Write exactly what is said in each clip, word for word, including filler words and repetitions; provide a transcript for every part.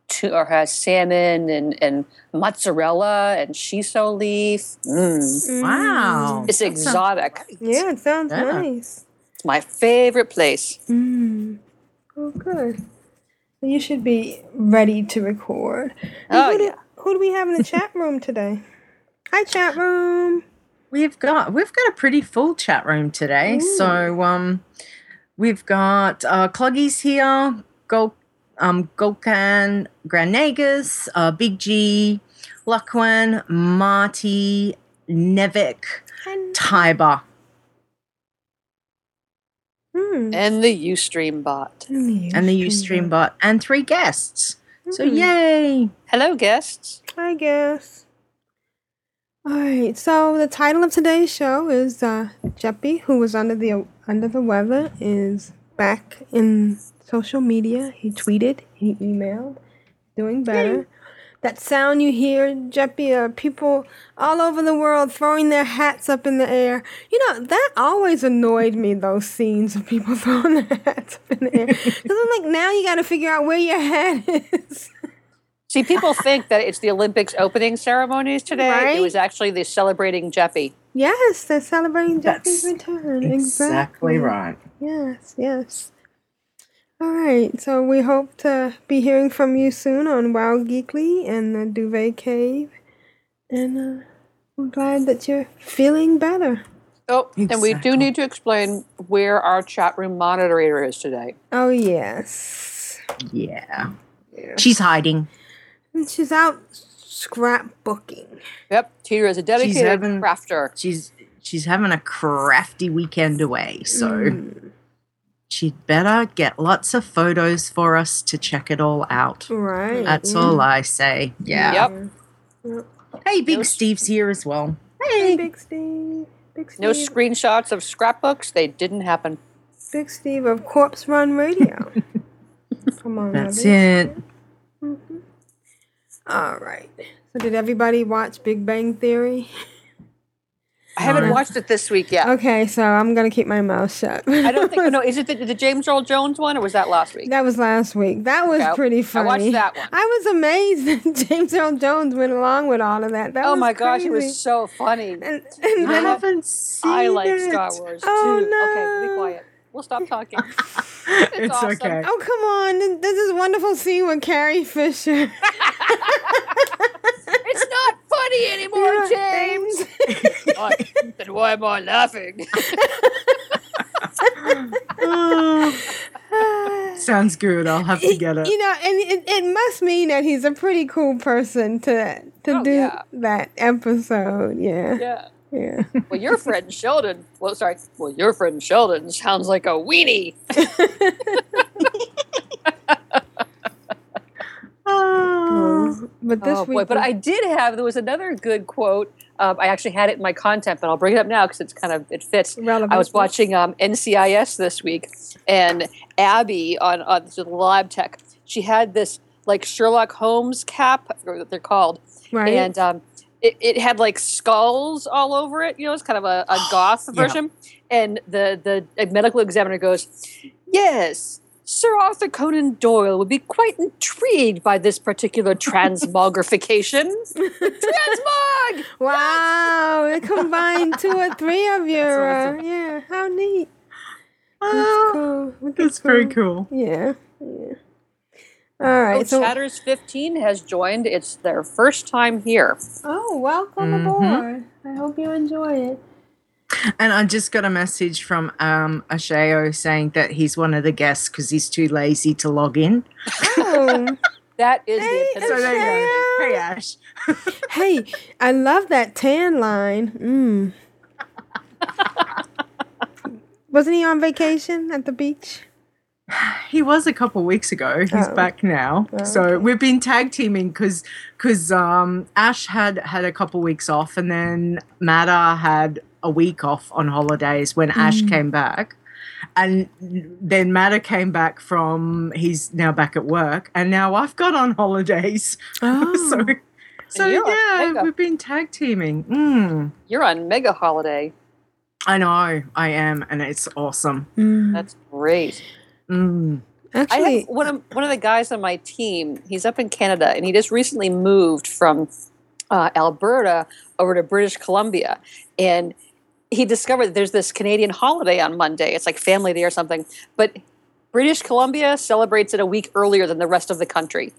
to, or has salmon and, and mozzarella and shiso leaf. Mm. Wow, it's that exotic. Sounds, yeah, it sounds yeah. nice. It's my favorite place. Mm. Oh, good. You should be ready to record. And oh, who, yeah. do, who do we have in the chat room today? Hi, chat room. We've got we've got a pretty full chat room today. Ooh. So um, we've got uh, Cloggy's here, Gol um, Golkan, Granagus, uh, Big G, Lockwin, Marty, Nevik, and- Tiber, mm. and the UStream bot, and the UStream, and the UStream bot. bot, and three guests. Mm. So yay! Hello, guests. Hi, guests. All right, so the title of today's show is uh, Jeppy, who was under the under the weather, is back in social media. He tweeted, he emailed, doing better. Yay. That sound you hear, Jeppy, are people all over the world throwing their hats up in the air. You know, that always annoyed me, those scenes of people throwing their hats up in the air. Because I'm like, now you got to figure out where your hat is. See, people think that it's the Olympics opening ceremonies today. Right? It was actually the celebrating Jeppy. Yes, they're celebrating Jeppy's return. Exactly. exactly right. Yes, yes. All right, so we hope to be hearing from you soon on WoW Geekly and the Duvet Cave. And uh, we're glad that you're feeling better. Oh, exactly. And we do need to explain where our chat room moderator is today. Oh, yes. Yeah. yeah. She's hiding. She's out scrapbooking. Yep, Tedrah is a dedicated she's having, crafter. She's she's having a crafty weekend away, so mm. she'd better get lots of photos for us to check it all out. Right. That's yeah. all I say. Yeah. Yep. yep. Hey, Big no, Steve's here as well. Hey. hey, Big Steve. Big Steve. No screenshots of scrapbooks. They didn't happen. Big Steve of Corpse Run Radio. Come on, that's it. it. Mm-hmm. All right. So did everybody watch Big Bang Theory? I haven't watched it this week yet. Okay, so I'm going to keep my mouth shut. I don't think, no, is it the, the James Earl Jones one, or was that last week? That was last week. That was okay. pretty funny. I watched that one. I was amazed that James Earl Jones went along with all of that. That oh was my gosh, crazy. It was so funny. And, and then I haven't seen I like it. Star Wars, oh, too. No. Okay, be quiet. We'll stop talking. It's, it's awesome. Okay. Oh, come on. This is a wonderful scene with Carrie Fisher. It's not funny anymore, yeah, James. God, then why am I laughing? uh, sounds good. I'll have to get it. You know, and it, it must mean that he's a pretty cool person to to oh, do yeah. that episode. Yeah. Yeah. Yeah. Well, your friend Sheldon. Well, sorry. Well, your friend Sheldon sounds like a weenie. Oh, but this oh, boy. Week, but I did have. There was another good quote. Um, I actually had it in my content, but I'll bring it up now because it's kind of it fits. Relevant. I was watching um, N C I S this week, and Abby on on the Lab Tech. She had this like Sherlock Holmes cap. I forget what they're called. Right. And um, it, it had like skulls all over it. You know, it's kind of a, a goth version. Yeah. And the the medical examiner goes, "Yes. Sir Arthur Conan Doyle would be quite intrigued by this particular transmogrification." Transmog! Wow, it combined two or three of you. Uh, yeah, how neat. That's cool. That's, that's cool. Very cool. Yeah, yeah. All right. Oh, so Chatters fifteen has joined. It's their first time here. Oh, welcome mm-hmm. aboard. I hope you enjoy it. And I just got a message from um, Ashayo saying that he's one of the guests because he's too lazy to log in. Oh, that is hey, the so there you go. Hey, Ash. Hey, I love that tan line. Mm. Wasn't he on vacation at the beach? He was a couple of weeks ago. He's oh. back now. Oh, so okay. We've been tag teaming because because um, Ash had had a couple of weeks off, and then Matter had a week off on holidays when mm. Ash came back, and then Matter came back from he's now back at work, and now I've got on holidays. Oh. so so yeah, we've been tag teaming. Mm. You're on mega holiday. I know I am, and it's awesome. Mm. That's great. Mm. Actually, I have one of one of the guys on my team. He's up in Canada, and he just recently moved from uh, Alberta over to British Columbia, and he discovered that there's this Canadian holiday on Monday. It's like Family Day or something. But British Columbia celebrates it a week earlier than the rest of the country.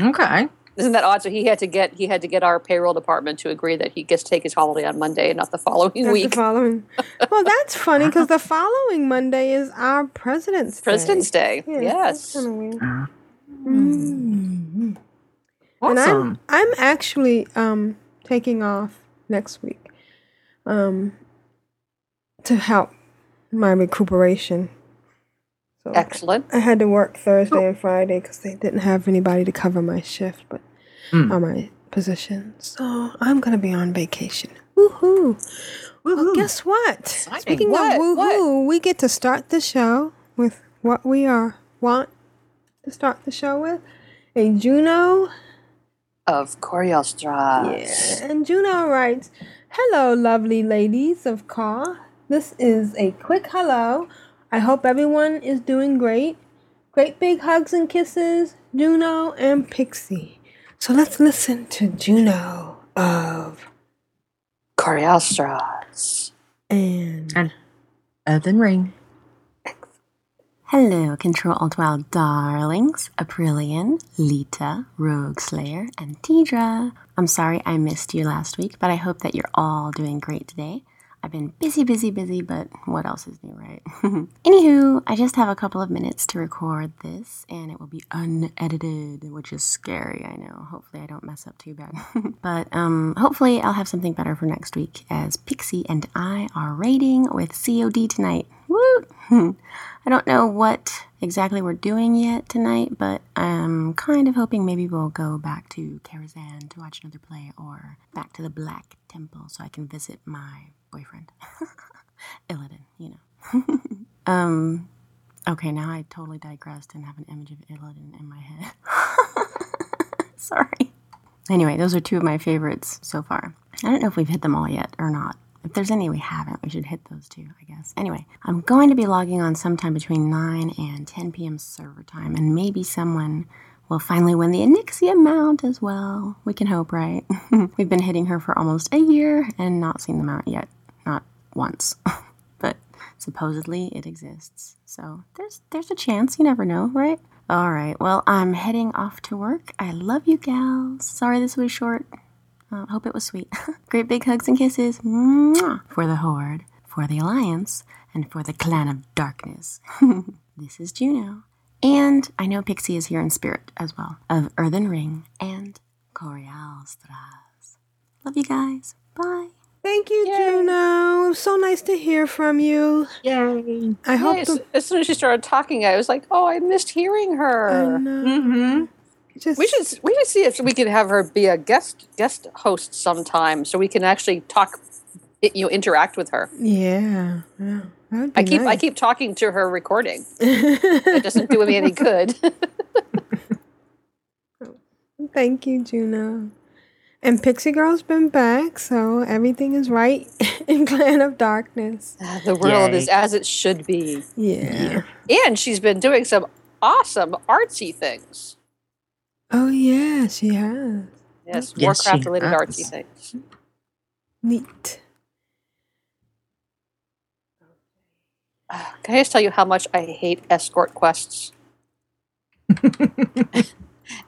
Okay. Isn't that odd? So he had to get he had to get our payroll department to agree that he gets to take his holiday on Monday and not the following that's week. The following. Well, that's funny because the following Monday is our President's Day. President's Day, Day. Yeah, yes. That's kind of weird. Mm. Awesome. And I'm, I'm actually um, taking off next week. Um, to help my recuperation. So excellent. I had to work Thursday oh. and Friday because they didn't have anybody to cover my shift, but mm. on my position. So I'm gonna be on vacation. Woohoo! Woohoo! Well, guess what? Exciting. Speaking what? of woohoo, what? we get to start the show with what we are want to start the show with: a Juno of Koryostras. Yeah, and Juno writes. Hello, lovely ladies of K A W. This is a quick hello. I hope everyone is doing great. Great big hugs and kisses, Juno and Pixie. So let's listen to Juno of Koryostras and, and Earthen Ring. Excellent. Hello, Ctrl Alt WoW darlings, Aprillian, Leeta, Rogueslayer, and Tedrah. I'm sorry I missed you last week, but I hope that you're all doing great today. I've been busy, busy, busy, but what else is new, right? Anywho, I just have a couple of minutes to record this, and it will be unedited, which is scary, I know. Hopefully I don't mess up too bad. But um, hopefully I'll have something better for next week, as Pixie and I are raiding with C O D tonight. Woo! I don't know what exactly we're doing yet tonight, but I'm kind of hoping maybe we'll go back to Karazhan to watch another play or back to the Black Temple so I can visit my boyfriend. Illidan, you know. um, okay, now I totally digressed and have an image of Illidan in my head. Sorry. Anyway, those are two of my favorites so far. I don't know if we've hit them all yet or not. If there's any we haven't, we should hit those two, I guess. Anyway, I'm going to be logging on sometime between nine and ten p.m. server time, and maybe someone will finally win the Onyxia mount as well. We can hope, right? We've been hitting her for almost a year and not seen the mount yet. Not once. But supposedly it exists. So there's there's a chance. You never know, right? All right. Well, I'm heading off to work. I love you gals. Sorry this was short. I uh, hope it was sweet. Great big hugs and kisses. Mwah! For the Horde, for the Alliance, and for the Clan of Darkness. This is Juno. And I know Pixie is here in spirit as well, of Earthen Ring and Corialstras. Love you guys. Bye. Thank you, Yay. Juno. So nice to hear from you. Yay. I hope yeah, the- as soon as she started talking, I was like, oh, I missed hearing her. I know. Mm-hmm. Just, we should we should see if we could have her be a guest guest host sometime, so we can actually talk, you know, interact with her. Yeah, yeah. I keep nice. I keep talking to her recording. It doesn't do me any good. Thank you, Juno. And Pixie Girl's been back, so everything is right in Clan of Darkness. Uh, the world Yay. Is as it should be. Yeah. yeah, and she's been doing some awesome artsy things. Oh, yeah, she has. Yes, yes Warcraft-related artsy things. Neat. Uh, can I just tell you how much I hate escort quests?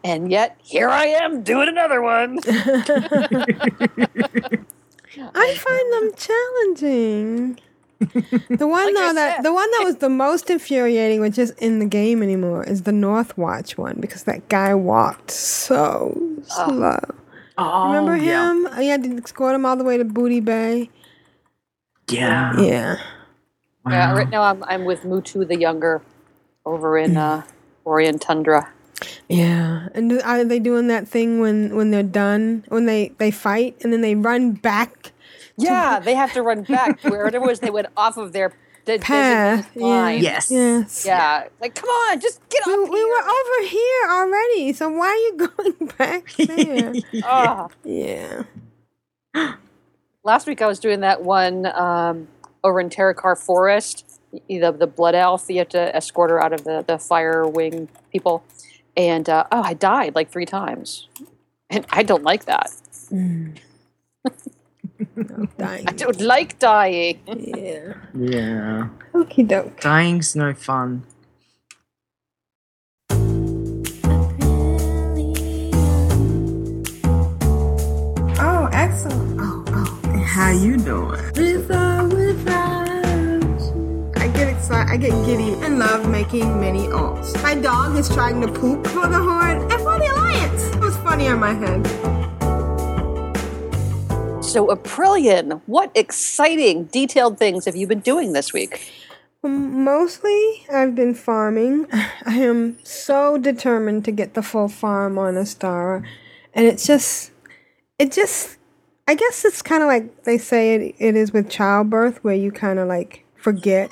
And yet, here I am doing another one. I find them challenging. The one like though that said. the one that was the most infuriating, which isn't in the game anymore, is the Northwatch one, because that guy walked so oh. slow. Oh, remember him? Yeah. You had to escort him all the way to Booty Bay. Yeah. Yeah. Wow. Yeah, right now I'm I'm with Mutu the Younger over in uh, Orient Tundra. Yeah, and are they doing that thing when, when they're done, when they, they fight, and then they run back? Yeah, to- they have to run back. Wherever it was, they went off of their they, path. They yeah. Yes. yes. Yeah, like, come on, just get we, off here. We were over here already, so why are you going back there? oh. Yeah. Last week I was doing that one... Um, over in Terrakar Forest, the, the Blood Elf, you have to escort her out of the, the Fire Wing people. And, uh, oh, I died like three times. And I don't like that. Mm. No, dying. I don't like dying. Yeah. Yeah. Okie doke. Dying's no fun. Oh, excellent. Oh, oh. How you doing? Lisa. I get giddy and love making mini alts. My dog is trying to poop for the Horde and for the Alliance. It was funny on my head. So, Aprillian, what exciting, detailed things have you been doing this week? Mostly, I've been farming. I am so determined to get the full farm on Astara. And it's just, it just, I guess it's kind of like they say it, it is with childbirth, where you kind of like forget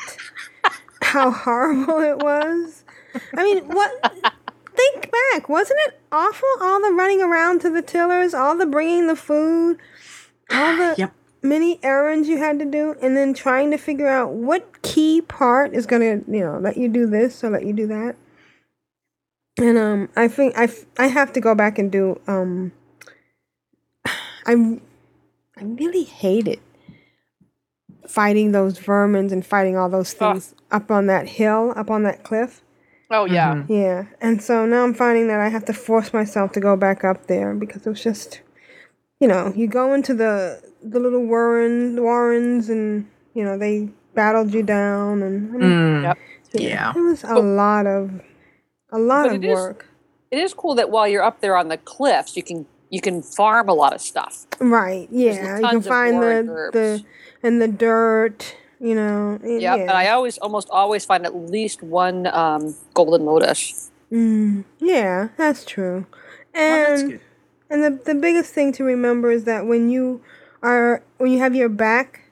how horrible it was. I mean, what? Think back. Wasn't it awful? All the running around to the tillers, all the bringing the food, all the yep. many errands you had to do, and then trying to figure out what key part is going to, you know, let you do this or let you do that. And um, I think I, I have to go back and do. Um, I I really hate it. Fighting those vermins and fighting all those things oh. up on that hill, up on that cliff. Oh, yeah. Mm-hmm. Yeah. And so now I'm finding that I have to force myself to go back up there, because it was just, you know, you go into the the little warren, warrens and, you know, they battled you down. And I mean, mm, yep. it, yeah. It was a but, lot of, a lot of it work. Is, it is cool that while you're up there on the cliffs, you can you can farm a lot of stuff. Right. Yeah. You can find the... the and the dirt, you know. It, yep, yeah, and I always, almost always find at least one um, golden lotus. Mm, yeah, that's true. And oh, that's good. And the the biggest thing to remember is that when you are when you have your back,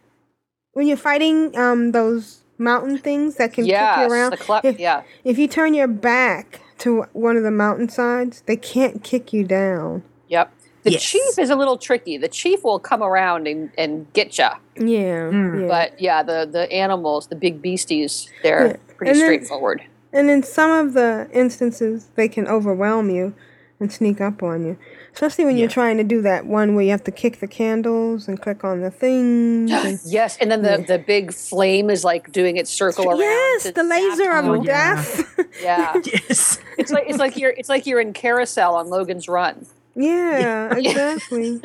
when you're fighting um, those mountain things that can yes, kick you around. The cl- if, yeah. If you turn your back to one of the mountainsides, they can't kick you down. Yep. The yes. chief is a little tricky. The chief will come around and, and get ya. Yeah, mm. yeah. But yeah, the, the animals, the big beasties, they're yeah. pretty and straightforward. Then, and in some of the instances, they can overwhelm you and sneak up on you. Especially when yeah. you're trying to do that one where you have to kick the candles and click on the things. And, yes, and then the, yeah. the big flame is like doing its circle around. Yes, the laser of oh, death. Yeah. yeah. Yes. It's like it's like you're it's like you're in Carousel on Logan's Run. Yeah, yeah, exactly.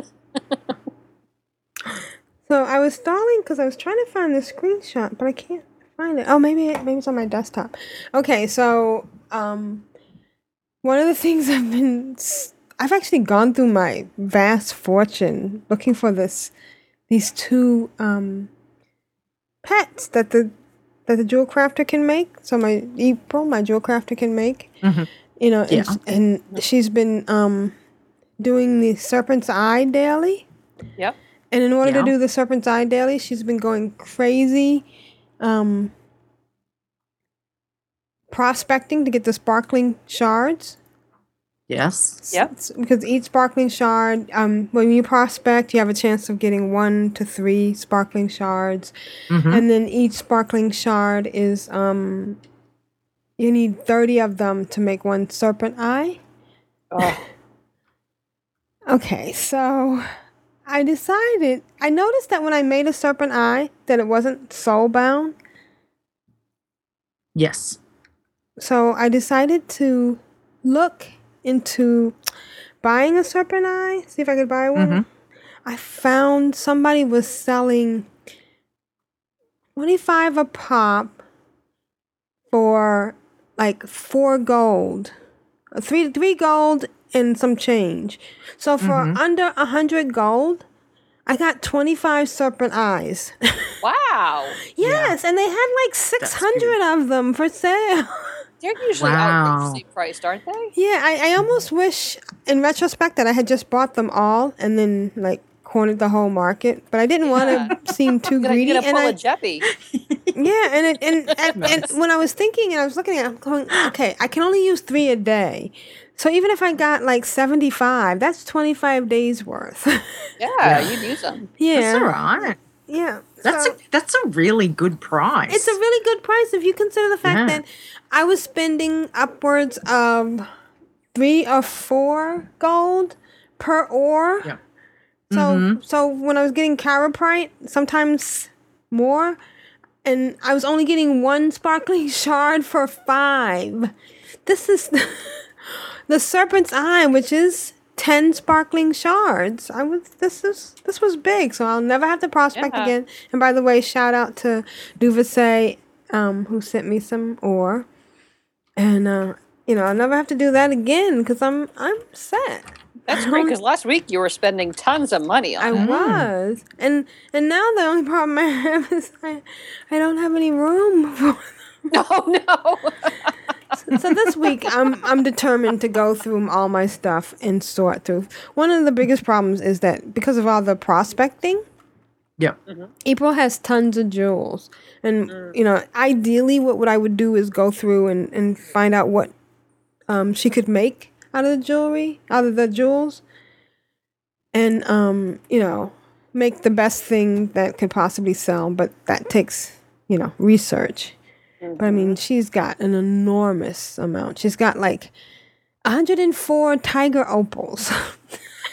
So I was stalling because I was trying to find the screenshot, but I can't find it. Oh, maybe maybe it's on my desktop. Okay, so um, one of the things I've been I've actually gone through my vast fortune looking for this these two um, pets that the that the jewel crafter can make. So my April, my jewel crafter can make. Mm-hmm. You know, yeah. and, and she's been. Um, doing the Serpent's Eye daily. Yep. And in order yeah. to do the Serpent's Eye daily, she's been going crazy um, prospecting to get the sparkling shards. Yes. Yep. Because each sparkling shard, um, when you prospect, you have a chance of getting one to three sparkling shards. Mm-hmm. And then each sparkling shard is, um, you need thirty of them to make one Serpent Eye. Oh. Okay, so I decided, I noticed that when I made a Serpent Eye, that it wasn't soul-bound. Yes. So I decided to look into buying a Serpent Eye, see if I could buy one. Mm-hmm. I found somebody was selling twenty-five a pop for like four gold, three, three gold and some change. So for mm-hmm. under one hundred gold, I got twenty-five Serpent Eyes. Wow. Yes, yeah. And they had like six hundred of them for sale. They're usually wow. outrageously priced, aren't they? Yeah, I, I almost wish, in retrospect, that I had just bought them all and then like cornered the whole market. But I didn't yeah. want to seem too gonna, greedy. You're going to pull I, a Jeppy. Yeah, and, it, and, and, nice. and when I was thinking and I was looking at it, I'm going, okay, I can only use three a day. So even if I got like seventy-five, that's twenty-five days worth. Yeah, you'd use them. Yeah. That's all right. Yeah. That's, so, a, that's a really good price. It's a really good price if you consider the fact yeah. that I was spending upwards of three or four gold per ore. Yeah. So, mm-hmm. so when I was getting chiroprite, sometimes more, and I was only getting one sparkling shard for five. This is... The Serpent's Eye, which is ten sparkling shards. I was this is this was big, so I'll never have to prospect yeah. again. And by the way, shout out to Duvasay, um, who sent me some ore, and uh, you know I'll never have to do that again because I'm I'm set. That's great because last week you were spending tons of money on I that. was, and and now the only problem I have is I I don't have any room for them. Oh no. so, so this week I'm I'm determined to go through all my stuff and sort through. One of the biggest problems is that because of all the prospecting, yeah, mm-hmm. April has tons of jewels, and mm. you know, ideally, what, what I would do is go through and, and find out what um she could make out of the jewelry, out of the jewels, and um you know, make the best thing that could possibly sell. But that takes you know research. But, I mean, she's got an enormous amount. She's got, like, one hundred four tiger opals.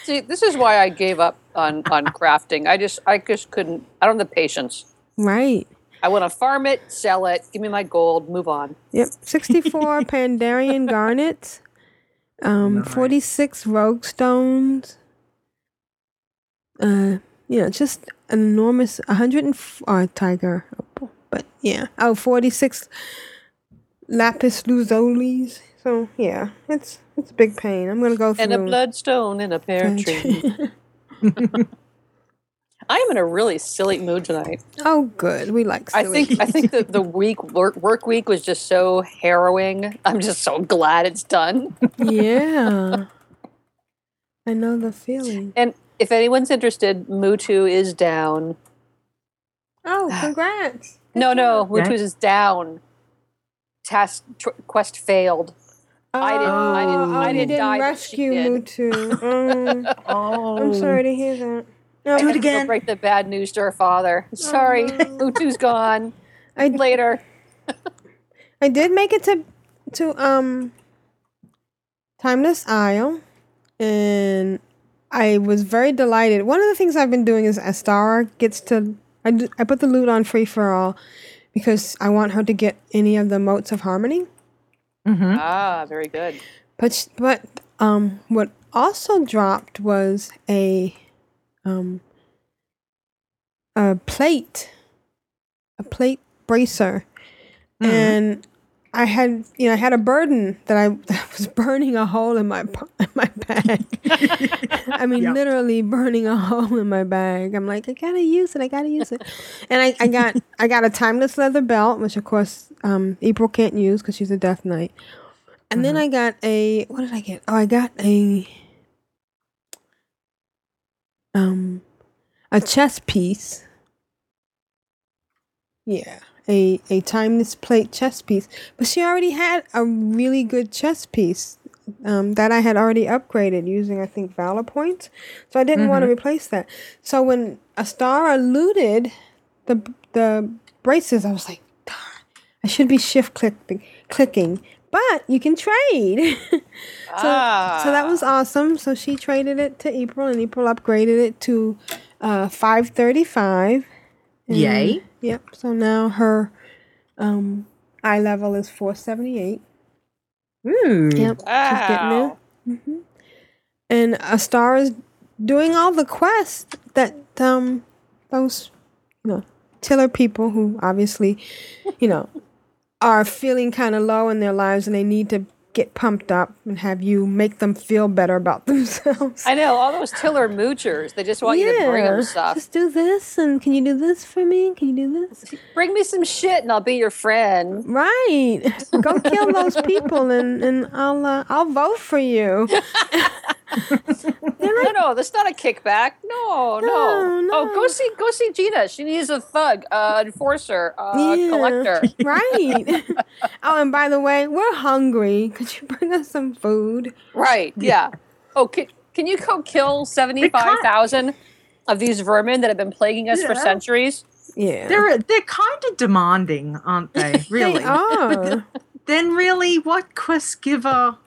See, this is why I gave up on, on crafting. I just I just couldn't. I don't have the patience. Right. I want to farm it, sell it, give me my gold, move on. Yep. sixty-four Pandarian garnets, um, forty-six rogue stones. Uh, you know, just an enormous one hundred four uh, tiger opal. But yeah, oh, forty-six lapis lazulis. So yeah, it's it's a big pain. I'm gonna go through. And a bloodstone in a pear tree. I am in a really silly mood tonight. Oh, good. We like silly. I think mood. I think the the week work, work week was just so harrowing. I'm just so glad it's done. Yeah, I know the feeling. And if anyone's interested, Mutu is down. Oh, congrats! No, no, Mutu's is down. Task tr- quest failed. Oh, I didn't. I didn't. I didn't, didn't die, rescue Mutu. Mm. Oh, I'm sorry to hear that. No, I do it again. Break the bad news to her father. Sorry, Mutu's gone. I later. I did make it to to um Timeless Isle, and I was very delighted. One of the things I've been doing is Astara gets to. I, do, I put the loot on free for all because I want her to get any of the motes of harmony. Mm-hmm. Ah, very good. But but um, what also dropped was a um a plate, a plate bracer, mm-hmm. and I had you know I had a burden that I that was burning a hole in my in my bag. I mean, yeah. literally burning a hole in my bag. I'm like, I gotta use it. I gotta use it. And I, I got I got a timeless leather belt, which of course um, April can't use because she's a Death Knight. And mm-hmm. then I got a what did I get? Oh, I got a um a chess piece. Yeah. A, a timeless plate chess piece, but she already had a really good chess piece um, that I had already upgraded using, I think, Valor Points. So I didn't mm-hmm. want to replace that. So when Astara looted the the braces, I was like, darn, I should be shift click, clicking, but you can trade. so ah. so that was awesome. So she traded it to April, and April upgraded it to uh, five thirty-five. And, Yay. Yep. So now her um, eye level is four seventy-eight. Mm. Yep. Wow. She's getting there. Mm-hmm. And Astara is doing all the quests that um, those, you know, tiller people who obviously, you know, are feeling kind of low in their lives and they need to get pumped up and have you make them feel better about themselves. I know, all those tiller moochers, they just want yeah, you to bring them stuff. Just do this, and can you do this for me? Can you do this? Bring me some shit, and I'll be your friend. Right. Go kill those people, and, and I'll uh, I'll vote for you. No, like, no, that's not a kickback. No, no, no. no. Oh, go see, go see Gina. She needs a thug, uh, enforcer, uh, yeah, collector. Right. Oh, and by the way, we're hungry. Could you bring us some food? Right. Yeah. Oh, can, can you go kill seventy-five thousand of these vermin that have been plaguing us yeah. for centuries? Yeah. They're they're kind of demanding, aren't they? Really. They are. But th- then, really, what quest giver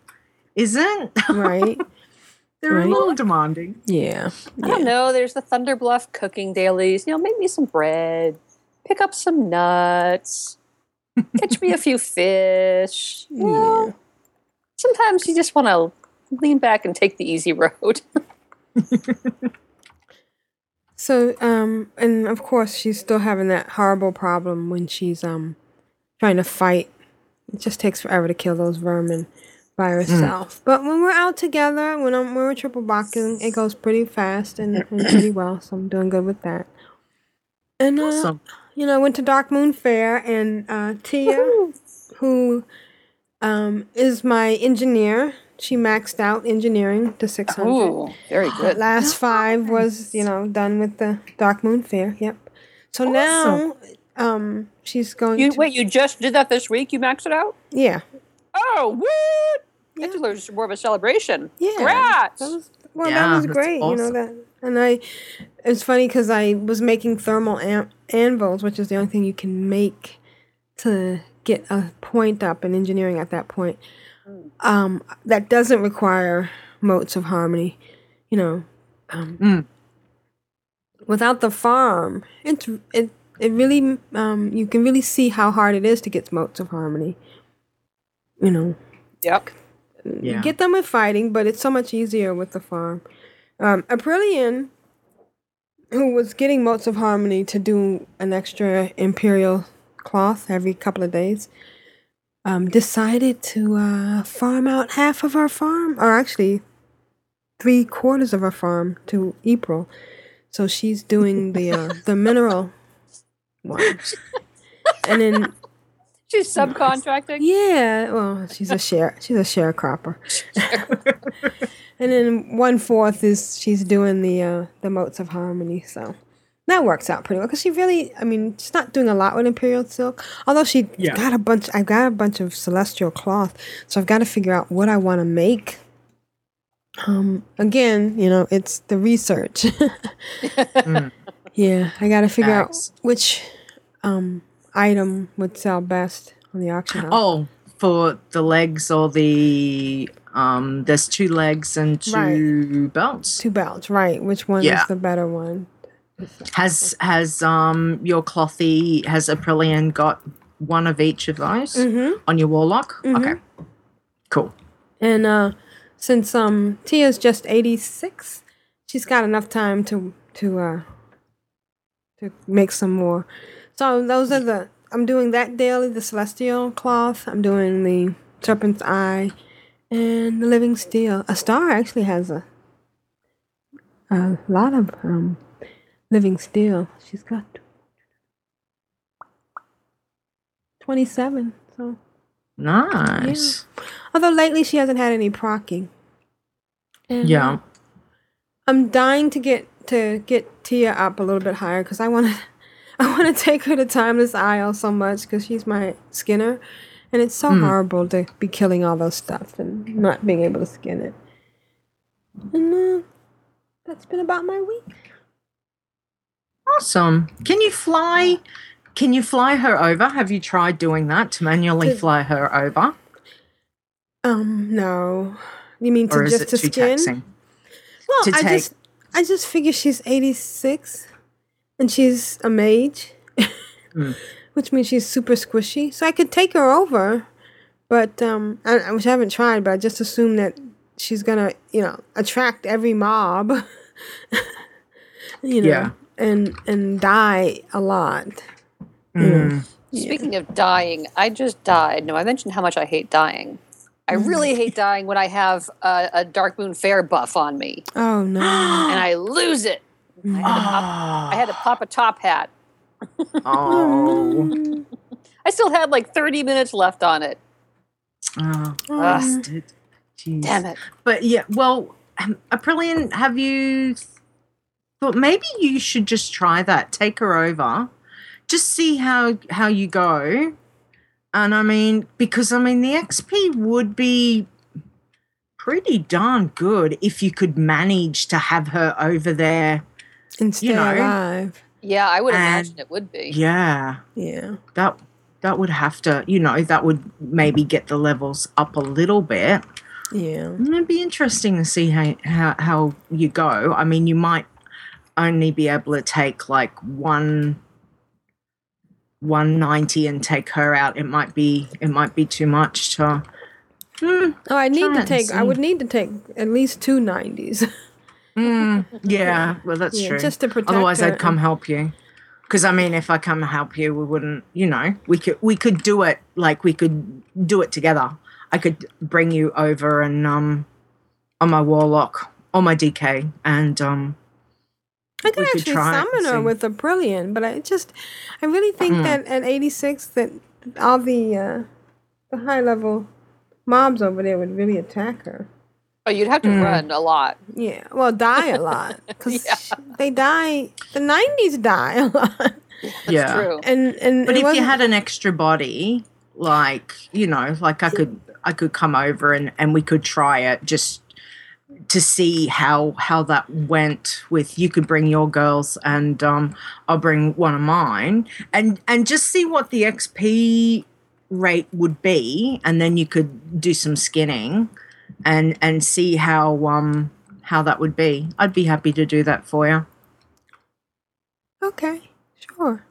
isn't right? They're right. a little demanding. Yeah. yeah. I don't know. There's the Thunder Bluff cooking dailies. You know, make me some bread. Pick up some nuts. Catch me a few fish. Yeah. Well, sometimes you just want to lean back and take the easy road. so, um, and of course, she's still having that horrible problem when she's um trying to fight. It just takes forever to kill those vermin. By herself, mm. but when we're out together, when I'm, we're triple boxing, it goes pretty fast and pretty well. So I'm doing good with that. And uh, awesome. You know, I went to Darkmoon Faire, and uh, Tia, Woo-hoo. who um, is my engineer, she maxed out engineering to six hundred. Oh, very good. Last five was you know done with the Darkmoon Faire. Yep. So awesome. now um, she's going. You, to... Wait, you just did that this week? You maxed it out? Yeah. Oh, what? Yeah. It was more of a celebration. Yeah. Congrats. That was, well, yeah, that was great. Awesome. You know that, and I. It's funny because I was making thermal an- anvils, which is the only thing you can make to get a point up in engineering at that point. Um, that doesn't require motes of harmony. You know, um, mm. without the farm, it's it it really um you can really see how hard it is to get motes of harmony. You know, yep. yeah. Get them with fighting, but it's so much easier with the farm. Um, Aprillian, who was getting motes of harmony to do an extra imperial cloth every couple of days, um, decided to uh, farm out half of our farm, or actually three quarters of our farm to April. So she's doing the uh, the mineral ones, and then. She's subcontracting? Yeah. Well, she's a share. She's a sharecropper. And then one fourth is she's doing the uh, the motes of harmony. So That works out pretty well because she really, I mean, she's not doing a lot with Imperial Silk. Although she yeah. got a bunch, I've got a bunch of Celestial Cloth, so I've got to figure out what I want to make. Um, again, you know, it's the research. mm. Yeah, I got to figure Axe. out which um item would sell best on the auction house. Oh, for the legs or the um, there's two legs and two right. belts. Two belts, right? Which one yeah. is the better one? Has has um your clothy has Aprillian got one of each of those mm-hmm. on your warlock? Mm-hmm. Okay, cool. And uh, since um Tia's just eighty-six, she's got enough time to to uh to make some more. So those are the I'm doing that daily. The Celestial Cloth. I'm doing the Serpent's Eye, and the Living Steel. Astara actually has a a lot of um. Living Steel, she's got twenty-seven, so. Nice. Yeah. Although lately she hasn't had any procking. And yeah. I'm dying to get to get Tia up a little bit higher because I want to I want to take her to Timeless Isle so much because she's my skinner, and it's so mm. horrible to be killing all those stuff and not being able to skin it. And uh, that's been about my week. Awesome. Can you fly? Can you fly her over? Have you tried doing that to manually to, fly her over? Um, no. You mean to or just is it to too skin? Taxing? Well, to I take- just I just figure she's eighty-six, and she's a mage, mm. which means she's super squishy. So I could take her over, but um, I, which I haven't tried. But I just assume that she's gonna, you know, attract every mob. you know. Yeah. And and die a lot. Mm. Yeah. Speaking of dying, I just died. No, I mentioned how much I hate dying. I really hate dying when I have a, a Darkmoon Faire buff on me. Oh, no. And I lose it. I had, oh. pop, I had to pop a top hat. oh. I still had like thirty minutes left on it. Oh, busted. Jeez. Damn it. But yeah, well, Aprillian, have you... But maybe you should just try that. Take her over. Just see how how you go. And, I mean, because, I mean, the X P would be pretty darn good if you could manage to have her over there. And stay you know. alive. Yeah, I would and imagine it would be. Yeah. Yeah. That, that would have to, you know, that would maybe get the levels up a little bit. Yeah. It'd be interesting to see how how, how you go. I mean, you might only be able to take like one one ninety and take her out. It might be it might be too much to hmm, Oh I need to take I would need to take at least two nineties. mm, yeah, well that's yeah, true. Just to protect Otherwise her. I'd come help you. Because I mean if I come help you we wouldn't you know, we could we could do it like we could do it together. I could bring you over and um on my warlock or my D K and um I could we actually could summon her with Aprillian, but I just, I really think mm. that at eighty-six that all the uh, the high-level mobs over there would really attack her. Oh, you'd have to mm. run a lot. Yeah, well, die a lot. Because yeah. they die, the nineties die a lot. That's yeah. true. And, and but if you had an extra body, like, you know, like I could I could come over and, and we could try it just to see how how that went with you could bring your girls and um, I'll bring one of mine and, and just see what the X P rate would be and then you could do some skinning and and see how um how that would be. I'd be happy to do that for you. Okay, sure.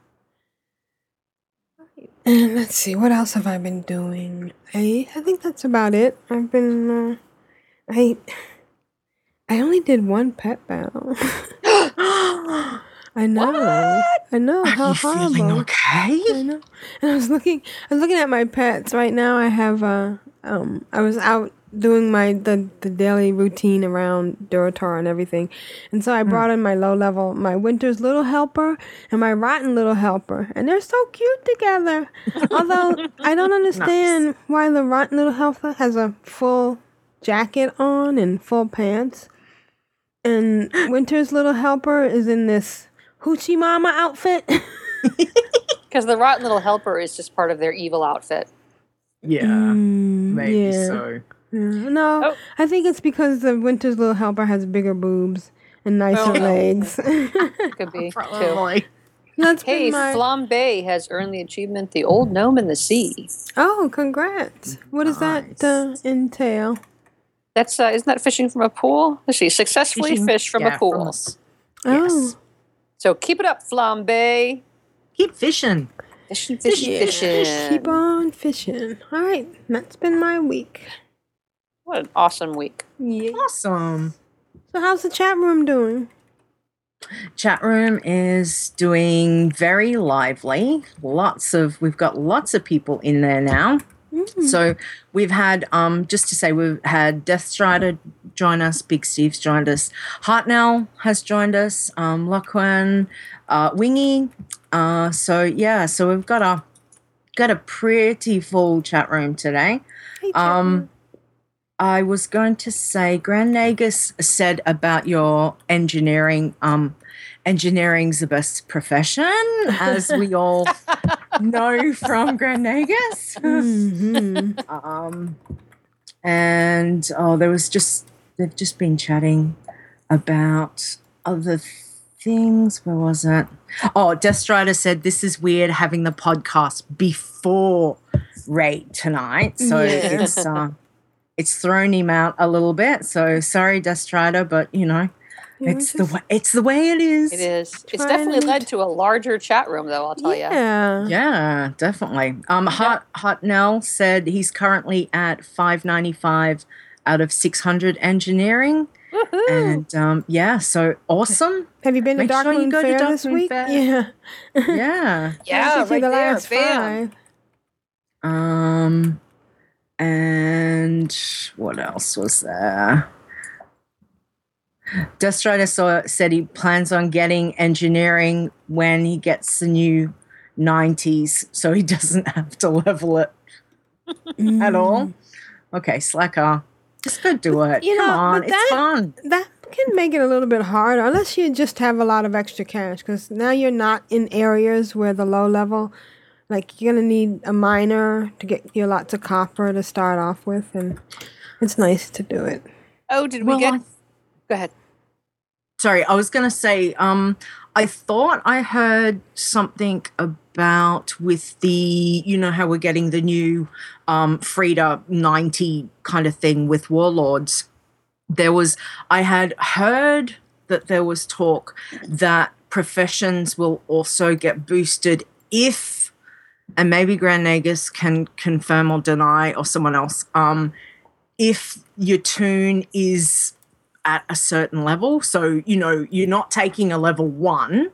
And let's see, what else have I been doing? I, I think that's about it. I've been... Uh, I... I only did one pet battle. I know. What? I know. Are how you horrible. Feeling okay? I know. And I was looking. I was looking at my pets right now. I have. Uh, um. I was out doing my the, the daily routine around Durotar and everything, and so I brought mm. in my low level, my Winter's Little Helper and my Rotten Little Helper, and they're so cute together. Although I don't understand nice. why the Rotten Little Helper has a full jacket on and full pants. And Winter's Little Helper is in this hoochie mama outfit. Because the rotten little helper is just part of their evil outfit. Yeah, mm, maybe yeah. so. Yeah. No, oh. I think it's because the Winter's little helper has bigger boobs and nicer oh, legs. Could be, too. That's hey, my... Flambe has earned the achievement The Old Gnome in the Sea. Oh, congrats. What nice. does that uh, entail? That's uh, Isn't that fishing from a pool? Let's see, successfully fishing, fished from yeah, a pool. From a... Yes. Oh. So keep it up, Flambe. Keep fishing. Fishing, fishing, fishing. Yeah. Keep on fishing. All right, that's been my week. What an awesome week. Yeah. Awesome. So how's the chat room doing? Chat room is doing very lively. Lots of we've got lots of people in there now. Mm. So we've had um, just to say we've had Deathstrider join us, Big Steve's joined us, Hartnell has joined us, um, Lockwin, uh, Wingy. Uh, so yeah, so we've got a got a pretty full chat room today. Hey, um, room. I was going to say, Grand Nagus said about your engineering. Um, engineering's the best profession, as we all know from Grand Nagus. Mm-hmm. um, and oh, there was just they've just been chatting about other things. Where was it? Oh, Deathstrider said this is weird having the podcast before Raid tonight, so yeah. it's. Uh, It's thrown him out a little bit, so sorry, Deathstrider, but you know, yeah, it's the way, it's the way it is. It is. It's definitely led to a larger chat room, though. I'll tell yeah. you. Yeah, definitely. Um, Hot yeah. Hotnell said he's currently at five ninety-five out of six hundred engineering, Woo-hoo. and um, yeah, so awesome. Have you been Make to Darkmoon sure Faire this week? Fair. Yeah, yeah, yeah. Right the there, last bam. Five. Um. And what else was there? Deathstrider saw, said he plans on getting engineering when he gets the new nineties, so he doesn't have to level it at all. Okay, slacker. Just go do it. You Come know, on, it's that, fun. That can make it a little bit harder, unless you just have a lot of extra cash, because now you're not in areas where the low level... Like, you're going to need a miner to get you lots of copper to start off with, and it's nice to do it. Oh, did we well, get... I... Go ahead. Sorry, I was going to say, um, I thought I heard something about with the, you know, how we're getting the new um, Frida ninety kind of thing with Warlords. There was... I had heard that there was talk that professions will also get boosted if... And maybe Grand Nagus can confirm or deny, or someone else, um, if your tune is at a certain level. So, you know, you're not taking a level one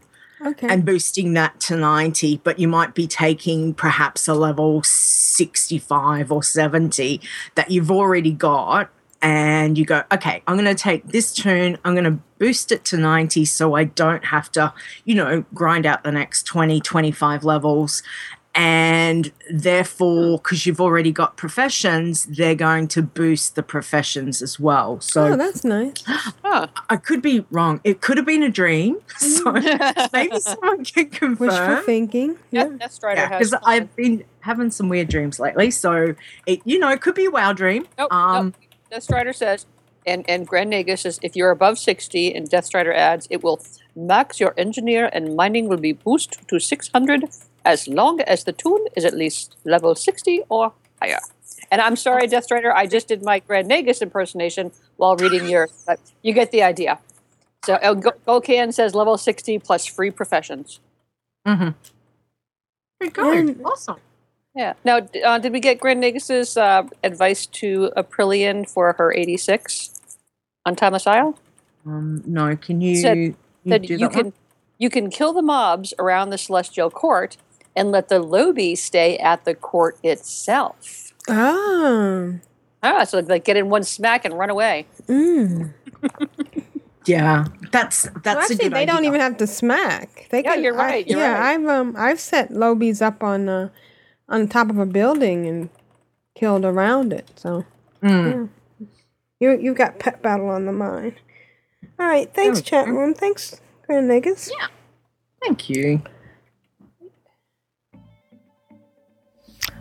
okay. and boosting that to ninety, but you might be taking perhaps a level sixty-five or seventy that you've already got, and you go, okay, I'm going to take this tune, I'm going to boost it to ninety so I don't have to, you know, grind out the next twenty, twenty-five levels. And therefore, because you've already got professions, they're going to boost the professions as well. So, oh, that's nice. Oh. I could be wrong. It could have been a dream. So maybe someone can confirm. Wishful thinking. Yeah, that's right. Because yeah, I've been having some weird dreams lately. So, it, you know, it could be a WoW dream. Nope, um, nope. Deathstrider says, and, and Grand Nagus says, if you're above sixty, and Deathstrider adds, it will max your engineer and mining will be boosted to six hundred as long as the tune is at least level sixty or higher. And I'm sorry, Deathstrider, I just did my Grand Nagus impersonation while reading yours, but you get the idea. So uh, Golcan says level sixty plus free professions. Mm-hmm. Very good. And, awesome. Yeah. Now, uh, did we get Grand Nagus's uh, advice to Aprillian for her eighty-six on Timeless Isle? Um, no. Can you, said, you said do you that can, one? You can kill the mobs around the Celestial Court and let the lobby stay at the court itself. Oh. Ah, so like get in one smack and run away. Mm. yeah, that's that's well, actually, a good they idea. Don't even have to smack. They yeah, can, you're right. I, you're yeah, right. I've um I've set lobbies up on uh, on top of a building and killed around it. So mm. yeah. you you've got pet battle on the mind. All right, thanks, chat room. Thanks, Grand Nagus. Yeah. Thank you.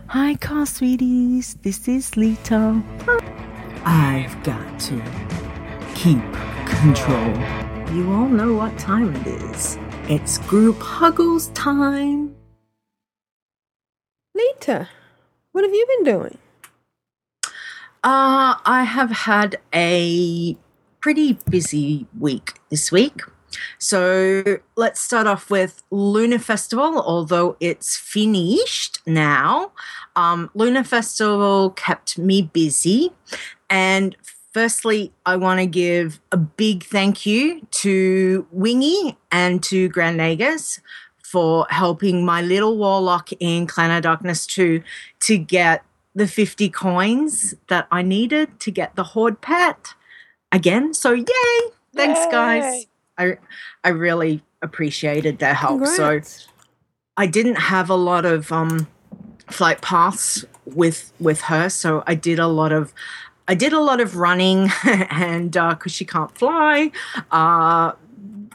Hi, car sweeties. This is Leeta. I've got to keep control. You all know what time it is. It's group huggles time. Leeta, what have you been doing? Uh, I have had a pretty busy week this week. So let's start off with Lunar Festival, although it's finished now. Um, Lunar Festival kept me busy. And firstly, I want to give a big thank you to Wingy and to Grand Nagas for helping my little warlock in Clan of Darkness two to get the fifty coins that I needed to get the Horde pet again. So yay! Thanks, yay. guys. I I really appreciated their help. Congrats. So I didn't have a lot of um, flight paths with with her, so I did a lot of I did a lot of running, and uh, because she can't fly, uh,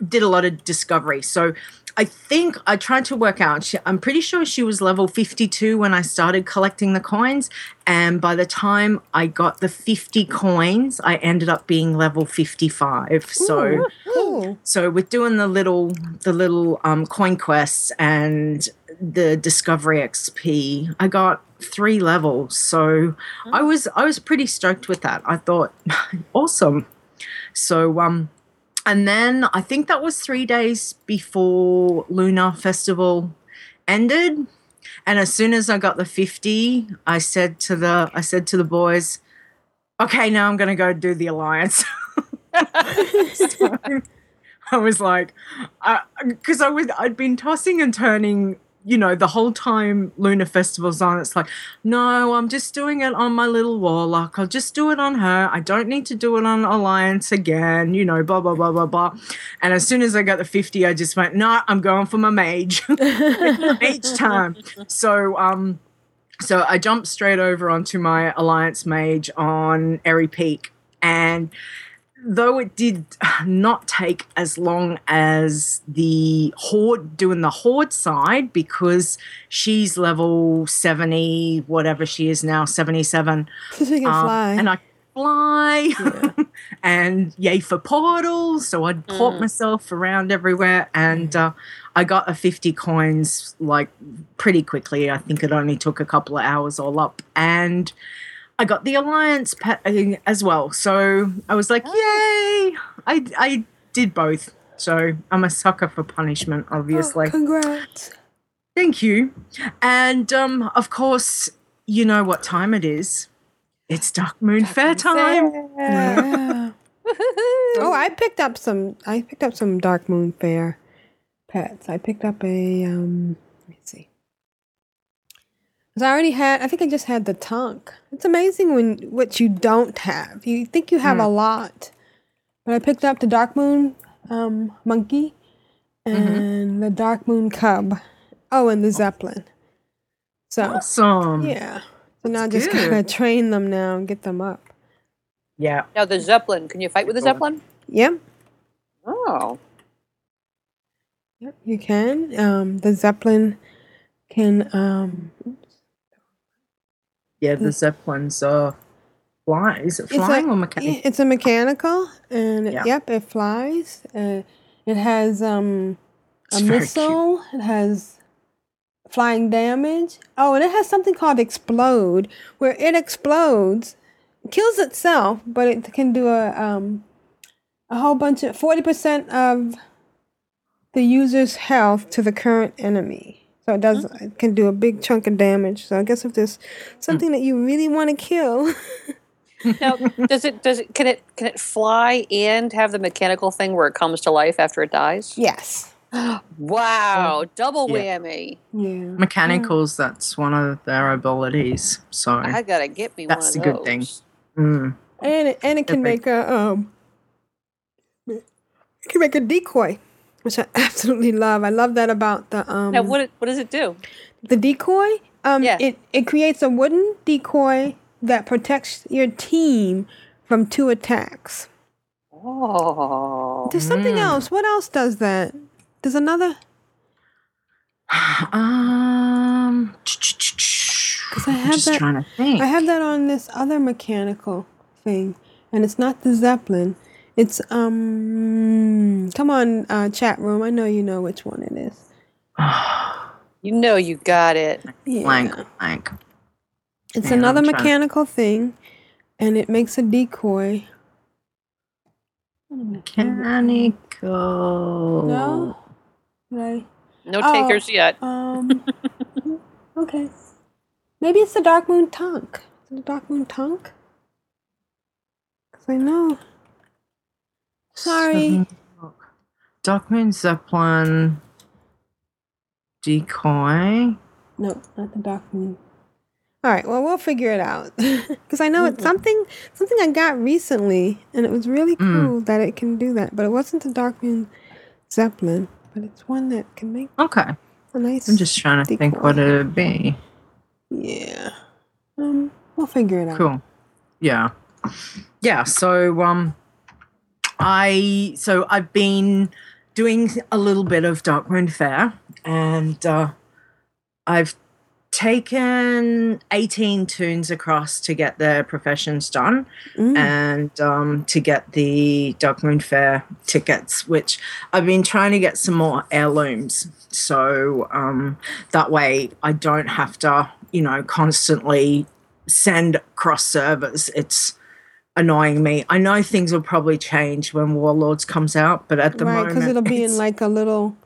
did a lot of discovery. So I think I tried to work out. She, I'm pretty sure she was level fifty-two when I started collecting the coins, and by the time I got the fifty coins, I ended up being level fifty-five. So, ooh. so with doing the little the little um, coin quests and the discovery X P, I got three levels. So oh. I was I was pretty stoked with that. I thought, awesome. So um. And then I think that was three days before Lunar Festival ended. And as soon as I got the fifty, I said to the I said to the boys, okay, now I'm gonna go do the Alliance. So I was like, because I, I was I'd been tossing and turning, you know, the whole time Lunar Festival's on. It's like, no, I'm just doing it on my little warlock. I'll just do it on her. I don't need to do it on Alliance again, you know, blah, blah, blah, blah, blah. And as soon as I got the fifty, I just went, no, I'm going for my mage each time. So um, so I jumped straight over onto my Alliance mage on Aerie Peak. And though it did not take as long as the Horde, doing the Horde side, because she's level seventy, whatever she is now, seventy-seven. She can um, fly. And I fly. Yeah. And yay for portals. So I'd port mm. myself around everywhere. And uh, I got a fifty coins, like, pretty quickly. I think it only took a couple of hours all up. And I got the Alliance pe- as well. So I was like, oh. yay, I, I did both. So I'm a sucker for punishment, obviously. Oh, congrats. Thank you. And, um, of course, you know what time it is. It's Darkmoon Faire time. Yeah. Oh, I picked up some I picked up some Darkmoon Faire pets. I picked up a, um, let me see. I already had, I think I just had the Tonk. It's amazing when what you don't have. You think you have mm. a lot. But I picked up the Darkmoon um, Monkey and mm-hmm. the Darkmoon Cub. Oh, and the Zeppelin. So, awesome. Yeah. So now That's I just good. gotta train them now and get them up. Yeah. Now the Zeppelin, can you fight with the Zeppelin? Yeah. Oh. Yep, you can. Um, the Zeppelin can... Um, Yeah, the Zeppelin's uh, fly. Is it flying a, or mechanical? It's a mechanical, and it, yeah. yep, it flies. Uh, it has um, a missile. Cute. It has flying damage. Oh, and it has something called Explode, where it explodes, kills itself, but it can do a um, a whole bunch of forty percent of the user's health to the current enemy. So it does. It can do a big chunk of damage. So I guess if there's something that you really want to kill, now does it? Does it? Can it? Can it fly and have the mechanical thing where it comes to life after it dies? Yes. Wow! Double yeah. whammy. Yeah. Mechanicals. That's one of their abilities. So I gotta get me one of those. That's a good thing. Mm. And it, and it can make a um. It can make a decoy. Which I absolutely love. I love that about the... Um, now, what what does it do? The decoy? Um, yeah. It, it creates a wooden decoy that protects your team from two attacks. Oh. There's something mm. else. What else does that? There's another... Um, because I had that. Trying to think. I had that on this other mechanical thing, and it's not the Zeppelin. It's um. Come on, uh, chat room. I know you know which one it is. You know you got it. Yeah. Blank, blank. It's Man, another mechanical to... thing, and it makes a decoy. Mechanical. No. Right. No oh, takers yet. um. Okay. Maybe it's the Darkmoon Tonk. Is it the Darkmoon Tonk? Because I know. Sorry. So, Darkmoon Zeppelin decoy. No, not the Darkmoon. All right. Well, we'll figure it out because I know mm-hmm. it's something something I got recently, and it was really cool mm. that it can do that. But it wasn't the Darkmoon Zeppelin, but it's one that can make okay. a nice. I'm just trying to decoy. think what it'd be. Yeah. Um. We'll figure it out. Cool. Yeah. Yeah. So um. I so I've been doing a little bit of Darkmoon Faire, and uh, I've taken eighteen tunes across to get their professions done, mm. and um, to get the Darkmoon Faire tickets, which I've been trying to get some more heirlooms, so um, that way I don't have to, you know, constantly send cross servers. It's annoying me. I know things will probably change when Warlords comes out, but at the right, moment, because it'll be in like a little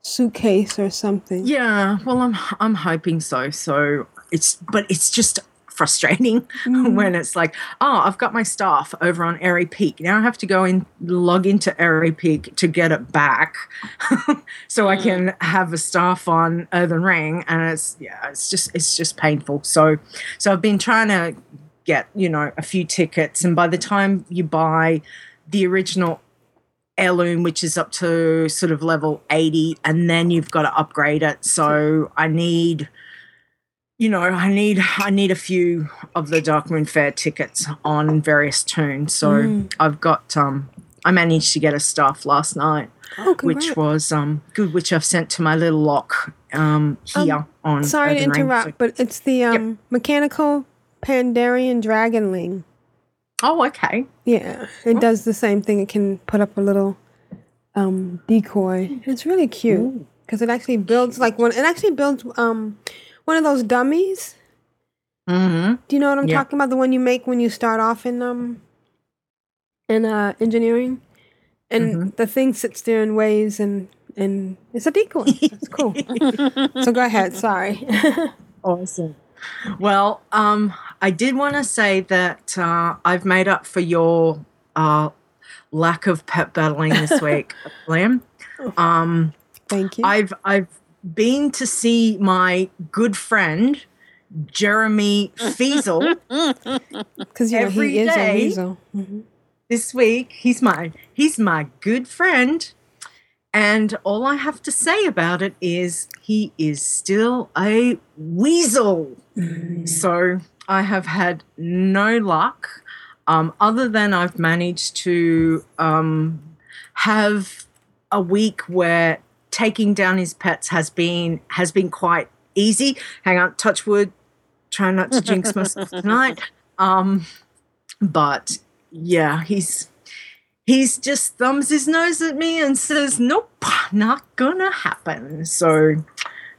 suitcase or something. Yeah, well, I'm I'm hoping so. So it's, but it's just frustrating mm-hmm. when it's like, oh, I've got my staff over on Aerie Peak. Now I have to go and in, log into Aerie Peak to get it back, so mm. I can have a staff on Earthen Ring, and it's yeah, it's just it's just painful. So so I've been trying to get, you know, a few tickets, and by the time you buy the original heirloom, which is up to sort of level eighty, and then you've got to upgrade it. So I need, you know, I need I need a few of the Darkmoon Faire tickets on various tunes. So mm. I've got um I managed to get a staff last night, oh, which was um good, which I've sent to my little lock um here um, on. Sorry to interrupt, so, but it's the um yep. mechanical Pandarian Dragonling. Oh, okay. Yeah, it oh. does the same thing. It can put up a little um, decoy. It's really cute because it actually builds like one. It actually builds um, one of those dummies. Mm-hmm. Do you know what I'm yeah. talking about? The one you make when you start off in um in uh, engineering, and mm-hmm. the thing sits there and waves, and and it's a decoy. It's cool. So go ahead. Sorry. Awesome. Well, um, I did want to say that uh, I've made up for your uh, lack of pep battling this week, Liam. Um, Thank you. I've I've been to see my good friend Jeremy Feasel because yeah, he is a Feasel. Mm-hmm. This week, he's my he's my good friend. And all I have to say about it is he is still a weasel. Mm. So I have had no luck um, other than I've managed to um, have a week where taking down his pets has been has been quite easy. Hang on, touch wood, try not to jinx myself tonight. Um, but, yeah, he's... He's just thumbs his nose at me and says, nope, not gonna happen. So,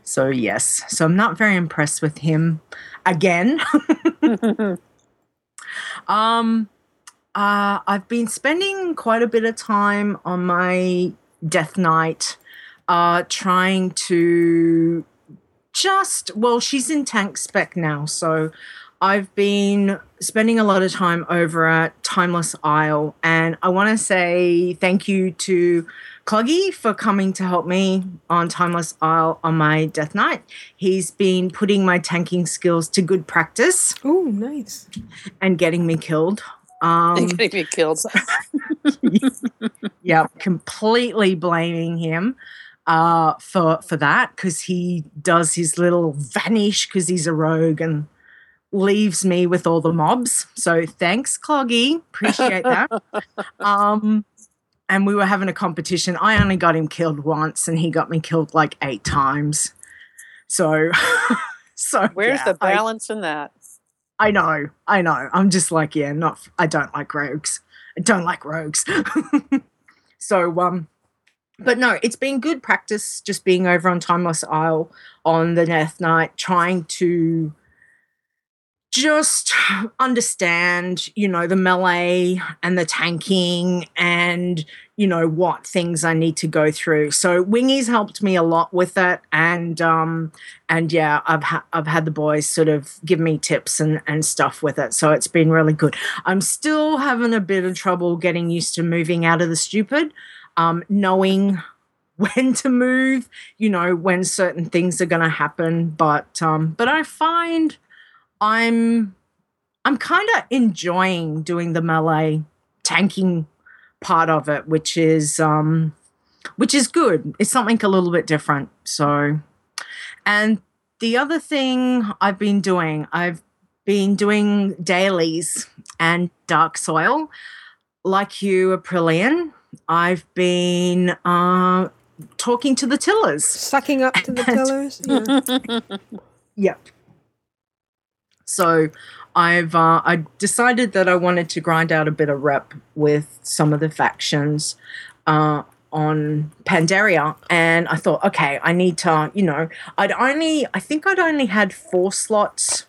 so yes. So I'm not very impressed with him again. um, uh, I've been spending quite a bit of time on my Death Knight uh, trying to just, well, she's in tank spec now, so I've been spending a lot of time over at Timeless Isle, and I want to say thank you to Cloggy for coming to help me on Timeless Isle on my Death Knight. He's been putting my tanking skills to good practice. Oh, nice. And getting me killed. Um, and getting me killed. Yeah, completely blaming him. Uh, for, for that, because he does his little vanish because he's a rogue and leaves me with all the mobs. So thanks, Cloggy. Appreciate that. um, and we were having a competition. I only got him killed once, and he got me killed like eight times. So, so where's yeah, the balance I, in that? I know, I know. I'm just like, yeah, not. I don't like rogues. I don't like rogues. So, um, but no, it's been good practice just being over on Timeless Isle on the Death Knight, trying to just understand, you know, the melee and the tanking and, you know, what things I need to go through. So Wingy's helped me a lot with that, and um, and yeah, I've ha- I've had the boys sort of give me tips and, and stuff with it. So it's been really good. I'm still having a bit of trouble getting used to moving out of the stupid, um, knowing when to move, you know, when certain things are going to happen. But um, but I find I'm I'm kind of enjoying doing the melee tanking part of it, which is um, which is good. It's something a little bit different. So, and the other thing I've been doing, I've been doing dailies and Dark Soil, like you, Aprillian. I've been uh, talking to the tillers, sucking up to the tillers. Yeah. Yep. So I've uh, I decided that I wanted to grind out a bit of rep with some of the factions uh, on Pandaria, and I thought, okay, I need to, you know, I'd only I think I'd only had four slots,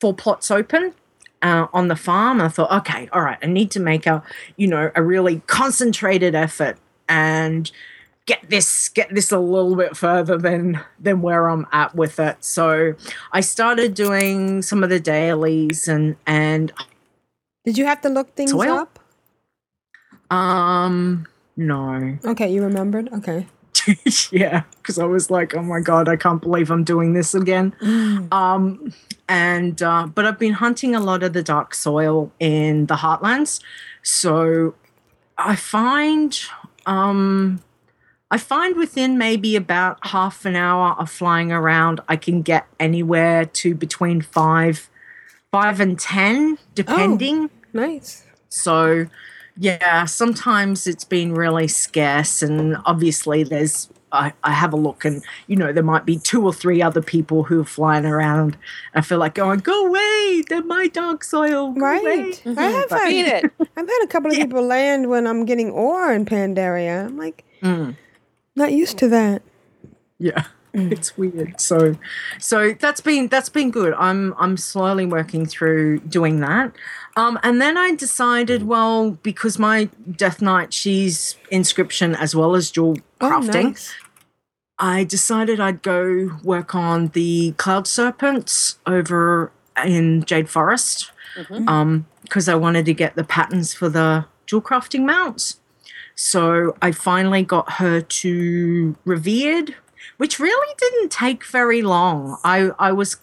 four plots open uh, on the farm. I thought, okay, all right, I need to make a, you know, a really concentrated effort and get this, get this a little bit further than than where I'm at with it. So I started doing some of the dailies and and did you have to look things soil? up? Um, no. Okay, you remembered? Okay. Yeah, because I was like, oh my God, I can't believe I'm doing this again. Mm. Um, and uh, but I've been hunting a lot of the Dark Soil in the Heartlands, so I find um. I find within maybe about half an hour of flying around, I can get anywhere to between five, five and ten, depending. Oh, nice. So, yeah, sometimes it's been really scarce, and obviously there's I, I have a look, and you know there might be two or three other people who are flying around. I feel like going, go away, they're my Dark Soil. Go right. Away. Mm-hmm. I have had, it. I've had a couple of yeah. people land when I'm getting ore in Pandaria. I'm like. Mm. Not used to that. Yeah, it's weird. So, so that's been that's been good. I'm I'm slowly working through doing that, um, and then I decided, well, because my Death Knight, she's inscription as well as jewel crafting. Oh, nice. I decided I'd go work on the cloud serpents over in Jade Forest, because mm-hmm. um, I wanted to get the patterns for the jewel crafting mounts. So I finally got her to Revered, which really didn't take very long. I, I was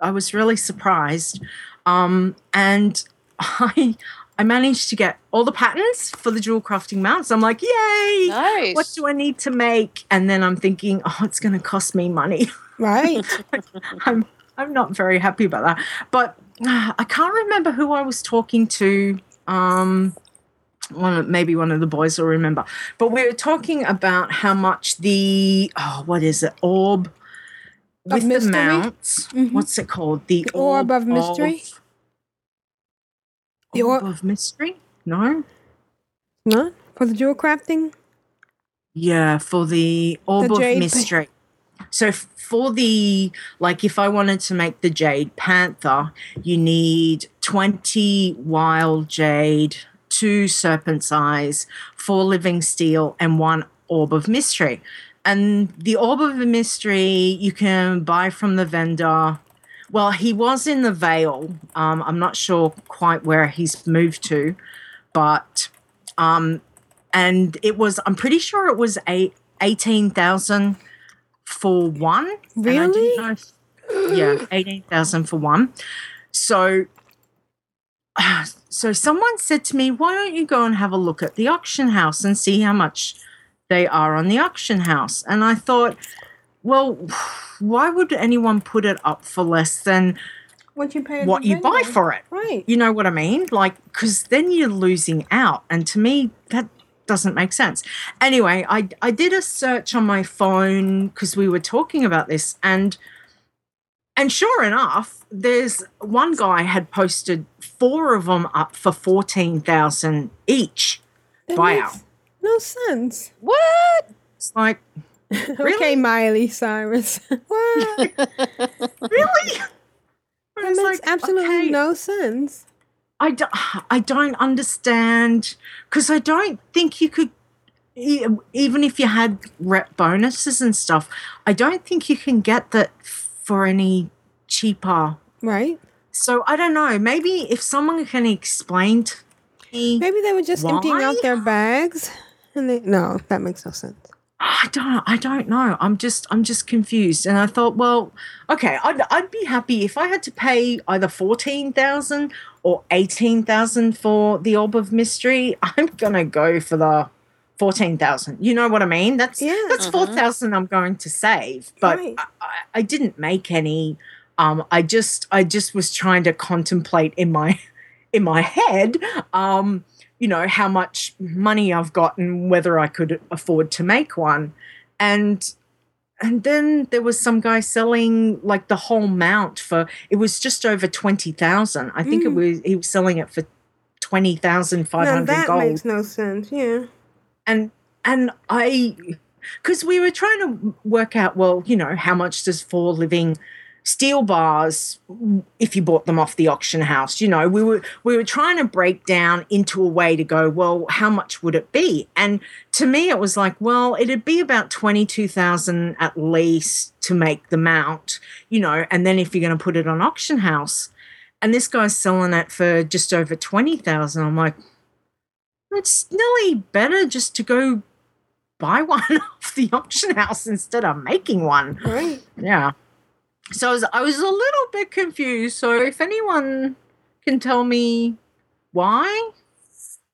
I was really surprised, um, and I I managed to get all the patterns for the jewel crafting mounts. I'm like, yay! Nice. What do I need to make? And then I'm thinking, oh, it's going to cost me money. Right. I'm I'm not very happy about that. But uh, I can't remember who I was talking to. Um, One of, maybe one of the boys will remember. But we were talking about how much the, oh, what is it, orb with the mounts. Mm-hmm. What's it called? The, the orb, orb of mystery? Of, the orb or- of mystery? No? No? For the jewel crafting? Yeah, for the orb the of jade mystery. Pa- so for the, like if I wanted to make the Jade Panther, you need twenty wild jade, two serpent's eyes, four living steel, and one orb of mystery. And the orb of the mystery you can buy from the vendor. Well, he was in the Vale. Um, I'm not sure quite where he's moved to, but um, and it was. I'm pretty sure it was a eighteen thousand for one. Really? And I didn't know if, yeah, eighteen thousand for one. So. Uh, So someone said to me, why don't you go and have a look at the auction house and see how much they are on the auction house? And I thought, well, why would anyone put it up for less than what you, pay what you buy for it? Right. You know what I mean? Like, because then you're losing out. And to me, that doesn't make sense. Anyway, I, I did a search on my phone because we were talking about this, and And sure enough, there's one guy had posted four of them up for fourteen thousand dollars each. That wow. No sense. What? It's like, really? Okay, Miley Cyrus. What? Really? That makes like, absolutely okay. no sense. I, do, I don't understand, because I don't think you could, even if you had rep bonuses and stuff, I don't think you can get that for any cheaper. Right. So I don't know. Maybe if someone can explain to me. Maybe they were just why? emptying out their bags. And they, no, that makes no sense. I don't I don't know. I'm just I'm just confused. And I thought, well, okay, I'd I'd be happy if I had to pay either fourteen thousand dollars or eighteen thousand dollars for the Orb of Mystery. I'm going to go for the fourteen thousand dollars. You know what I mean? That's yeah. that's uh-huh. four thousand dollars I'm going to save, but right. I, I, I didn't make any. Um, I just I just was trying to contemplate in my in my head um you know, how much money I've gotten, whether I could afford to make one. And and then there was some guy selling, like, the whole mount for – it was just over twenty thousand dollars. I think mm. it was he was selling it for twenty thousand five hundred dollars. That gold. Makes no sense, yeah. And and I – because we were trying to work out, well, you know, how much does for living – steel bars, if you bought them off the auction house, you know, we were we were trying to break down into a way to go, well, how much would it be? And to me it was like, well, it'd be about twenty-two thousand dollars at least to make the mount, you know, and then if you're going to put it on auction house. And this guy's selling it for just over twenty thousand dollars. I'm like, it's nearly better just to go buy one off the auction house instead of making one. Right. Yeah. So I was, I was a little bit confused. So if anyone can tell me why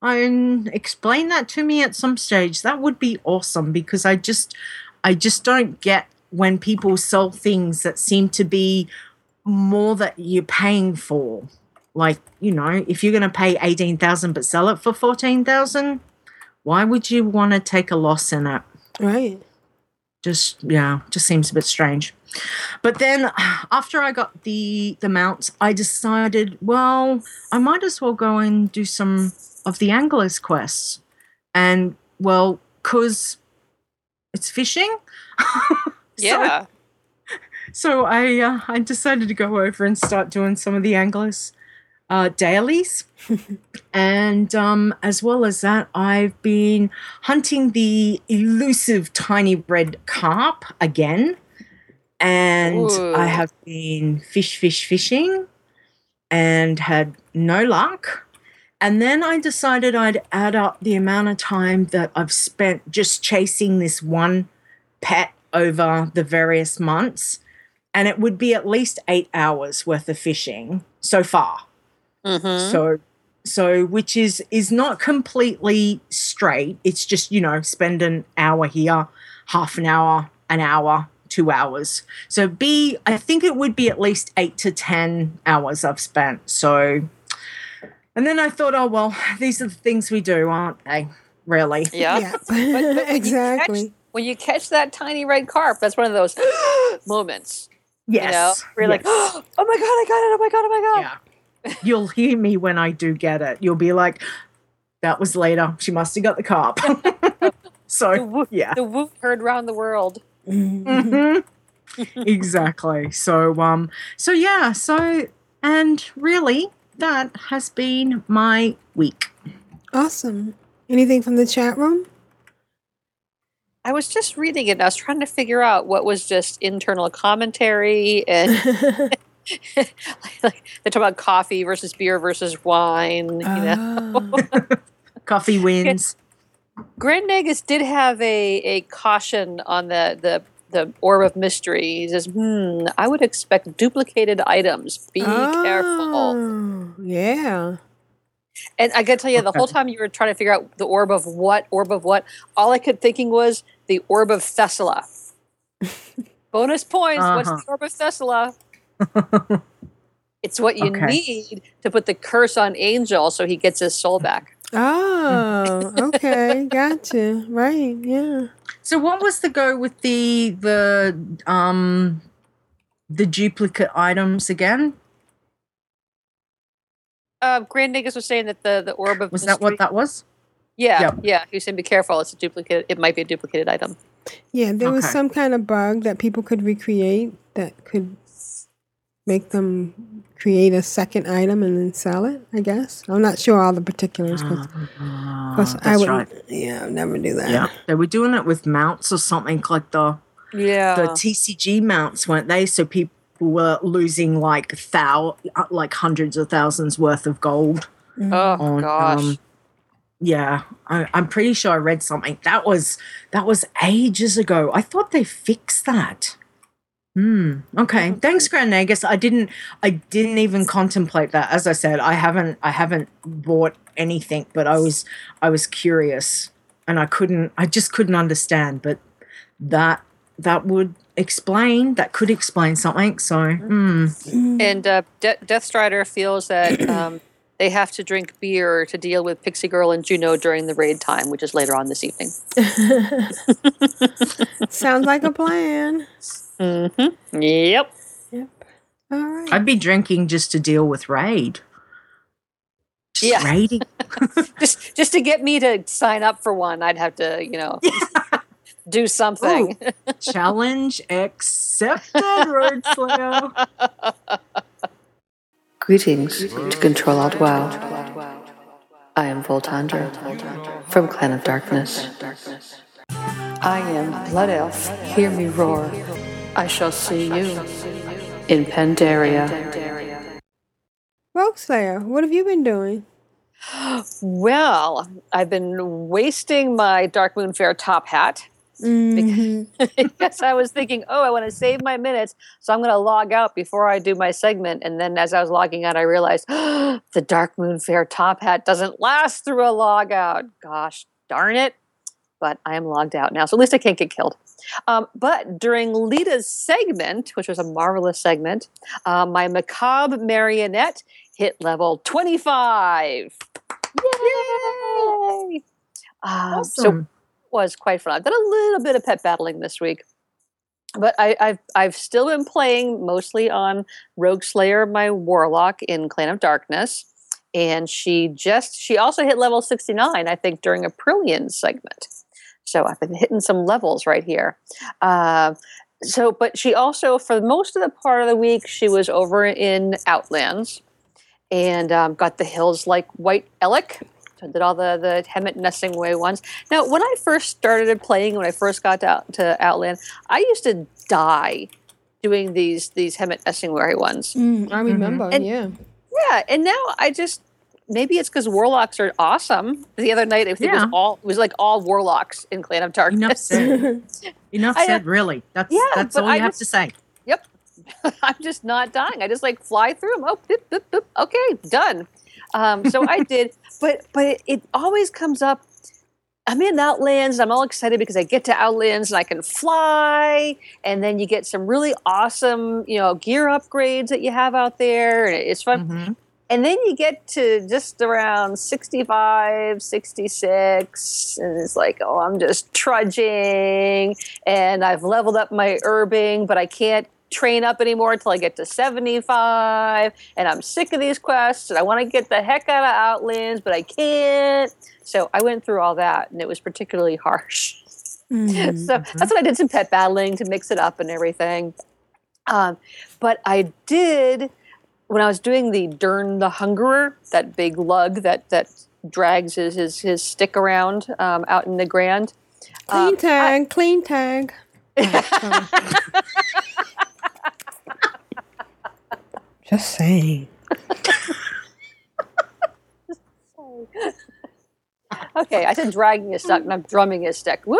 and explain that to me at some stage, that would be awesome, because I just I just don't get when people sell things that seem to be more that you're paying for. Like, you know, if you're going to pay eighteen thousand dollars but sell it for fourteen thousand dollars, why would you want to take a loss in it? Right. Just, yeah, just seems a bit strange. But then after I got the, the mount, I decided, well, I might as well go and do some of the Angler's quests. And, well, because it's fishing. Yeah. So, so I uh, I decided to go over and start doing some of the Angler's uh, dailies. And um, as well as that, I've been hunting the elusive tiny red carp again. And Ooh. I have been fish, fish, fishing and had no luck. And then I decided I'd add up the amount of time that I've spent just chasing this one pet over the various months, and it would be at least eight hours worth of fishing so far. Mm-hmm. So, so which is, is not completely straight. It's just, you know, spend an hour here, half an hour, an hour, two hours. So be I think it would be at least eight to ten hours I've spent. So, and then I thought, oh well, these are the things we do, aren't they? Really? Yeah. yeah. but, but when exactly. You catch, when you catch that tiny red carp, that's one of those moments. Yes. You know, where you're yes. like, oh my god, I got it! Oh my god! Oh my god! Yeah. You'll hear me when I do get it. You'll be like, that was Leeta. She must have got the carp. So the whoop, yeah, the whoop heard round the world. Mm-hmm. Exactly. So um so yeah, so and really that has been my week. Awesome. Anything from the chat room? I was just reading it and I was trying to figure out what was just internal commentary and like they talk about coffee versus beer versus wine, you know. Uh, coffee wins. Grand Nagus did have a, a caution on the, the, the Orb of Mystery. He says, hmm, I would expect duplicated items. Be oh, careful. Yeah. And I got to tell you, the whole time you were trying to figure out the Orb of what, Orb of what, all I kept thinking was the Orb of Thessala. Bonus points. Uh-huh. What's the Orb of Thessala? It's what you okay. need to put the curse on Angel so he gets his soul back. Oh, okay, gotcha. Right, yeah. So, what was the go with the the um the duplicate items again? Uh, Grand Negus was saying that the, the orb of was mystery, that what that was? Yeah, yep. yeah. He was saying, "Be careful. It's a duplicate. It might be a duplicated item." Yeah, there okay. was some kind of bug that people could recreate that could make them create a second item and then sell it, I guess. I'm not sure all the particulars. Cause, uh, cause that's I would, right. Yeah, I would never do that. Yeah, they were doing it with mounts or something like the yeah. the T C G mounts, weren't they? So people were losing like thou like hundreds of thousands worth of gold. Mm-hmm. Oh on, gosh. Um, yeah, I, I'm pretty sure I read something. That was that was ages ago. I thought they fixed that. Hmm. Okay. Thanks, Grand Nagus. I didn't. I didn't even contemplate that. As I said, I haven't. I haven't bought anything, but I was. I was curious, and I couldn't. I just couldn't understand. But that that would explain. That could explain something. So. Mm. And uh, De- Deathstrider feels that um, they have to drink beer to deal with Pixie Girl and Juno during the raid time, which is later on this evening. Sounds like a plan. Mm-hmm. Yep. Yep. All right. I'd be drinking just to deal with raid. Just yeah. raiding. just, just to get me to sign up for one, I'd have to, you know, yeah. do something. Ooh. Challenge accepted, Rogueslayer. Greetings to Ctrl Alt WoW. I am Voltandra from Clan of Darkness. I am Blood Elf. Hear me roar. I shall see you in Pandaria. Rogueslayer, what have you been doing? Well, I've been wasting my Darkmoon Faire top hat. Mm-hmm. Because yes, I was thinking, oh, I want to save my minutes, so I'm going to log out before I do my segment. And then as I was logging out, I realized oh, the Darkmoon Faire top hat doesn't last through a log out. Gosh darn it. But I am logged out now, so at least I can't get killed. Um, but during Leeta's segment, which was a marvelous segment, uh, my macabre marionette hit level twenty-five. Yay! Uh, awesome. So it was quite fun. I've done a little bit of pet battling this week. But I, I've I've still been playing mostly on Rogueslayer, my warlock in Clan of Darkness. And she just she also hit level sixty-nine, I think, during Aprillian's segment. So I've been hitting some levels right here. Uh, so, but she also, for most of the part of the week, she was over in Outlands and um, got the hills like White Elec. So did all the, the Hemet Nessingway ones. Now, when I first started playing, when I first got to, to Outland, I used to die doing these these Hemet Nessingway ones. Mm, I remember, mm-hmm. and, yeah. Yeah, and now I just, maybe it's because warlocks are awesome. The other night, I think yeah. it was all it was like all warlocks in Clan of Darkness. Enough said. Enough I, said, really. That's yeah, that's all I you just, have to say. Yep. I'm just not dying. I just like fly through them. Oh, boop, boop, boop. Okay, done. Um, so I did. But but it always comes up. I'm in Outlands. I'm all excited because I get to Outlands and I can fly. And then you get some really awesome, you know, gear upgrades that you have out there. And it's fun. Mm-hmm. And then you get to just around sixty-five, sixty-six. And it's like, oh, I'm just trudging. And I've leveled up my herbing, but I can't train up anymore until I get to seventy-five. And I'm sick of these quests. And I want to get the heck out of Outlands, but I can't. So I went through all that, and it was particularly harsh. Mm-hmm. So that's when I did some pet battling to mix it up and everything. Um, but I did, when I was doing the Dern the Hungerer, that big lug that that drags his his, his stick around um, out in the Grand. Clean um, tag, I, clean tag. Just saying. Just saying. Okay, I said dragging his stick, and I'm drumming his stick. Whoop!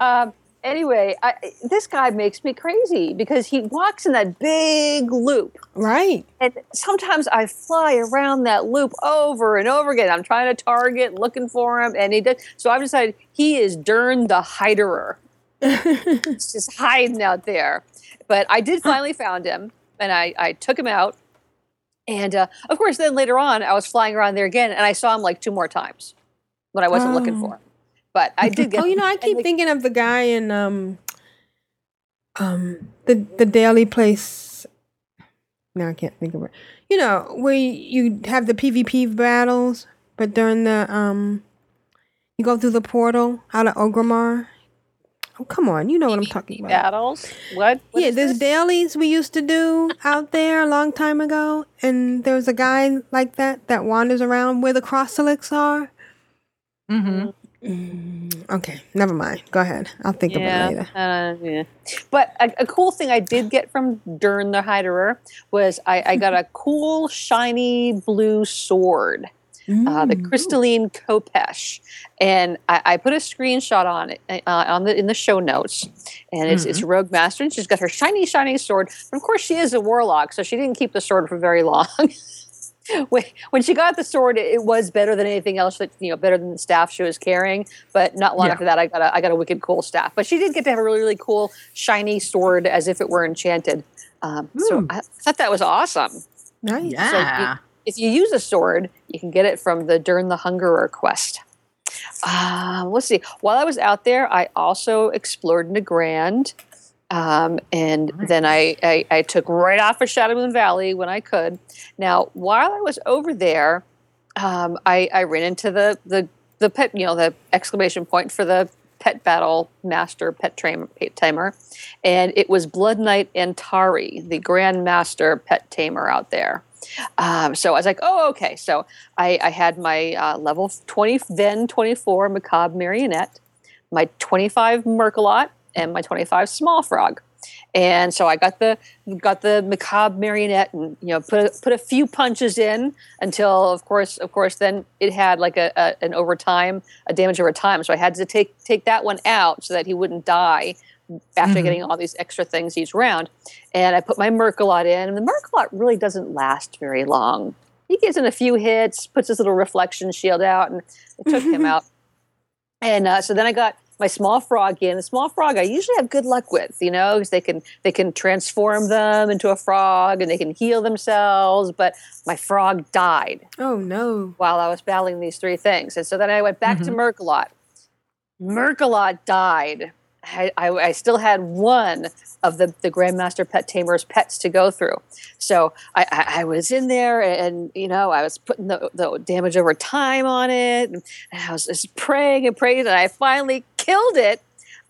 Um, anyway, I, this guy makes me crazy because he walks in that big loop. Right. And sometimes I fly around that loop over and over again. I'm trying to target, looking for him, and he does. So I've decided he is Dern the Hiderer. He's just hiding out there. But I did finally found him, and I, I took him out. And, uh, of course, then later on, I was flying around there again, and I saw him like two more times. What I wasn't oh. looking for, but I did get. Oh, you know, I keep thinking of the guy in um, um, the the Daily Place now I can't think of it. You know, where you have the PvP battles, but during the, um, you go through the portal out of Orgrimmar. Oh, come on. You know what I'm talking about. Battles? What? what yeah, there's this? dailies we used to do out there a long time ago. And there was a guy like that that wanders around where the cross-selects are. Mm-hmm. Mm, okay, never mind. Go ahead. I'll think yeah, of it later. Uh, yeah. But a, a cool thing I did get from Dern the Hungerer was I, I got a cool, shiny blue sword. Uh, the crystalline Kopesh, and I, I put a screenshot on it uh, on the in the show notes, and it's mm-hmm. it's Rogue Master, and she's got her shiny, shiny sword. But of course, she is a warlock, so she didn't keep the sword for very long. when, when she got the sword, it, it was better than anything else that you know, better than the staff she was carrying. But not long yeah. after that, I got a I got a wicked cool staff. But she did get to have a really, really cool shiny sword as if it were enchanted. Um, so I thought that was awesome. Nice. Yeah. So, it, If you use a sword, you can get it from the Dern the Hungerer quest. Uh, let's see. While I was out there, I also explored Nagrand. Um, and nice. then I, I, I took right off of Shadowmoon Valley when I could. Now, while I was over there, um, I, I ran into the, the, the pet, you know, the exclamation point for the pet battle master, pet tram, pet tamer. And it was Blood Knight Antari, the Grand Master pet tamer out there. Um, so I was like, oh, okay. So I, I had my uh, level twenty, then twenty-four Macabre Marionette, my twenty-five Merkalot, and my twenty-five Small Frog. And so I got the got the Macabre Marionette, and you know, put a, put a few punches in until, of course, of course, then it had like a, a an overtime, a damage over time. So I had to take take that one out so that he wouldn't die. After mm-hmm. getting all these extra things each round. And I put my Merkalot in. And the Merkalot really doesn't last very long. He gives in a few hits, puts his little reflection shield out, and it took him out. And uh, so then I got my Small Frog in. The Small Frog I usually have good luck with, you know, because they can, they can transform them into a frog and they can heal themselves. But my frog died. Oh, no. While I was battling these three things. And so then I went back mm-hmm. to Merkalot. Merkalot died. I, I still had one of the, the Grandmaster Pet Tamer's pets to go through. So I, I, I was in there and, you know, I was putting the, the damage over time on it. And I was just praying and praying, and I finally killed it.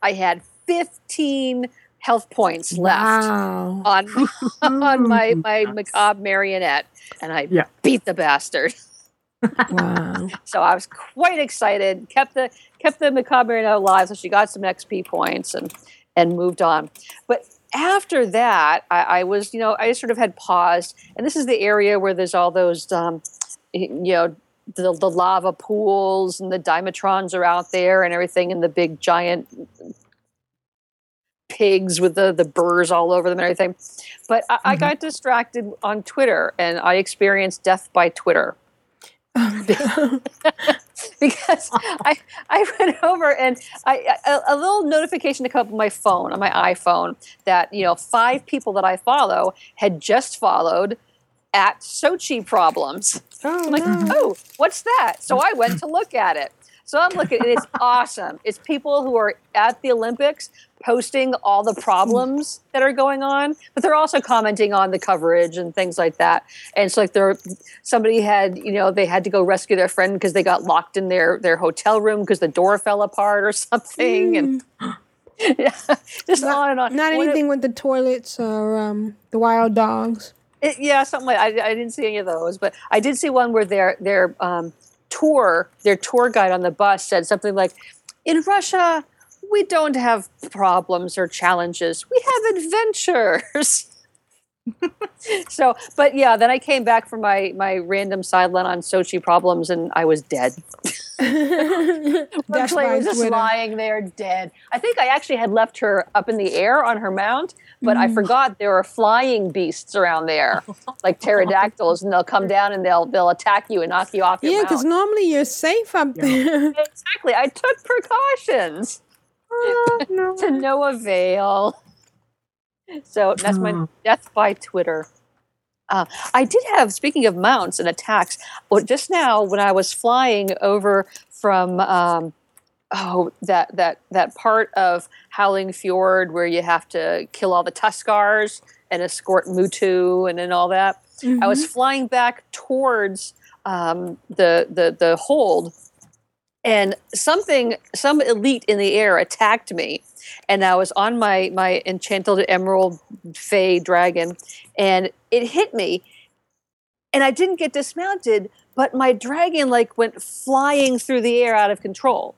I had fifteen health points left wow. on, on my, my Macabre Marionette. And I yeah. beat the bastard. Wow. So I was quite excited. Kept the kept the Macabre Marionette alive, so she got some X P points and and moved on. But after that, I, I was you know I sort of had paused, and this is the area where there's all those um, you know the, the lava pools and the Dimatrons are out there and everything, and the big giant pigs with the, the burrs all over them and everything. But I, mm-hmm. I got distracted on Twitter, and I experienced death by Twitter. Because I, I went over and I, a, a little notification to come up on my phone, on my iPhone, that, you know, five people that I follow had just followed at Sochi Problems. Oh, I'm like, no. oh, what's that? So I went to look at it. So I'm looking, and it's awesome. It's people who are at the Olympics posting all the problems that are going on, but they're also commenting on the coverage and things like that. And it's like there, somebody had, you know, they had to go rescue their friend because they got locked in their, their hotel room because the door fell apart or something. Mm. And yeah, just not, on and on. Not anything it, with the toilets or um, the wild dogs. It, yeah, something like that. I, I didn't see any of those, but I did see one where they're, they're um, tour their tour guide on the bus said something like, in Russia we don't have problems or challenges, we have adventures. So but yeah, then I came back from my my random sideline on Sochi Problems, and I was dead. That's why I was just lying there dead. I think I actually had left her up in the air on her mount, but mm. I forgot there are flying beasts around there, like pterodactyls, and they'll come down and they'll they'll attack you and knock you off your yeah, mount. Yeah, because normally you're safe up yeah. there. Exactly. I took precautions oh, no. to no avail. So that's my death by Twitter. Uh, I did have, speaking of mounts and attacks, well, just now when I was flying over from um, oh that that that part of Howling Fjord where you have to kill all the Tuskars and escort Mutu and, and all that. Mm-hmm. I was flying back towards um, the, the the hold, and something, some elite in the air attacked me, and I was on my, my enchanted emerald fae dragon, and it hit me, and I didn't get dismounted, but my dragon like went flying through the air out of control.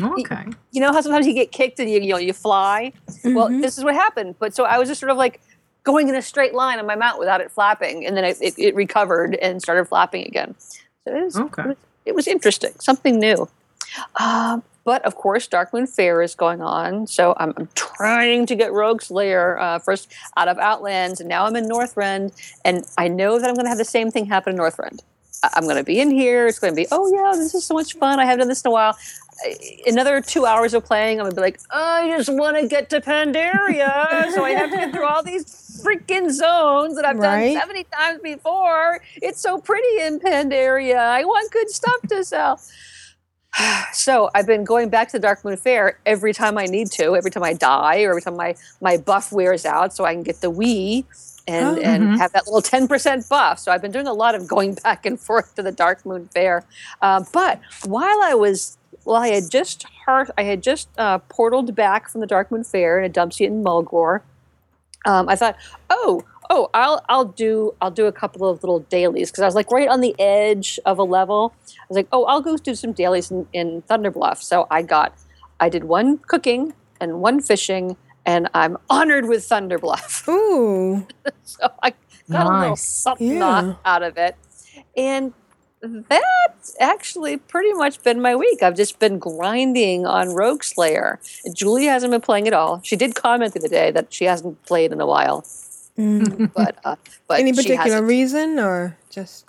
Okay. You, you know how sometimes you get kicked and you you know, you fly? Mm-hmm. Well, this is what happened. But so I was just sort of like going in a straight line on my mount without it flapping, and then it, it, it recovered and started flapping again. So it was, okay. it, was it was interesting, something new. Uh, but of course, Darkmoon Faire is going on, so I'm, I'm trying to get Rogueslayer uh, first out of Outlands, and now I'm in Northrend, and I know that I'm going to have the same thing happen in Northrend. I- I'm going to be in here. It's going to be, oh yeah, this is so much fun. I haven't done this in a while. Another two hours of playing, I'm going to be like, I just want to get to Pandaria, so I have to get through all these freaking zones that I've right? done seventy times before. It's so pretty in Pandaria. I want good stuff to sell. So I've been going back to Darkmoon Faire every time I need to, every time I die, or every time my, my buff wears out so I can get the Wii and, mm-hmm. and have that little ten percent buff. So I've been doing a lot of going back and forth to the Darkmoon Faire. Uh, but while I was... Well, I had just heart, I had just uh, portaled back from the Darkmoon Faire in a dump seat in Mulgore. Um, I thought, oh, oh, I'll I'll do I'll do a couple of little dailies because I was like right on the edge of a level. I was like, oh, I'll go do some dailies in, in Thunder Bluff. So I got, I did one cooking and one fishing, and I'm honored with Thunder Bluff. Ooh, so I got nice. a little something yeah. out of it, and. That's actually pretty much been my week. I've just been grinding on Rogueslayer. Julie hasn't been playing at all. She did comment the other day that she hasn't played in a while. Mm. But, uh, but any particular reason or just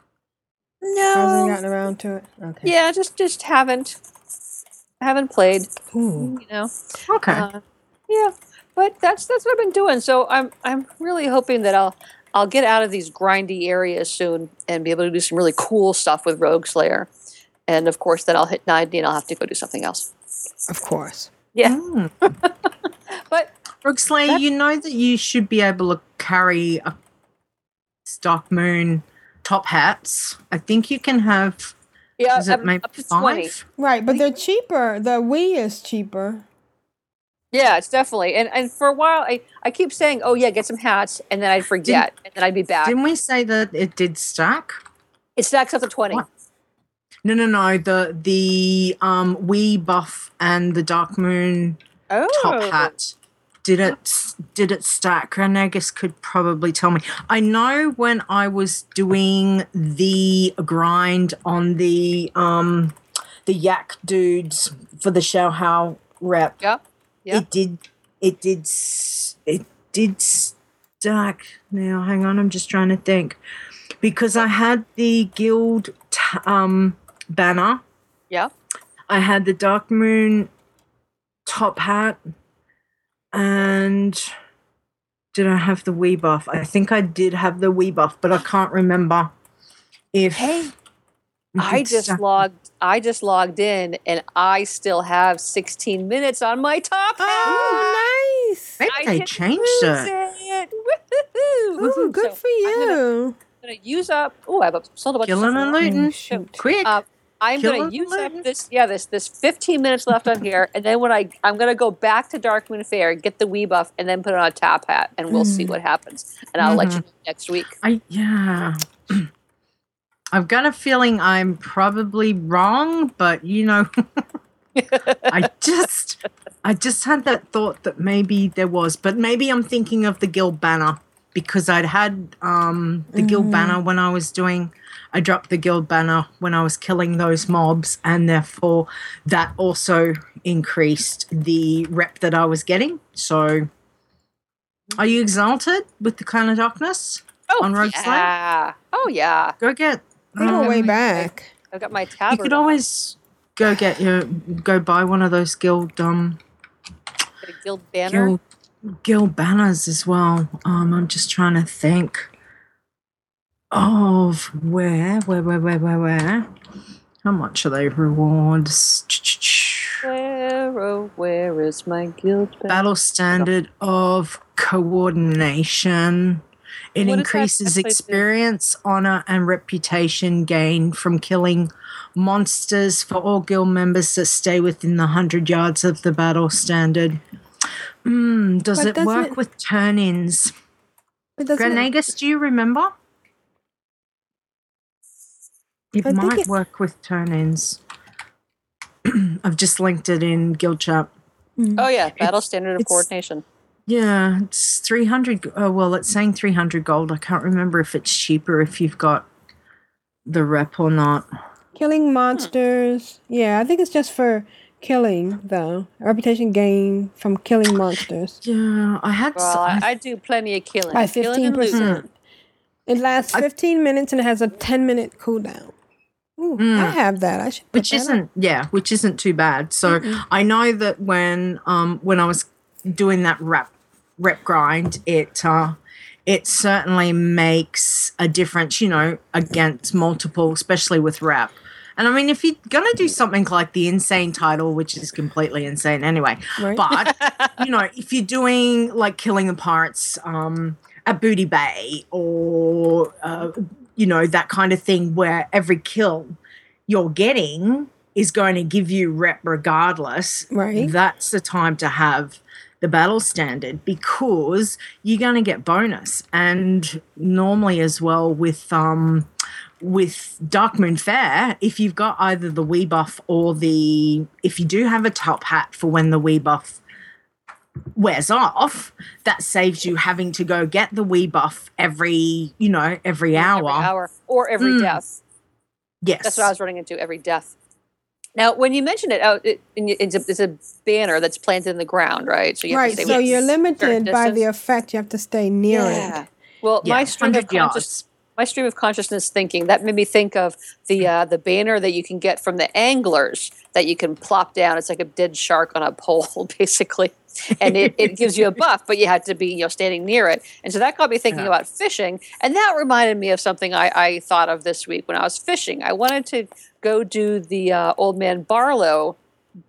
no hasn't gotten around to it? Okay. Yeah, just just haven't haven't played. Ooh. You know. Okay. Uh, yeah, but that's that's what I've been doing. So I'm I'm really hoping that I'll. I'll get out of these grindy areas soon and be able to do some really cool stuff with Rogueslayer. And, of course, then I'll hit ninety and I'll have to go do something else. Of course. Yeah. Mm. But Rogueslayer, you know that you should be able to carry a Darkmoon top hats. I think you can have, yeah, is it maybe up to five? twenty. Right, but they're cheaper. The Wii is cheaper. Yeah, it's definitely. And and for a while, I, I keep saying, oh, yeah, get some hats, and then I'd forget, didn't, and then I'd be back. Didn't we say that it did stack? It stacks up to twenty. What? No, no, no. The the um, Wii buff and the Darkmoon oh. top hat, did it did it stack? Renegus could probably tell me. I know when I was doing the grind on the, um, the Yak dudes for the Xiaohao rep. Yeah. Yeah. It did, it did, it did stack. Now, hang on, I'm just trying to think. Because I had the guild t- um, banner. Yeah. I had the Darkmoon top hat. And did I have the Wii buff? I think I did have the Wii buff, but I can't remember if... Hey. I just logged I just logged in and I still have sixteen minutes on my top hat. Oh, nice. Maybe I they changed it. it. Woo-hoo. Ooh, good so for you. I'm going to use up. Oh, I've sold a bunch Killing of stuff. Killing Shoot. Quick. Uh, I'm going to use up this yeah, this this fifteen minutes left on here, and then when I I'm going to go back to Darkmoon Faire, get the Wii buff and then put on a top hat and we'll mm. see what happens. And I'll mm. let you know next week. I yeah. I've got a feeling I'm probably wrong, but you know, I just, I just had that thought that maybe there was, but maybe I'm thinking of the guild banner because I'd had um, the mm-hmm. guild banner when I was doing. I dropped the guild banner when I was killing those mobs, and therefore that also increased the rep that I was getting. So, are you exalted with the Clan of Darkness oh, on Rogueslayer? Yeah. Oh yeah, go get. They go um, way back. I got my tab. You could always go get your go buy one of those guild um guild banner guild, guild banners as well. Um, I'm just trying to think of where where where where where where. How much are they rewards? Where, oh, where is my guild? Band? Battle standard of coordination. It what increases experience, honor, and reputation gained from killing monsters for all guild members that stay within the one hundred yards of the battle standard. Mm, does but it work it, with turn-ins? Grenagas, do you remember? It I might work with turn-ins. I've just linked it in guild chat. Mm. Oh, yeah, battle it's, standard of coordination. Yeah, it's three hundred. Oh, well, it's saying three hundred gold. I can't remember if it's cheaper if you've got the rep or not. Killing monsters. Hmm. Yeah, I think it's just for killing, though. Reputation gain from killing monsters. Yeah, I had. Well, I, I do plenty of killing. By fifteen percent. Killing it lasts fifteen I, minutes and it has a ten-minute cooldown. Ooh, mm, I have that. I should. Which isn't. Up. Yeah, which isn't too bad. So mm-hmm. I know that when um when I was doing that rep rep grind, it uh it certainly makes a difference. You know, against multiple, especially with rep. And I mean, if you're going to do something like the insane title, which is completely insane anyway, right? But, you know, if you're doing like killing the pirates um, at Booty Bay or, uh, you know, that kind of thing where every kill you're getting is going to give you rep regardless, right? That's the time to have the battle standard because you're going to get bonus. And normally as well with um. With Darkmoon Faire, if you've got either the Wii buff or the – if you do have a top hat for when the Wii buff wears off, that saves you having to go get the Wii buff every, you know, every hour. Every hour or every mm. death. Yes. That's what I was running into, every death. Now, when you mentioned it, oh, it it's, a, it's a banner that's planted in the ground, right? So you have right, to stay so with you're limited by the effect. You have to stay near yeah. it. Well, yeah, my stream of consciousness – my stream of consciousness thinking, that made me think of the uh, the banner that you can get from the anglers that you can plop down. It's like a dead shark on a pole, basically. And it, it gives you a buff, but you had to be, you know, standing near it. And so that got me thinking yeah. about fishing. And that reminded me of something I, I thought of this week when I was fishing. I wanted to go do the uh, Old Man Barlow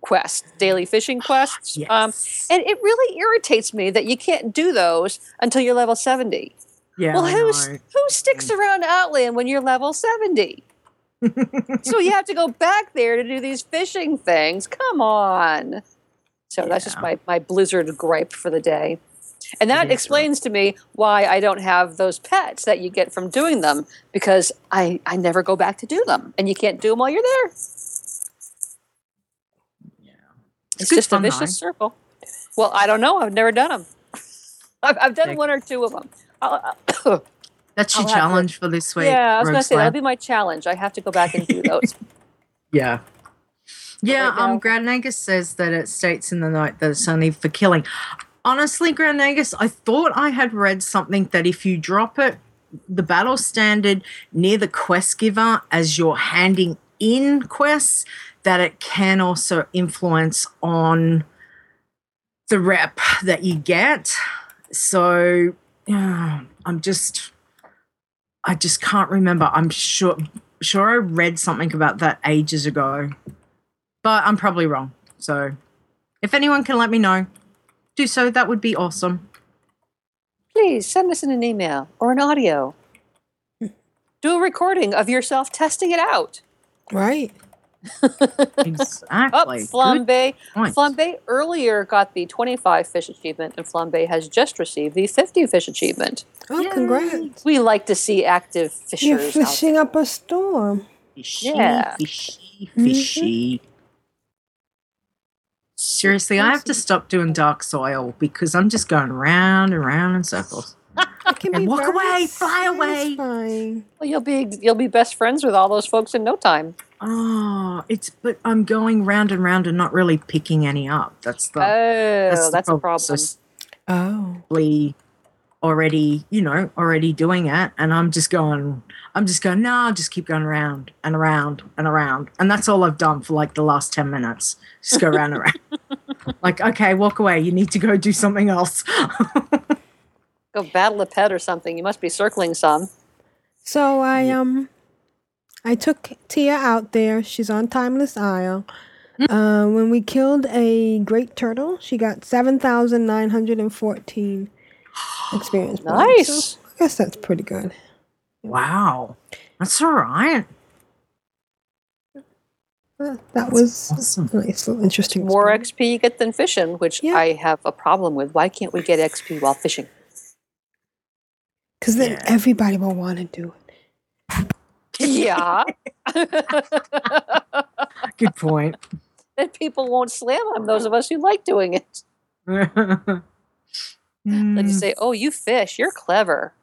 quest, daily fishing quests. Yes. Um, and it really irritates me that you can't do those until you're level seventy. Yeah, well, who's, who sticks around Outland when you're level seventy? So you have to go back there to do these fishing things. Come on. So yeah. that's just my, my blizzard gripe for the day. And that yeah, explains right. to me why I don't have those pets that you get from doing them, because I, I never go back to do them. And you can't do them while you're there. Yeah, It's, it's just a vicious line. circle. Well, I don't know. I've never done them. I've, I've done Thanks. one or two of them. I'll, I'll, That's your I'll challenge for this week. Yeah, I was going to say, that'll be my challenge. I have to go back and do those. yeah. Yeah, right um, Granagas says that it states in the note that it's only for killing. Honestly, Granagas, I thought I had read something that if you drop it, the battle standard near the quest giver as you're handing in quests, that it can also influence on the rep that you get. So... Yeah, I'm just, I just can't remember. I'm sure, sure I read something about that ages ago, but I'm probably wrong. So if anyone can let me know, do so. That would be awesome. Please send us in an email or an audio. Do a recording of yourself testing it out. Right. Exactly. Oh, Flambe. Flambe earlier got the twenty-five fish achievement, and Flambe has just received the fifty fish achievement. Oh, yay. Congrats! We like to see active fishers. You're fishing out there. Up a storm. Fishy, yeah. fishy, fishy. Mm-hmm. Seriously, I have to stop doing Dark Soil because I'm just going round and round in circles. It can and be walk away, fly away. Satisfying. Well, you'll be you'll be best friends with all those folks in no time. Oh, it's but I'm going round and round and not really picking any up. That's the oh, that's, the that's problem. a problem. So oh, already you know already doing it, and I'm just going. I'm just going. No, I'll just keep going around and around and around, and that's all I've done for like the last ten minutes. Just go round and around. Like, okay, walk away. You need to go do something else. Go battle a pet or something. You must be circling some. So I um, I took Tia out there. She's on Timeless Isle. Uh, when we killed a great turtle, she got seven thousand nine hundred fourteen experience points. Nice. So I guess that's pretty good. Wow. That's all right. Uh, that was awesome. A nice little interesting. More experience. X P you get than fishing, which yeah. I have a problem with. Why can't we get X P while fishing? Because then yeah. everybody will want to do it. Yeah. Good point. Then people won't slam on those of us who like doing it. mm. Like you say, oh, you fish. You're clever.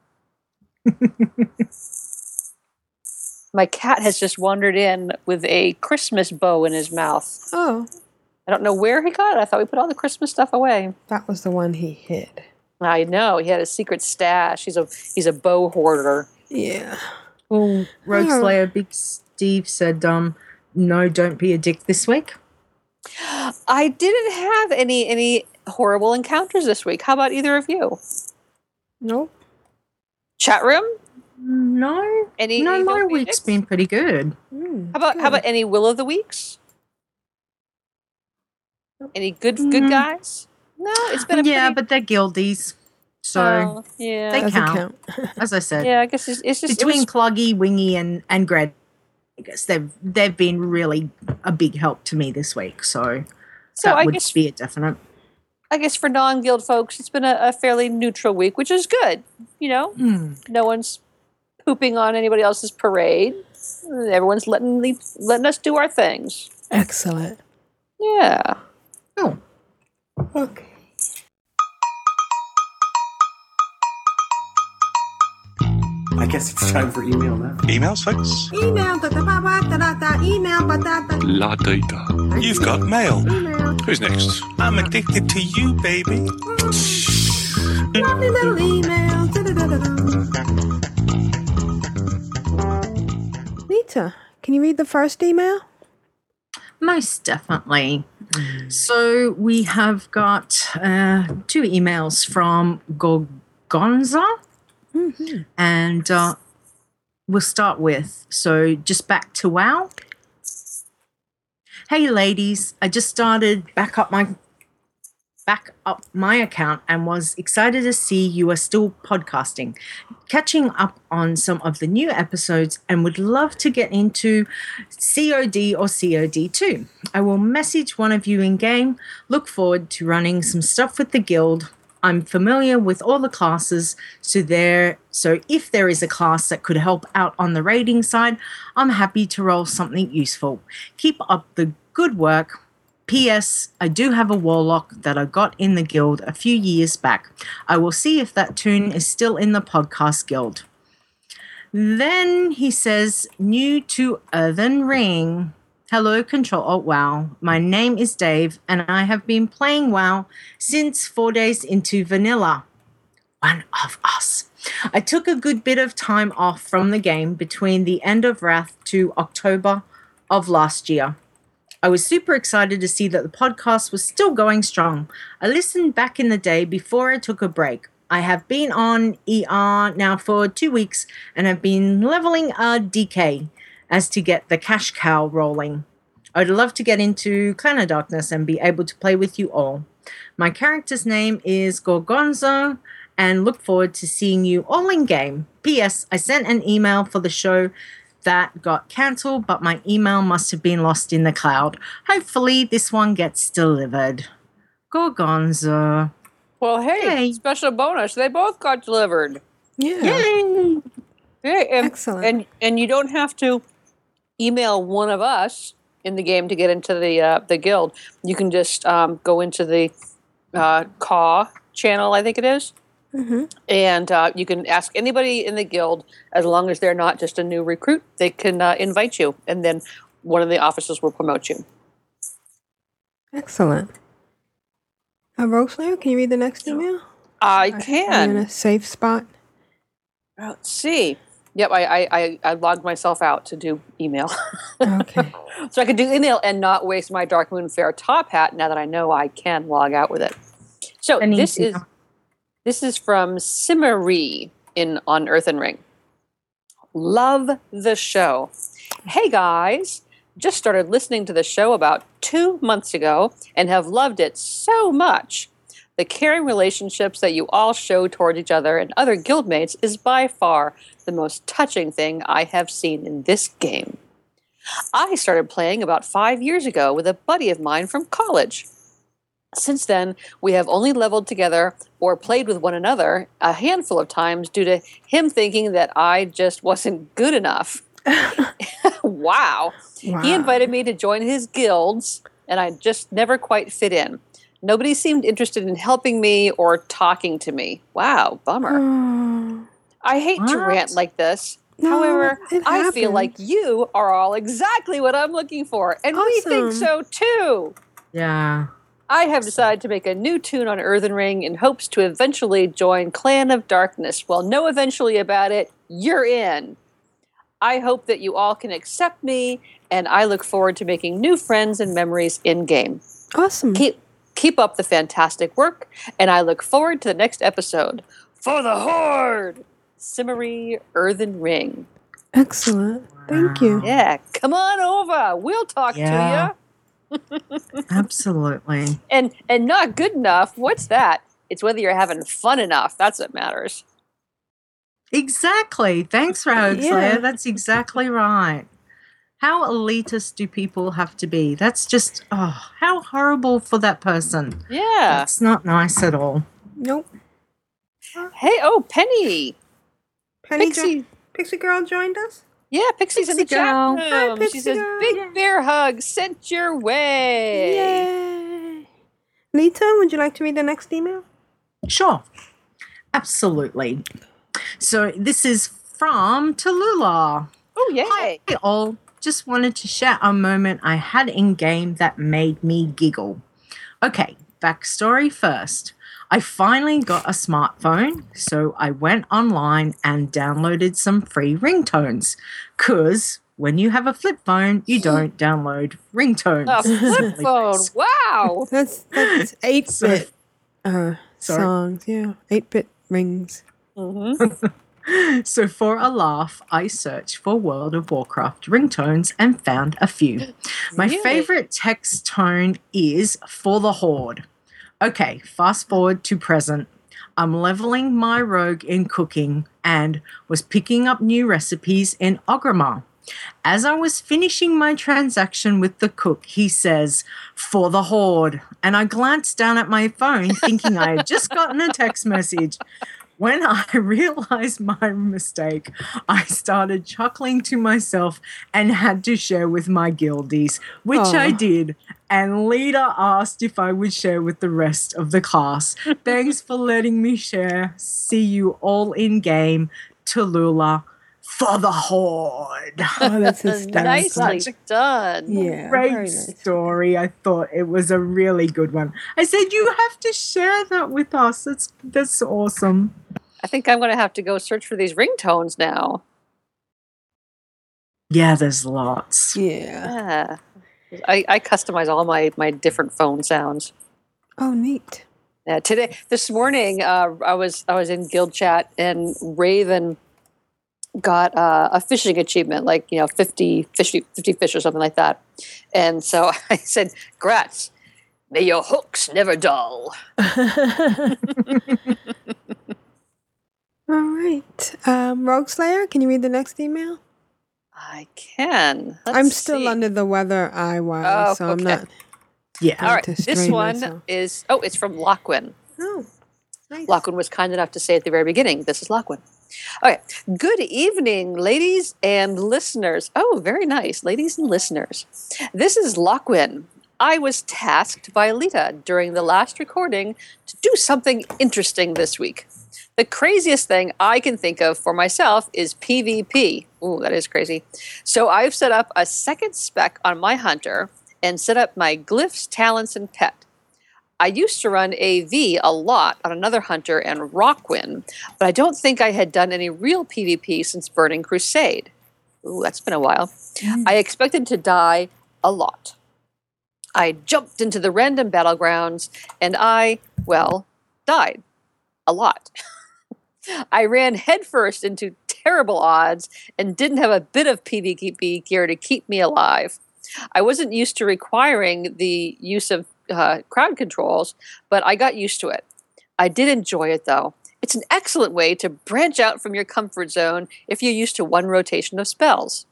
My cat has just wandered in with a Christmas bow in his mouth. Oh. I don't know where he got it. I thought we put all the Christmas stuff away. That was the one he hid. I know. He had a secret stash. He's a he's a bow hoarder. Yeah. Well, Rogueslayer, Big Steve said, um, no, don't be a dick this week. I didn't have any any horrible encounters this week. How about either of you? Nope. Chat room? No. Any, no, any my week's been pretty good. Mm, how about good. How about any will of the weeks? Any good mm. good guys? No, it's been a yeah, pretty... but they're guildies, so oh, yeah. they count. count. As I said, yeah, I guess it's, it's just between it was... Cloggy, Wingy, and and Greg. I guess they've they've been really a big help to me this week. So, so that I would guess, be a definite. I guess for non-guild folks, it's been a, a fairly neutral week, which is good. You know, mm. no one's pooping on anybody else's parade. Everyone's letting le- letting us do our things. Excellent. Yeah. Oh. Okay. I guess it's time for email now. Emails, folks? Email. La data. You've got mail. Email. Who's next? I'm addicted to you, baby. Mm. Lovely little emails. Leeta, can you read the first email? Most definitely. So we have got uh, two emails from Gorgonza. Mm-hmm. And uh, we'll start with, so just back to WoW. Hey ladies, I just started back up my back up my account and was excited to see you are still podcasting, catching up on some of the new episodes, and would love to get into C O D or C O D two. I will message one of you in game. Look forward to running some stuff with the guild. I'm familiar with all the classes, so there. So if there is a class that could help out on the raiding side, I'm happy to roll something useful. Keep up the good work. P S. I do have a warlock that I got in the guild a few years back. I will see if that tune is still in the podcast guild. Then he says, new to Earthen Ring. Hello, Ctrl Alt WoW. My name is Dave, and I have been playing WoW since four days into vanilla. One of us. I took a good bit of time off from the game between the end of Wrath to October of last year. I was super excited to see that the podcast was still going strong. I listened back in the day before I took a break. I have been on E R now for two weeks and have been leveling a D K. As to get the cash cow rolling. I'd love to get into Clan of Darkness and be able to play with you all. My character's name is Gorgonzo, and look forward to seeing you all in game. P S. I sent an email for the show that got cancelled, but my email must have been lost in the cloud. Hopefully this one gets delivered. Gorgonzo. Well, hey, hey. Special bonus. They both got delivered. Yeah. Yay! Hey, and, excellent. And, and you don't have to... email one of us in the game to get into the uh, the guild. You can just um, go into the uh, C A W channel, I think it is, mm-hmm. and uh, you can ask anybody in the guild, as long as they're not just a new recruit, they can uh, invite you, and then one of the officers will promote you. Excellent. Uh, Rogueslayer, can you read the next email? I can. Are you in a safe spot? Let's see. Yep, I, I, I logged myself out to do email. Okay. So I could do email and not waste my Darkmoon Faire top hat now that I know I can log out with it. So this is this is from Simmery in on Earthen Ring. Love the show. Hey guys, just started listening to the show about two months ago and have loved it so much. The caring relationships that you all show toward each other and other guildmates is by far the most touching thing I have seen in this game. I started playing about five years ago with a buddy of mine from college. Since then, we have only leveled together or played with one another a handful of times due to him thinking that I just wasn't good enough. Wow. Wow. He invited me to join his guilds, and I just never quite fit in. Nobody seemed interested in helping me or talking to me. Wow, bummer. Mm. I hate what? to rant like this. No, However, I feel like you are all exactly what I'm looking for, and awesome. we think so too. Yeah. I have decided to make a new tune on Earthen Ring in hopes to eventually join Clan of Darkness. Well, know eventually about it. You're in. I hope that you all can accept me, and I look forward to making new friends and memories in-game. Awesome. Keep, keep up the fantastic work, and I look forward to the next episode. For the Horde! Cimmery Earthen Ring. Excellent. Wow. Thank you. Yeah, come on over. We'll talk yeah. to you. Absolutely. And and not good enough. What's that? It's whether you're having fun enough. That's what matters. Exactly. Thanks, Rogueslayer. Yeah. That's exactly right. How elitist do people have to be? That's just, oh, how horrible for that person. Yeah. It's not nice at all. Nope. Hey, oh, Penny. Penny Pixie. Jo- Pixie Girl joined us? Yeah, Pixie's Pixie in the Girl. chat room. Hi, she says, Girl. Big yeah. bear hug sent your way. Yay. Leeta, would you like to read the next email? Sure. Absolutely. So this is from Tallulah. Oh, yeah. Hi, all. Just wanted to share a moment I had in-game that made me giggle. Okay, backstory first. I finally got a smartphone, so I went online and downloaded some free ringtones. Because when you have a flip phone, you don't download ringtones. A flip phone, wow. That's, that's eight-bit so, uh, songs, yeah, eight-bit rings. Mm-hmm. So for a laugh, I searched for World of Warcraft ringtones and found a few. My really? favorite text tone is For the Horde. Okay, fast forward to present. I'm leveling my rogue in cooking and was picking up new recipes in Orgrimmar. As I was finishing my transaction with the cook, he says, For the Horde. And I glanced down at my phone thinking I had just gotten a text message. When I realized my mistake, I started chuckling to myself and had to share with my guildies, which Aww. I did. And Leeta asked if I would share with the rest of the class. Thanks for letting me share. See you all in game. Tallulah, For the Horde. Oh, that's nicely done. Yeah, great nice. story. I thought it was a really good one. I said, you have to share that with us. That's, that's awesome. I think I'm going to have to go search for these ringtones now. Yeah, there's lots. Yeah. yeah. I, I customize all my, my different phone sounds. Oh, neat. Yeah, today, this morning, uh, I was I was in Guild Chat and Raven got uh, a fishing achievement, like, you know, fifty, fifty, fifty fish or something like that. And so I said, grats, may your hooks never dull. All right. Um, Rogueslayer, can you read the next email? I can. Let's I'm still see. under the weather I was, oh, so okay. I'm not. Yeah. All right. This one myself. is, oh, it's from Lockwin. Oh, nice. Lockwin was kind enough to say at the very beginning, this is Lockwin. Okay. Good evening, ladies and listeners. Oh, very nice. Ladies and listeners. This is Lockwin. I was tasked by Leeta during the last recording to do something interesting this week. The craziest thing I can think of for myself is PvP. Ooh, that is crazy. So I've set up a second spec on my hunter and set up my glyphs, talents, and pet. I used to run A V a lot on another hunter and Rockwin, but I don't think I had done any real PvP since Burning Crusade. Ooh, that's been a while. Mm. I expected to die a lot. I jumped into the random battlegrounds, and I, well, died. A lot. I ran headfirst into terrible odds and didn't have a bit of PvP gear to keep me alive. I wasn't used to requiring the use of uh, crowd controls, but I got used to it. I did enjoy it, though. It's an excellent way to branch out from your comfort zone if you're used to one rotation of spells.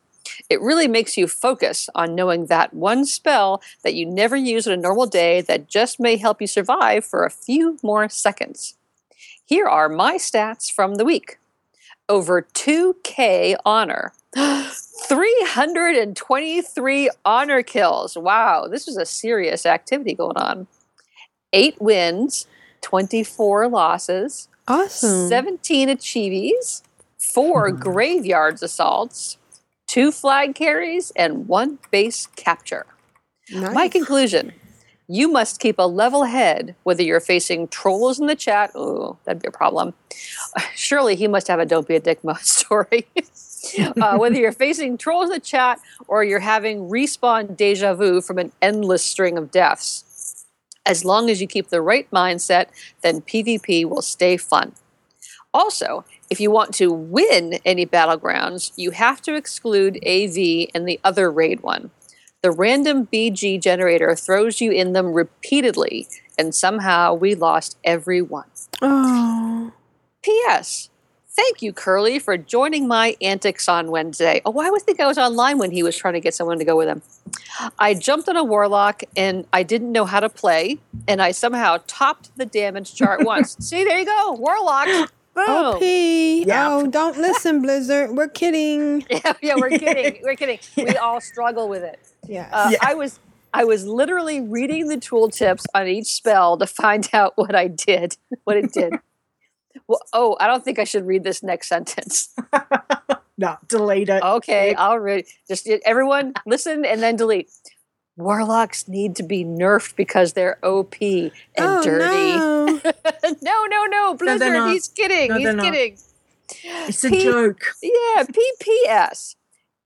It really makes you focus on knowing that one spell that you never use on a normal day that just may help you survive for a few more seconds. Here are my stats from the week. Over two K honor. three hundred twenty-three honor kills. Wow, this was a serious activity going on. Eight wins, twenty-four losses. Awesome. seventeen achievies, four hmm. graveyards assaults, two flag carries, and one base capture. Nice. My conclusion, you must keep a level head whether you're facing trolls in the chat. Ooh, that'd be a problem. Surely he must have a don't be a dick mode story. uh, whether you're facing trolls in the chat or you're having respawn deja vu from an endless string of deaths. As long as you keep the right mindset, then PvP will stay fun. Also, if you want to win any battlegrounds, you have to exclude A V and the other raid one. The random B G generator throws you in them repeatedly, and somehow we lost every one. Oh. P S. Thank you, Curly, for joining my antics on Wednesday. Oh, I would think I was online when he was trying to get someone to go with him. I jumped on a warlock, and I didn't know how to play, and I somehow topped the damage chart once. See, there you go. Warlock. Oh, O P. Yeah. Oh, don't listen, Blizzard. We're kidding. yeah, yeah, we're kidding. We're kidding. Yeah. We all struggle with it. Yes. Uh, yeah. I was I was literally reading the tooltips on each spell to find out what I did, what it did. well, oh, I don't think I should read this next sentence. no, delete it. Okay, delete. I'll read. Just everyone listen and then delete. Warlocks need to be nerfed because they're O P and oh, dirty. No. no, no, no, Blizzard, no, he's kidding. No, he's kidding. Not. It's a P- joke. Yeah, P P S.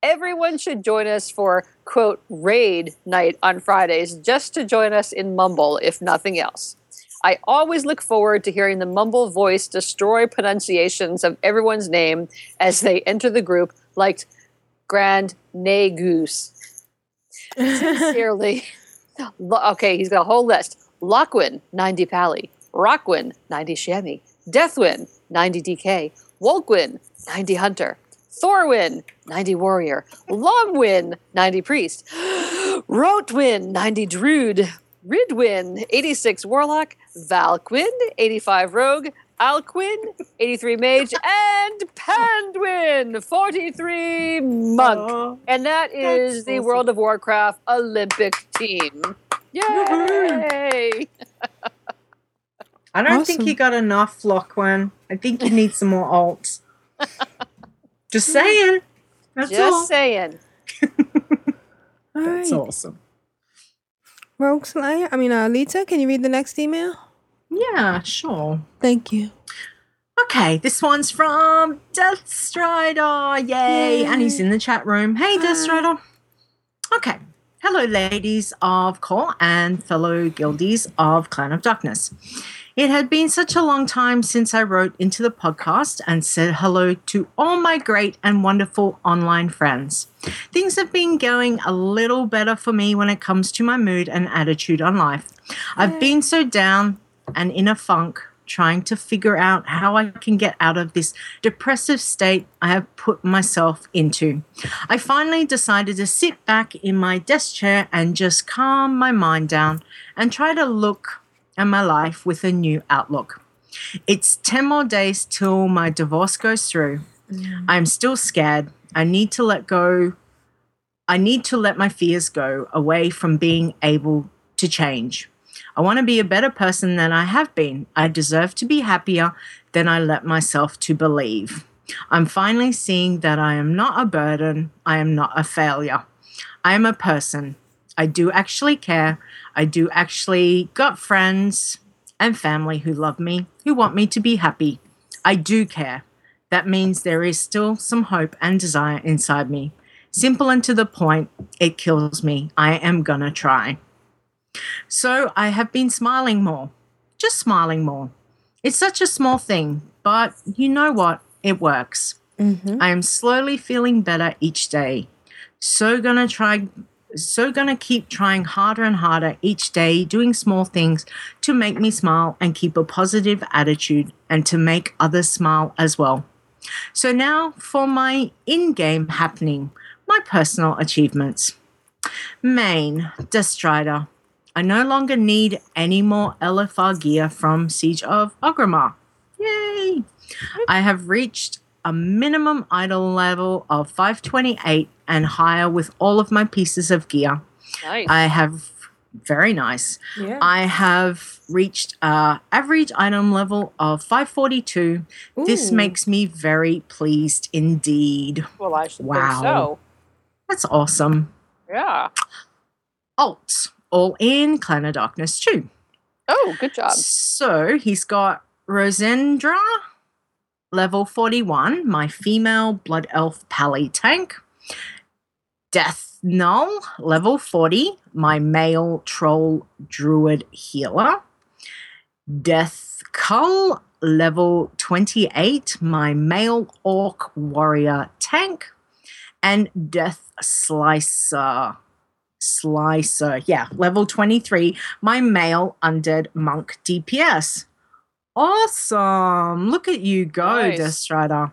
Everyone should join us for, quote, raid night on Fridays just to join us in Mumble, if nothing else. I always look forward to hearing the Mumble voice destroy pronunciations of everyone's name as they enter the group like Grand Negus. Sincerely. Okay, he's got a whole list. Lockwin, ninety Pally. Rockwin, ninety Shammy. Deathwin, ninety D K. Wolkwin, ninety Hunter. Thorwin, ninety Warrior. Longwin, ninety Priest. Rotwin, ninety Druid. Ridwin, eighty-six Warlock. Valquin, eighty-five Rogue. Alquin, eighty-three Mage, and Pandwin, forty-three Monk. Aww. And that is That's the awesome. World of Warcraft Olympic team. Yay! I don't awesome. think you got enough, Lockwin. I think you need some more alts. Just saying. That's Just all. saying. That's right. awesome. Rogueslayer, I mean, uh, Leeta, can you read the next email? Yeah, sure. Thank you. Okay, this one's from Deathstrider. Yay. Yay. And he's in the chat room. Hey, Hi. Deathstrider. Okay. Hello, ladies of Core and fellow guildies of Clan of Darkness. It had been such a long time since I wrote into the podcast and said hello to all my great and wonderful online friends. Things have been going a little better for me when it comes to my mood and attitude on life. Yay. I've been so down and in a funk, trying to figure out how I can get out of this depressive state I have put myself into. I finally decided to sit back in my desk chair and just calm my mind down and try to look at my life with a new outlook. It's ten more days till my divorce goes through. Mm. I'm still scared. I need to let go. I need to let my fears go away from being able to change. I want to be a better person than I have been. I deserve to be happier than I let myself to believe. I'm finally seeing that I am not a burden. I am not a failure. I am a person. I do actually care. I do actually got friends and family who love me, who want me to be happy. I do care. That means there is still some hope and desire inside me. Simple and to the point, it kills me. I am gonna try. So I have been smiling more, just smiling more. It's such a small thing, but you know what? It works. Mm-hmm. I am slowly feeling better each day. So gonna try so going to keep trying harder and harder each day, doing small things to make me smile and keep a positive attitude and to make others smile as well. So now for my in-game happening, my personal achievements. Main, Deathstrider. I no longer need any more L F R gear from Siege of Orgrimmar. Yay! I have reached a minimum idol level of five twenty-eight and higher with all of my pieces of gear. Nice. I have, very nice. Yeah. I have reached an average item level of five forty-two. Ooh. This makes me very pleased indeed. Well, I should wow. think so. That's awesome. Yeah. Alt, all in Clan of Darkness too. Oh, good job. So he's got Rosendra, level forty-one, my female blood elf pally tank. Death Null, level forty, my male troll druid healer. Death Cull, level twenty-eight, my male orc warrior tank. And Death Slicer, Slicer, yeah, level twenty-three, my male undead monk D P S. Awesome. Look at you go, nice. Deathstrider.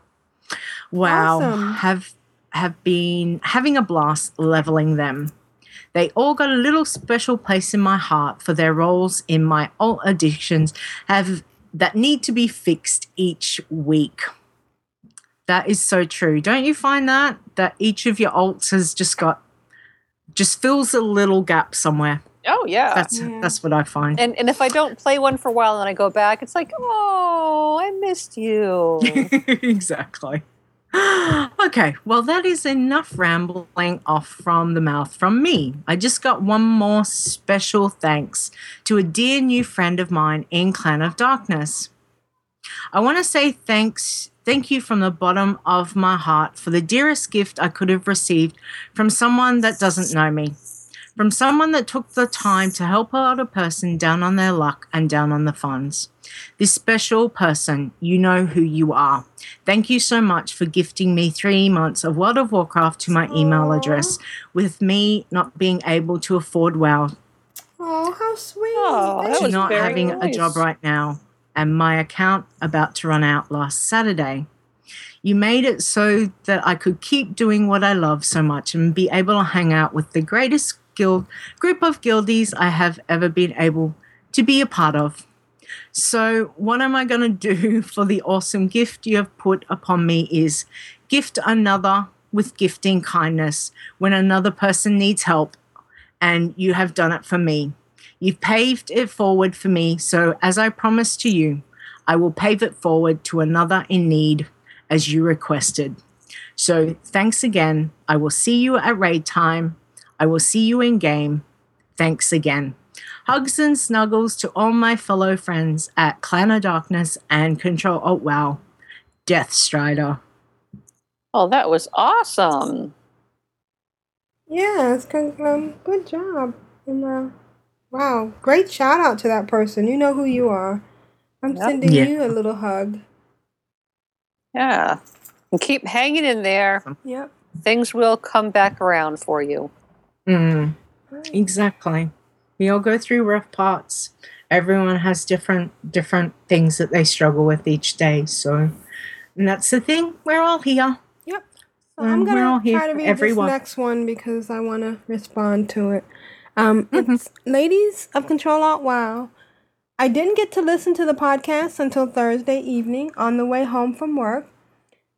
Wow. Awesome. Have have been having a blast leveling them. They all got a little special place in my heart for their roles in my alt addictions have that need to be fixed each week. That is so true. Don't you find that? That each of your alts has just got just fills a little gap somewhere. Oh, yeah. That's yeah. that's what I find. And and if I don't play one for a while and I go back, it's like, oh, I missed you. Exactly. Okay, well, that is enough rambling off from the mouth from me. I just got one more special thanks to a dear new friend of mine in Clan of Darkness. I want to say thanks, thank you from the bottom of my heart for the dearest gift I could have received from someone that doesn't know me. From someone that took the time to help out a person down on their luck and down on the funds. This special person, you know who you are. Thank you so much for gifting me three months of World of Warcraft to my Aww. Email address, with me not being able to afford WoW. Oh, how sweet. Oh, that was not having nice. a job right now, and my account about to run out last Saturday. You made it so that I could keep doing what I love so much and be able to hang out with the greatest Guild, group of guildies I have ever been able to be a part of. So what am I going to do for the awesome gift you have put upon me is gift another with gifting kindness when another person needs help, and you have done it for me. You've paved it forward for me, so as I promised to you, I will pave it forward to another in need as you requested. So thanks again. I will see you at raid time. I will see you in game. Thanks again. Hugs and snuggles to all my fellow friends at Clan of Darkness and Ctrl Alt WoW. Deathstrider. Oh, that was awesome. Yes, um, good job. And, uh, wow, great shout out to that person. You know who you are. I'm yep. sending yeah. you a little hug. Yeah. And keep hanging in there. Yep. Things will come back around for you. Mm, exactly. We all go through rough parts. Everyone has different different things that they struggle with each day. So, and that's the thing. We're all here. Yep. So um, I'm gonna try to read everyone. this next one because I want to respond to it. Um, mm-hmm. It's Ladies of Ctrl Alt WoW. I didn't get to listen to the podcast until Thursday evening on the way home from work.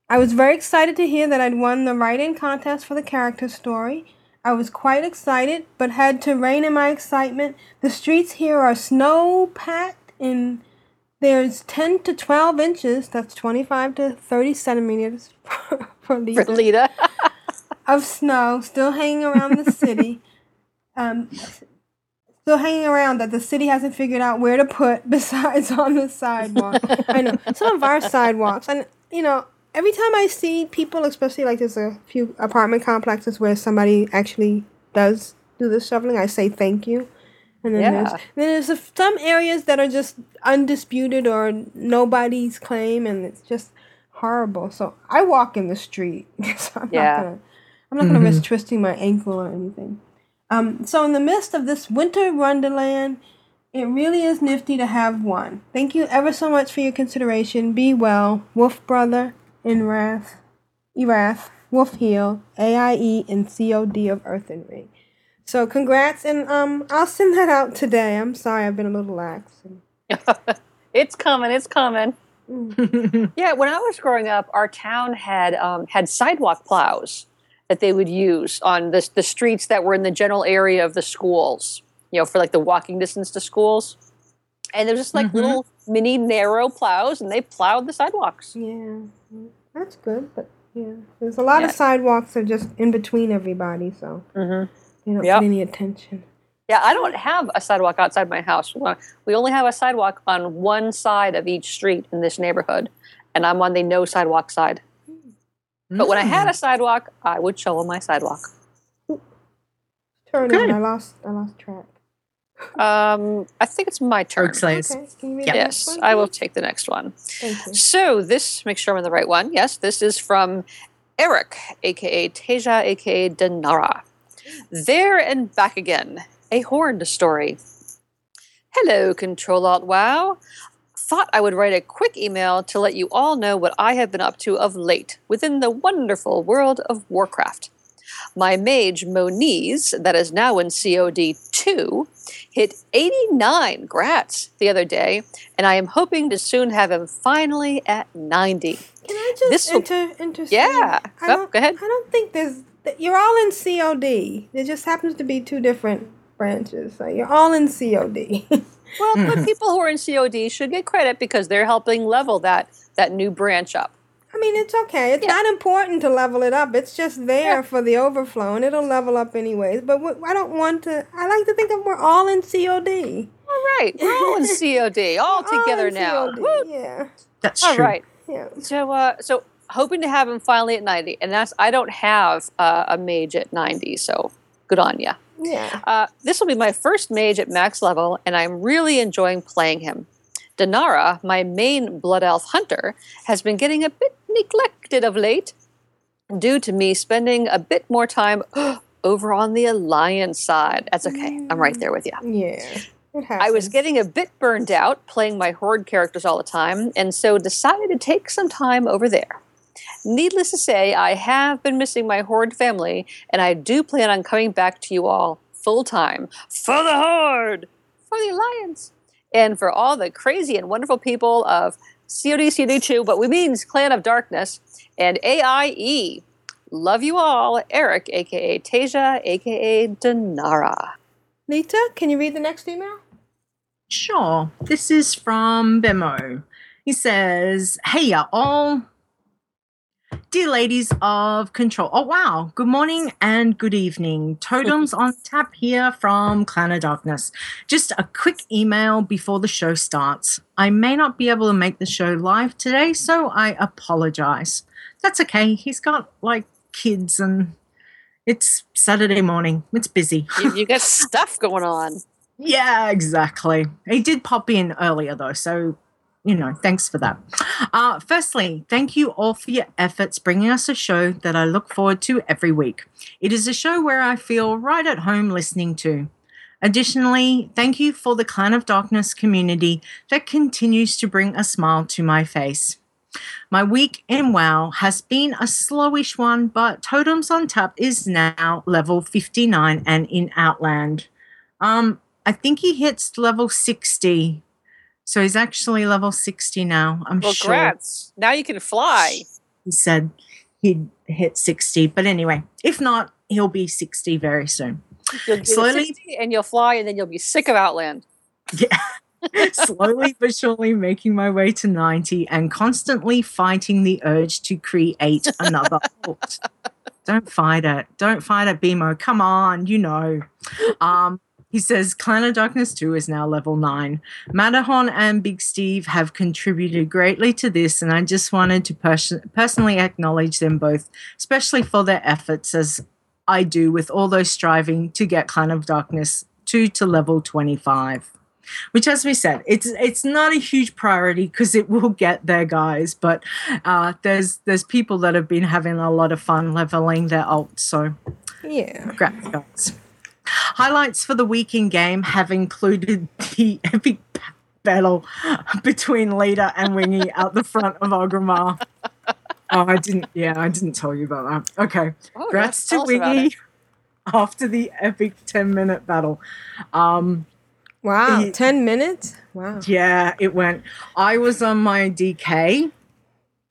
I was very excited to hear that I'd won the write-in contest for the character story. I was quite excited, but had to rein in my excitement. The streets here are snow-packed, and there's ten to twelve inches, that's twenty-five to thirty centimeters for, for Leeta, for Leeta. of snow still hanging around the city. Um, still hanging around that the city hasn't figured out where to put besides on the sidewalk. I know, some of our sidewalks, and, you know, every time I see people, especially like there's a few apartment complexes where somebody actually does do the shoveling, I say thank you. And then yeah. there's, then there's a, some areas that are just undisputed or nobody's claim, and it's just horrible. So I walk in the street. So I'm yeah. not gonna, I'm not mm-hmm. gonna risk twisting my ankle or anything. Um, so in the midst of this winter wonderland, it really is nifty to have one. Thank you ever so much for your consideration. Be well, Wolf Brother, Enrath, Erath, Wolf Heel, A I E, and C O D of Earthen Ring. So congrats, and um, I'll send that out today. I'm sorry, I've been a little lax. It's coming, it's coming. Yeah, when I was growing up, our town had um, had sidewalk plows that they would use on the, the streets that were in the general area of the schools, you know, for like the walking distance to schools. And there was just like mm-hmm. little mini narrow plows, and they plowed the sidewalks. Yeah, that's good, but yeah. There's a lot yeah. of sidewalks that are just in between everybody, so mm-hmm. they don't yep. get any attention. Yeah, I don't have a sidewalk outside my house. We only have a sidewalk on one side of each street in this neighborhood, and I'm on the no sidewalk side. Mm. But when I had a sidewalk, I would shovel my sidewalk. Turn okay. in. I lost, I lost track. Um, I think it's my turn. Okay. Can you read yeah. Yes, one, I will take the next one. Thank you. So this, make sure I'm on the right one. Yes, this is from Eric, a k a. Teja, a k a. Denara. There and back again. A horned story. Hello, Ctrl Alt WoW. Thought I would write a quick email to let you all know what I have been up to of late within the wonderful World of Warcraft. My mage Moniz, that is now in C O D two, hit eighty-nine grats the other day, and I am hoping to soon have him finally at ninety. Can I just this inter- will- intercede? Yeah, I oh, go ahead. I don't think there's... You're all in C O D. There just happens to be two different... branches. So you're all in C O D. Well, but people who are in C O D should get credit because they're helping level that, that new branch up. I mean, it's okay. It's yeah. not important to level it up. It's just there yeah. for the overflow, and it'll level up anyways. But we, I don't want to... I like to think that we're all in C O D. All right. We're all in C O D. All we're together all in now. C O D, yeah. That's all true. All right. Yeah. So, uh, so hoping to have him finally at ninety. And that's I don't have uh, a mage at ninety, so good on ya. Yeah. Uh, this will be my first mage at max level, and I'm really enjoying playing him. Denara, my main blood elf hunter, has been getting a bit neglected of late due to me spending a bit more time over on the Alliance side. That's okay. I'm right there with you. Yeah. I was getting a bit burned out playing my Horde characters all the time, and so decided to take some time over there. Needless to say, I have been missing my Horde family, and I do plan on coming back to you all full-time for the Horde, for the Alliance, and for all the crazy and wonderful people of C O D C O D two, but we means Clan of Darkness, and A I E. Love you all, Eric, a k a. Teja, a k a. Denara. Leeta, can you read the next email? Sure. This is from Bemo. He says, hey, ya all. Dear ladies of Control. Oh, wow. Good morning and good evening. Totems on tap here from Clan of Darkness. Just a quick email before the show starts. I may not be able to make the show live today, so I apologize. That's okay. He's got, like, kids and it's Saturday morning. It's busy. you, you got stuff going on. Yeah, exactly. He did pop in earlier, though, so... You know, thanks for that. Uh, firstly, thank you all for your efforts bringing us a show that I look forward to every week. It is a show where I feel right at home listening to. Additionally, thank you for the Clan of Darkness community that continues to bring a smile to my face. My week in WoW has been a slowish one, but Totems on Tap is now level fifty-nine and in Outland. Um, I think he hits level sixty. So he's actually level sixty now, I'm well, sure. Congrats. Now you can fly. He said he'd hit sixty. But anyway, if not, he'll be sixty very soon. You'll Slowly, sixty and you'll fly, and then you'll be sick of Outland. Yeah. Slowly but surely making my way to ninety and constantly fighting the urge to create another alt. Don't fight it. Don't fight it, Bemo. Come on, you know. Um. He says, Clan of Darkness two is now level nine. Matterhorn and Big Steve have contributed greatly to this, and I just wanted to pers- personally acknowledge them both, especially for their efforts, as I do with all those striving to get Clan of Darkness two to level twenty-five. Which, as we said, it's it's not a huge priority because it will get there, guys, but uh, there's, there's people that have been having a lot of fun leveling their alt, so yeah, congrats, guys. Highlights for the week in game have included the epic battle between Leeta and Wingy out the front of Orgrimmar. Oh, I didn't. Yeah, I didn't tell you about that. Okay, oh, congrats to Wingy after the epic ten-minute battle. Um, wow, it, ten minutes! Wow. Yeah, it went. I was on my D K.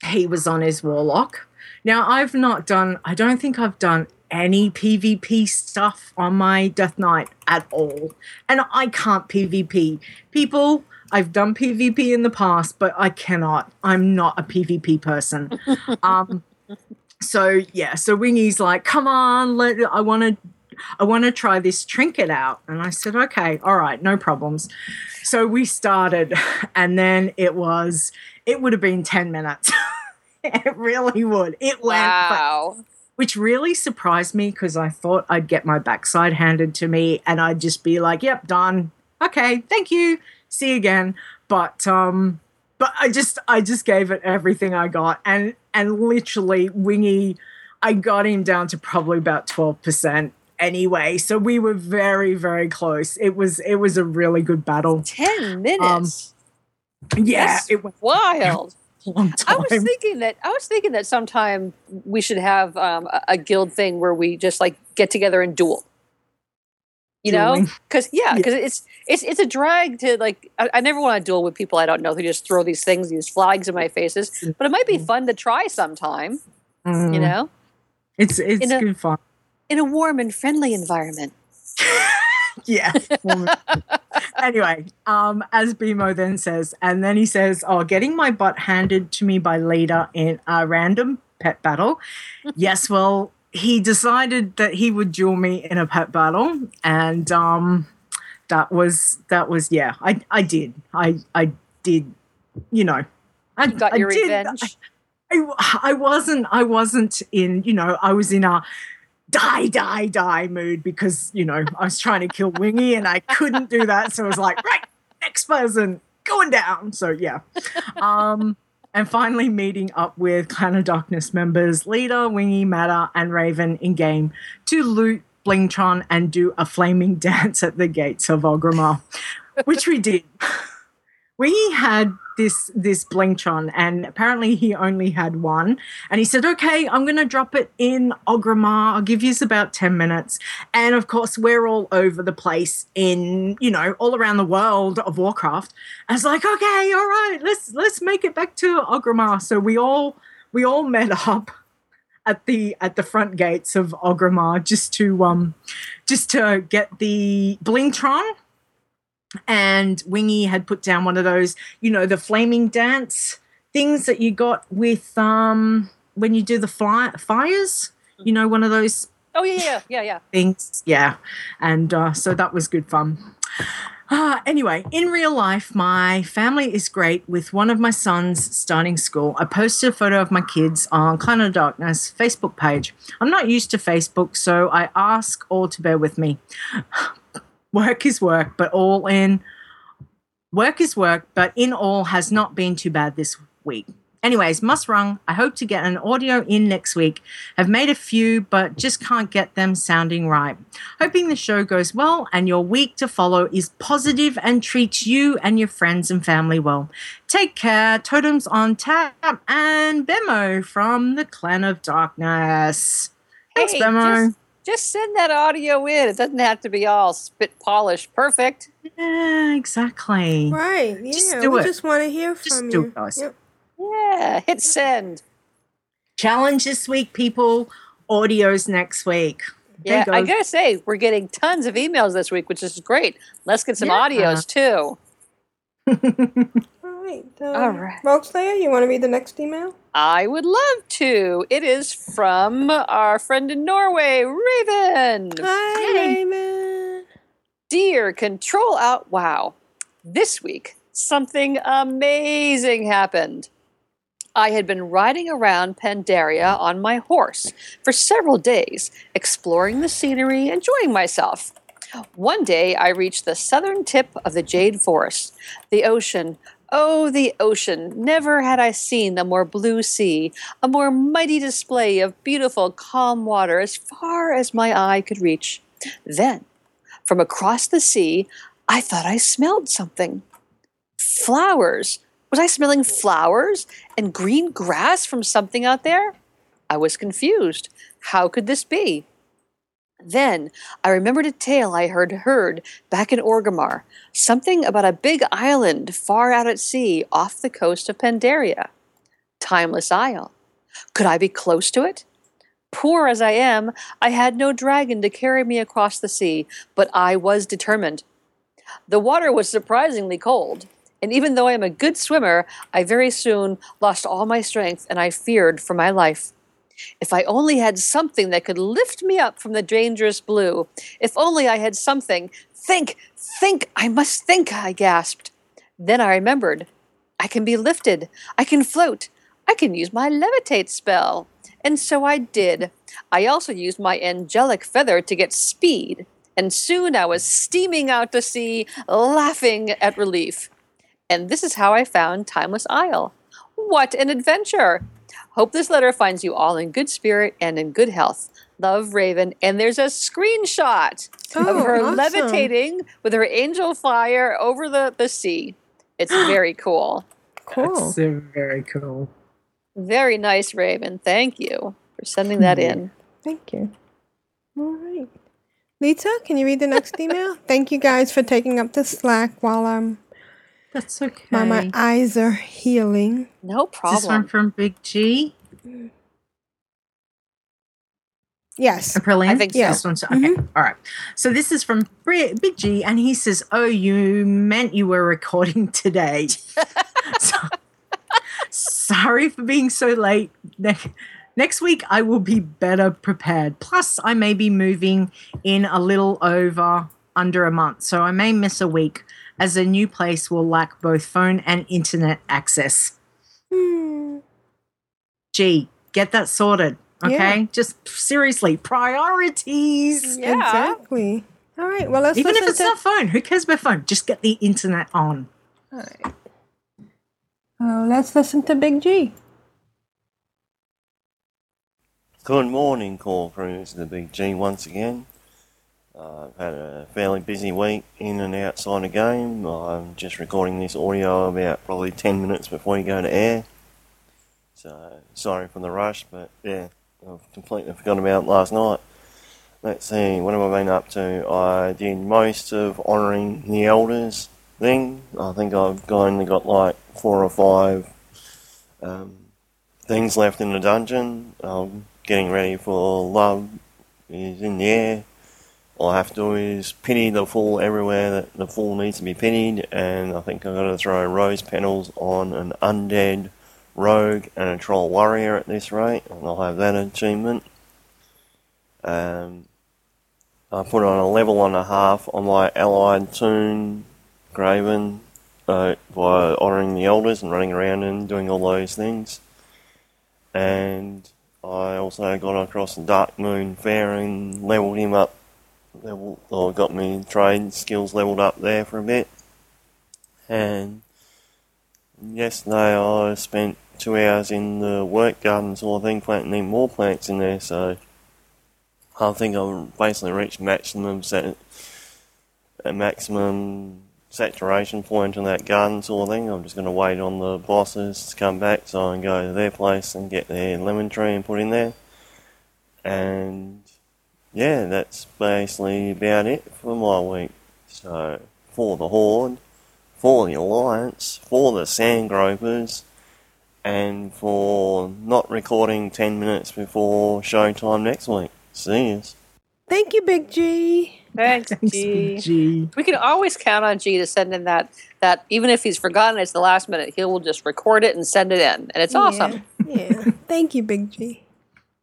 He was on his warlock. Now I've not done. I don't think I've done any PvP stuff on my Death Knight at all, and I can't PvP people. I've done PvP in the past, but I cannot. I'm not a PvP person. um, so yeah, so Wingy's like, "Come on, let I want to, I want to try this trinket out." And I said, "Okay, all right, no problems." So we started, and then it was, it would have been ten minutes. It really would. It went, wow. But, which really surprised me because I thought I'd get my backside handed to me, and I'd just be like, "Yep, done. Okay, thank you. See you again." But um, but I just I just gave it everything I got, and and literally Wingy, I got him down to probably about twelve percent anyway. So we were very very close. It was it was a really good battle. Ten minutes. Um, yeah, that's it was wild. A long time. I was thinking that I was thinking that sometime we should have um, a, a guild thing where we just like get together and duel. You know, because yeah, because yeah. it's it's it's a drag to like. I, I never want to duel with people I don't know who just throw these things, these flags in my faces. But it might be fun to try sometime. Mm. You know, it's it's in a, good fun in a warm and friendly environment. Yeah. Anyway, um, as Bemo then says, and then he says, "Oh, getting my butt handed to me by Leeta in a random pet battle." Yes, well. He decided that he would duel me in a pet battle, and um, that was that was yeah. I I did I I did, you know. I you got I your did, revenge. I, I, I wasn't I wasn't in you know I was in a die die die mood because you know I was trying to kill Wingy and I couldn't do that, so I was like, right, next person going down. So yeah. Um, and finally meeting up with Clan of Darkness members Leeta, Wingy, Matter, and Raven in-game to loot Blingtron and do a flaming dance at the gates of Orgrimmar, which we did. Wingy had this, this Blingtron, and apparently he only had one. And he said, okay, I'm going to drop it in Orgrimmar. I'll give you about ten minutes. And, of course, we're all over the place in, you know, all around the world of Warcraft. And it's like, okay, all right, let's let's make it back to Orgrimmar. So we all we all met up at the at the front gates of Orgrimmar just to um just to get the Blingtron. And Wingy had put down one of those, you know, the flaming dance things that you got with um, when you do the fly- fires, you know, one of those. Oh, yeah, yeah, yeah, yeah. Things, yeah. And uh, so that was good fun. Uh, anyway, in real life, my family is great with one of my sons starting school. I posted a photo of my kids on Clan of Darkness Facebook page. I'm not used to Facebook, so I ask all to bear with me. Work is work, but all in work is work, but in all has not been too bad this week. Anyways, must rung. I hope to get an audio in next week. I've made a few, but just can't get them sounding right. Hoping the show goes well and your week to follow is positive and treats you and your friends and family well. Take care. Totems on tap and Bemo from the Clan of Darkness. Thanks, hey, Bemo. Just- Just send that audio in. It doesn't have to be all spit polished perfect. Yeah, exactly. Right. Yeah. Just do we it. just want to hear just from do you. It, guys. Yep. Yeah. Hit send. Challenge this week, people. Audios next week. There yeah. I gotta say, we're getting tons of emails this week, which is great. Let's get some yeah. audios too. All right. Um, all right. Rogueslayer, you want to read the next email? I would love to. It is from our friend in Norway, Raven. Hi, Raven. Dear Ctrl Alt WoW, this week something amazing happened. I had been riding around Pandaria on my horse for several days, exploring the scenery, enjoying myself. One day I reached the southern tip of the Jade Forest, the ocean. Oh, the ocean. Never had I seen a more blue sea, a more mighty display of beautiful, calm water as far as my eye could reach. Then, From across the sea, I thought I smelled something. Flowers. Was I smelling flowers and green grass from something out there? I was confused. How could this be? Then I remembered a tale I heard heard back in Orgrimmar, something about a big island far out at sea off the coast of Pandaria. Timeless Isle. Could I be close to it? Poor as I am, I had no dragon to carry me across the sea, but I was determined. The water was surprisingly cold, and even though I am a good swimmer, I very soon lost all my strength and I feared for my life. If I only had something that could lift me up from the dangerous blue. If only I had something. Think, think, I must think, I gasped. Then I remembered. I can be lifted. I can float. I can use my levitate spell. And so I did. I also used my angelic feather to get speed. And soon I was steaming out to sea, laughing at relief. And this is how I found Timeless Isle. What an adventure! Hope this letter finds you all in good spirit and in good health. Love, Raven. And there's a screenshot oh, of her awesome. levitating with her angel fire over the, the sea. It's very cool. Cool. It's very cool. Very nice, Raven. Thank you for sending that in. Thank you. All right. Leeta, can you read the next email? Thank you guys for taking up the slack while I'm... That's okay. My, my eyes are healing. No problem. Is this one from Big G? Yes. Aprillian? I think yeah. This one's okay. Mm-hmm. All right. So this is from Big G, and he says, "Oh, you meant you were recording today." So, sorry for being so late. Next week I will be better prepared. Plus, I may be moving in a little over under a month, so I may miss a week, as a new place will lack both phone and internet access. Hmm. Gee, get that sorted, okay? Yeah. Just seriously, priorities. Yeah. Exactly. All right, well, let's Even if it's to- not phone, who cares about phone? Just get the internet on. All right. Uh, let's listen to Big G. Good morning, call crew. This is the Big G once again. Uh, I've had a fairly busy week in and outside the game. I'm just recording this audio about probably ten minutes before you go to air. So, sorry for the rush, but yeah, I've completely forgotten about last night. Let's see, what have I been up to? I did most of honouring the elders thing. I think I've only got like four or five um, things left in the dungeon. I'm getting ready for love is in the air. All I have to do is pity the fool everywhere that the fool needs to be pitied, and I think I've got to throw rose petals on an undead rogue and a troll warrior at this rate, and I'll have that achievement. Um, I put on a level and a half on my allied toon, Graven, uh, by honouring the elders and running around and doing all those things. And I also got across the Darkmoon Faire and levelled him up. Level, or got me trade skills leveled up there for a bit. And yesterday I spent two hours in the work garden sort of thing, planting more plants in there, so I think I've basically reached maximum set, a maximum saturation point in that garden sort of thing. I'm just going to wait on the bosses to come back so I can go to their place and get their lemon tree and put in there. And yeah, that's basically about it for my week. So, for the Horde, for the Alliance, for the Sandgropers, and for not recording ten minutes before showtime next week. See yous. Thank you, Big G. Thanks, Thanks G. Big G. We can always count on G to send in that, that even if he's forgotten it's the last minute, he will just record it and send it in. And it's yeah, awesome. Yeah. Thank you, Big G.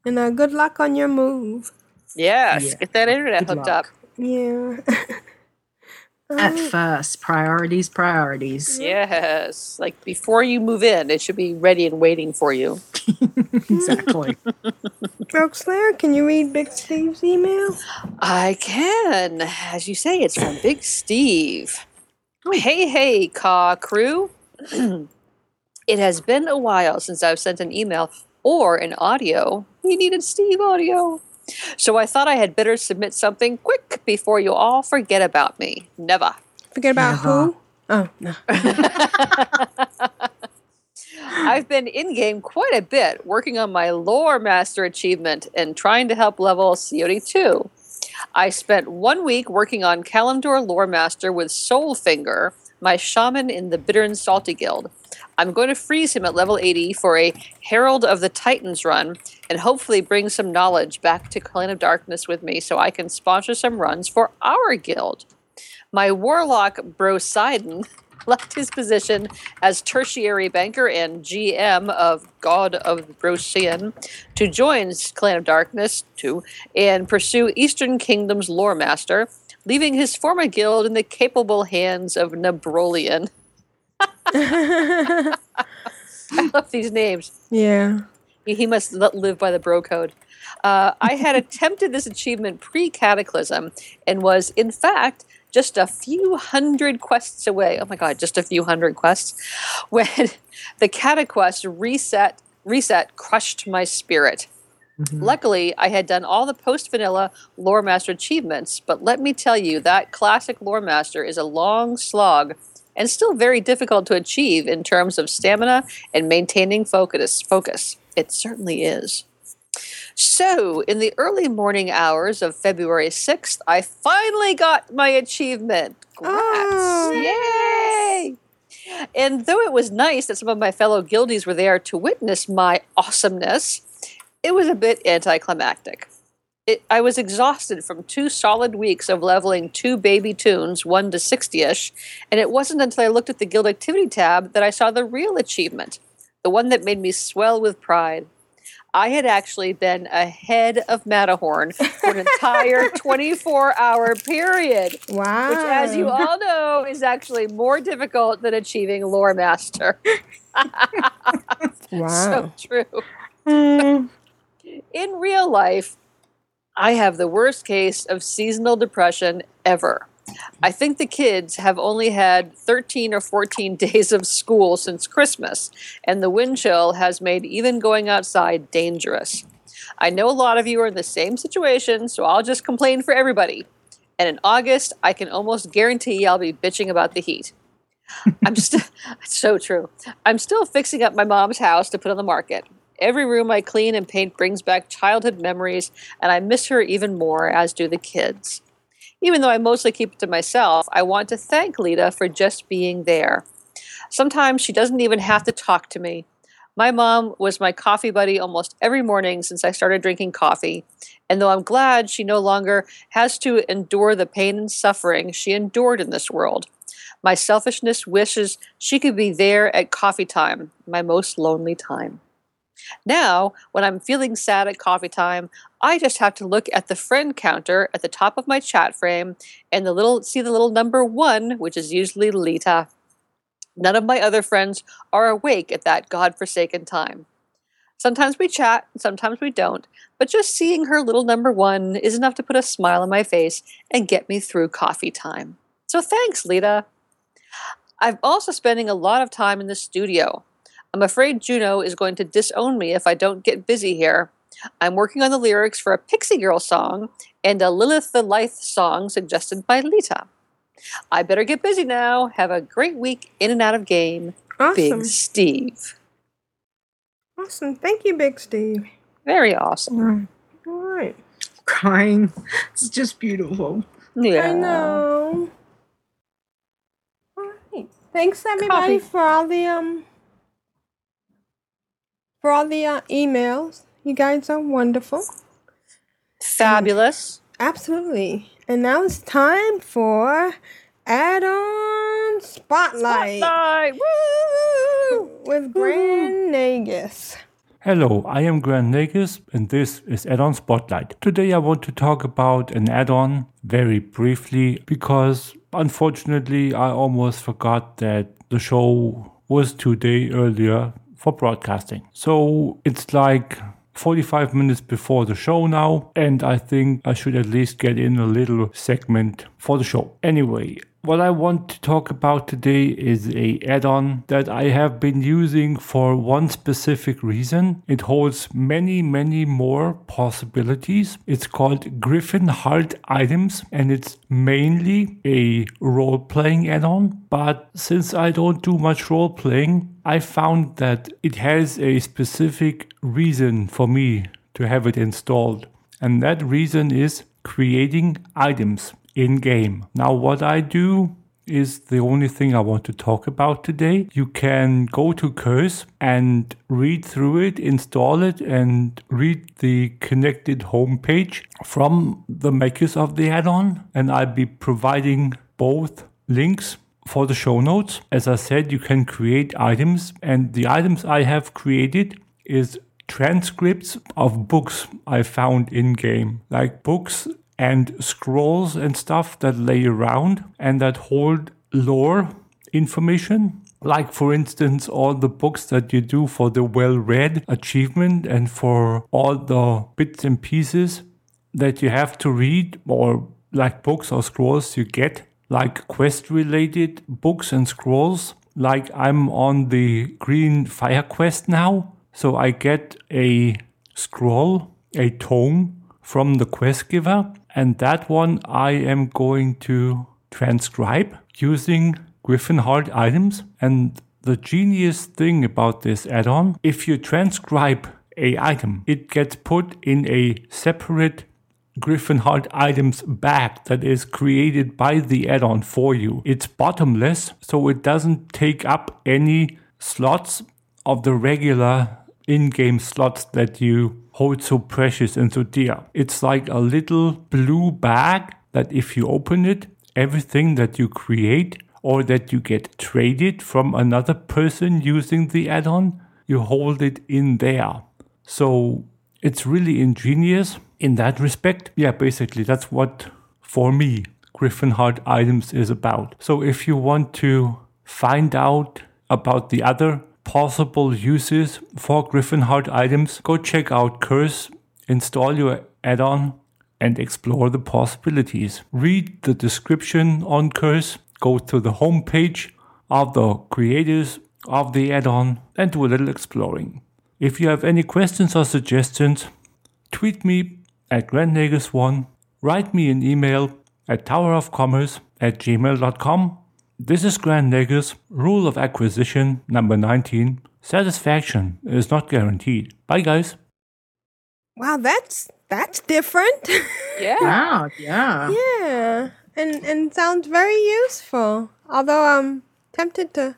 And uh, good luck on your move. Yes, yeah. Get that internet Good hooked luck. up. Yeah. At right. first, priorities, priorities. Yes, like before you move in, it should be ready and waiting for you. Exactly. Rogueslayer, can you read Big Steve's email? I can. As you say, it's from Big Steve. Hey, hey, Caw Crew. It has been a while since I've sent an email or an audio. You needed Steve audio. So I thought I had better submit something quick before you all forget about me. Never. Forget about Never. Who? Oh, no. I've been in-game quite a bit, working on my Lore Master achievement and trying to help level C O D two. I spent one week working on Kalimdor Lore Master with Soulfinger, my shaman in the Bitter and Salty Guild. I'm going to freeze him at level eighty for a Herald of the Titans run and hopefully bring some knowledge back to Clan of Darkness with me so I can sponsor some runs for our guild. My warlock, Broseidon, left his position as tertiary banker and G M of God of Brosean to join Clan of Darkness two and pursue Eastern Kingdom's Lore Master, leaving his former guild in the capable hands of Nabrolian. I love these names. Yeah. He must live by the bro code. Uh, I had attempted this achievement pre-Cataclysm and was, in fact, just a few hundred quests away. Oh, my God, just a few hundred quests. When the Cataquest reset, reset crushed my spirit. Mm-hmm. Luckily, I had done all the post-vanilla Lore Master achievements, but let me tell you, that classic Lore Master is a long slog and still very difficult to achieve in terms of stamina and maintaining focus. Focus. It certainly is. So, in the early morning hours of February sixth, I finally got my achievement. Congrats. Oh, yay! Yes. And though it was nice that some of my fellow guildies were there to witness my awesomeness, it was a bit anticlimactic. It, I was exhausted from two solid weeks of leveling two baby toons, one to sixty-ish, and it wasn't until I looked at the guild activity tab that I saw the real achievement, the one that made me swell with pride. I had actually been ahead of Matterhorn for an entire twenty-four hour period. Wow. Which, as you all know, is actually more difficult than achieving Lore Master. Wow. So true. Mm. In real life, I have the worst case of seasonal depression ever. I think the kids have only had thirteen or fourteen days of school since Christmas, and the wind chill has made even going outside dangerous. I know a lot of you are in the same situation, so I'll just complain for everybody. And in August, I can almost guarantee I'll be bitching about the heat. I'm still, it's so true. I'm still fixing up my mom's house to put on the market. Every room I clean and paint brings back childhood memories, and I miss her even more, as do the kids. Even though I mostly keep it to myself, I want to thank Leeta for just being there. Sometimes she doesn't even have to talk to me. My mom was my coffee buddy almost every morning since I started drinking coffee. And though I'm glad she no longer has to endure the pain and suffering she endured in this world, my selfishness wishes she could be there at coffee time, my most lonely time. Now, when I'm feeling sad at coffee time, I just have to look at the friend counter at the top of my chat frame and the little see the little number one, which is usually Leeta. None of my other friends are awake at that godforsaken time. Sometimes we chat, sometimes we don't, but just seeing her little number one is enough to put a smile on my face and get me through coffee time. So thanks, Leeta. I'm also spending a lot of time in the studio. I'm afraid Juno is going to disown me if I don't get busy here. I'm working on the lyrics for a Pixie Girl song and a Lilith the Lithe song suggested by Leeta. I better get busy now. Have a great week in and out of game. Awesome. Big Steve. Awesome. Thank you, Big Steve. Very awesome. All right. I'm crying. It's just beautiful. Yeah. I know. All right. Thanks, everybody, Coffee. for all the... um. For all the uh, emails. You guys are wonderful. Fabulous. And absolutely. And now it's time for Add-on Spotlight. Spotlight. Woo! With Grand Nagus. Hello, I am Grand Nagus, and this is Add-on Spotlight. Today I want to talk about an add-on very briefly because unfortunately I almost forgot that the show was two days earlier for broadcasting. So it's like forty-five minutes before the show now, and I think I should at least get in a little segment for the show. Anyway, What I want to talk about today is a add-on that I have been using for one specific reason. It holds many, many more possibilities. It's called Griffin Heart Items, and it's mainly a role-playing add-on. But since I don't do much role-playing, I found that it has a specific reason for me to have it installed. And that reason is creating items in-game. Now what I do is the only thing I want to talk about today. You can go to Curse and read through it, install it, and read the connected homepage from the makers of the add-on. And I'll be providing both links for the show notes. As I said, you can create items, and the items I have created is transcripts of books I found in-game, like books and scrolls and stuff that lay around and that hold lore information. Like, for instance, all the books that you do for the well-read achievement and for all the bits and pieces that you have to read, or like books or scrolls you get, like quest-related books and scrolls. Like, I'm on the Green Fire quest now, so I get a scroll, a tome, from the quest giver, and that one I am going to transcribe using Griffin Heart Items. And the genius thing about this add-on, if you transcribe a item, it gets put in a separate Griffin Heart Items bag that is created by the add-on for you. It's bottomless, so it doesn't take up any slots of the regular in-game slots that you hold so precious and so dear. It's like a little blue bag that if you open it, everything that you create or that you get traded from another person using the add-on, you hold it in there. So it's really ingenious in that respect. Yeah, basically that's what, for me, Griffin Heart Items is about. So if you want to find out about the other possible uses for Griffin Heart Items, go check out Curse, install your add-on, and explore the possibilities. Read the description on Curse, go to the homepage of the creators of the add-on, and do a little exploring. If you have any questions or suggestions, tweet me at grandnegus one, write me an email at towerofcommerce at gmail dot com. This is Grand Negus, Rule of Acquisition number nineteen. Satisfaction is not guaranteed. Bye, guys. Wow, that's that's different. Yeah. Wow, yeah. Yeah. And and sounds very useful. Although I'm tempted to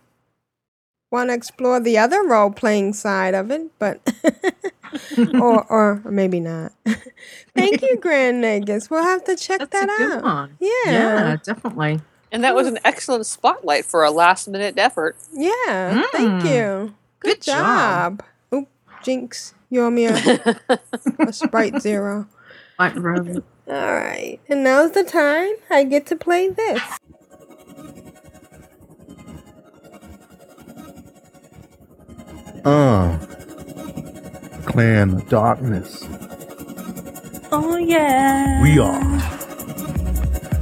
want to explore the other role-playing side of it, but or or maybe not. Thank you, Grand Negus. We'll have to check that's that a good out. One. Yeah. Yeah, definitely. And that was an excellent spotlight for a last-minute effort. Yeah, mm. thank you. Good, Good job. job. Oop, Jinx, you owe me a, a Sprite Zero. All right, and now's the time I get to play this. Oh, Clan of Darkness. Oh, yeah. We are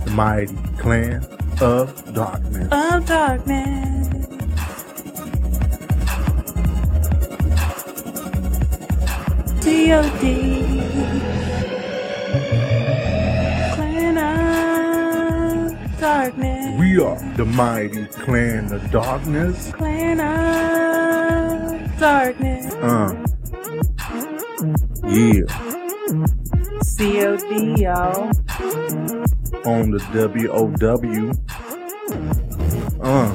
the mighty Clan of Darkness. Of Darkness. D O D Clan of Darkness. We are the mighty Clan of Darkness. Clan of Darkness. Uh. Yeah. C O D, y'all. On the W O W. Uh,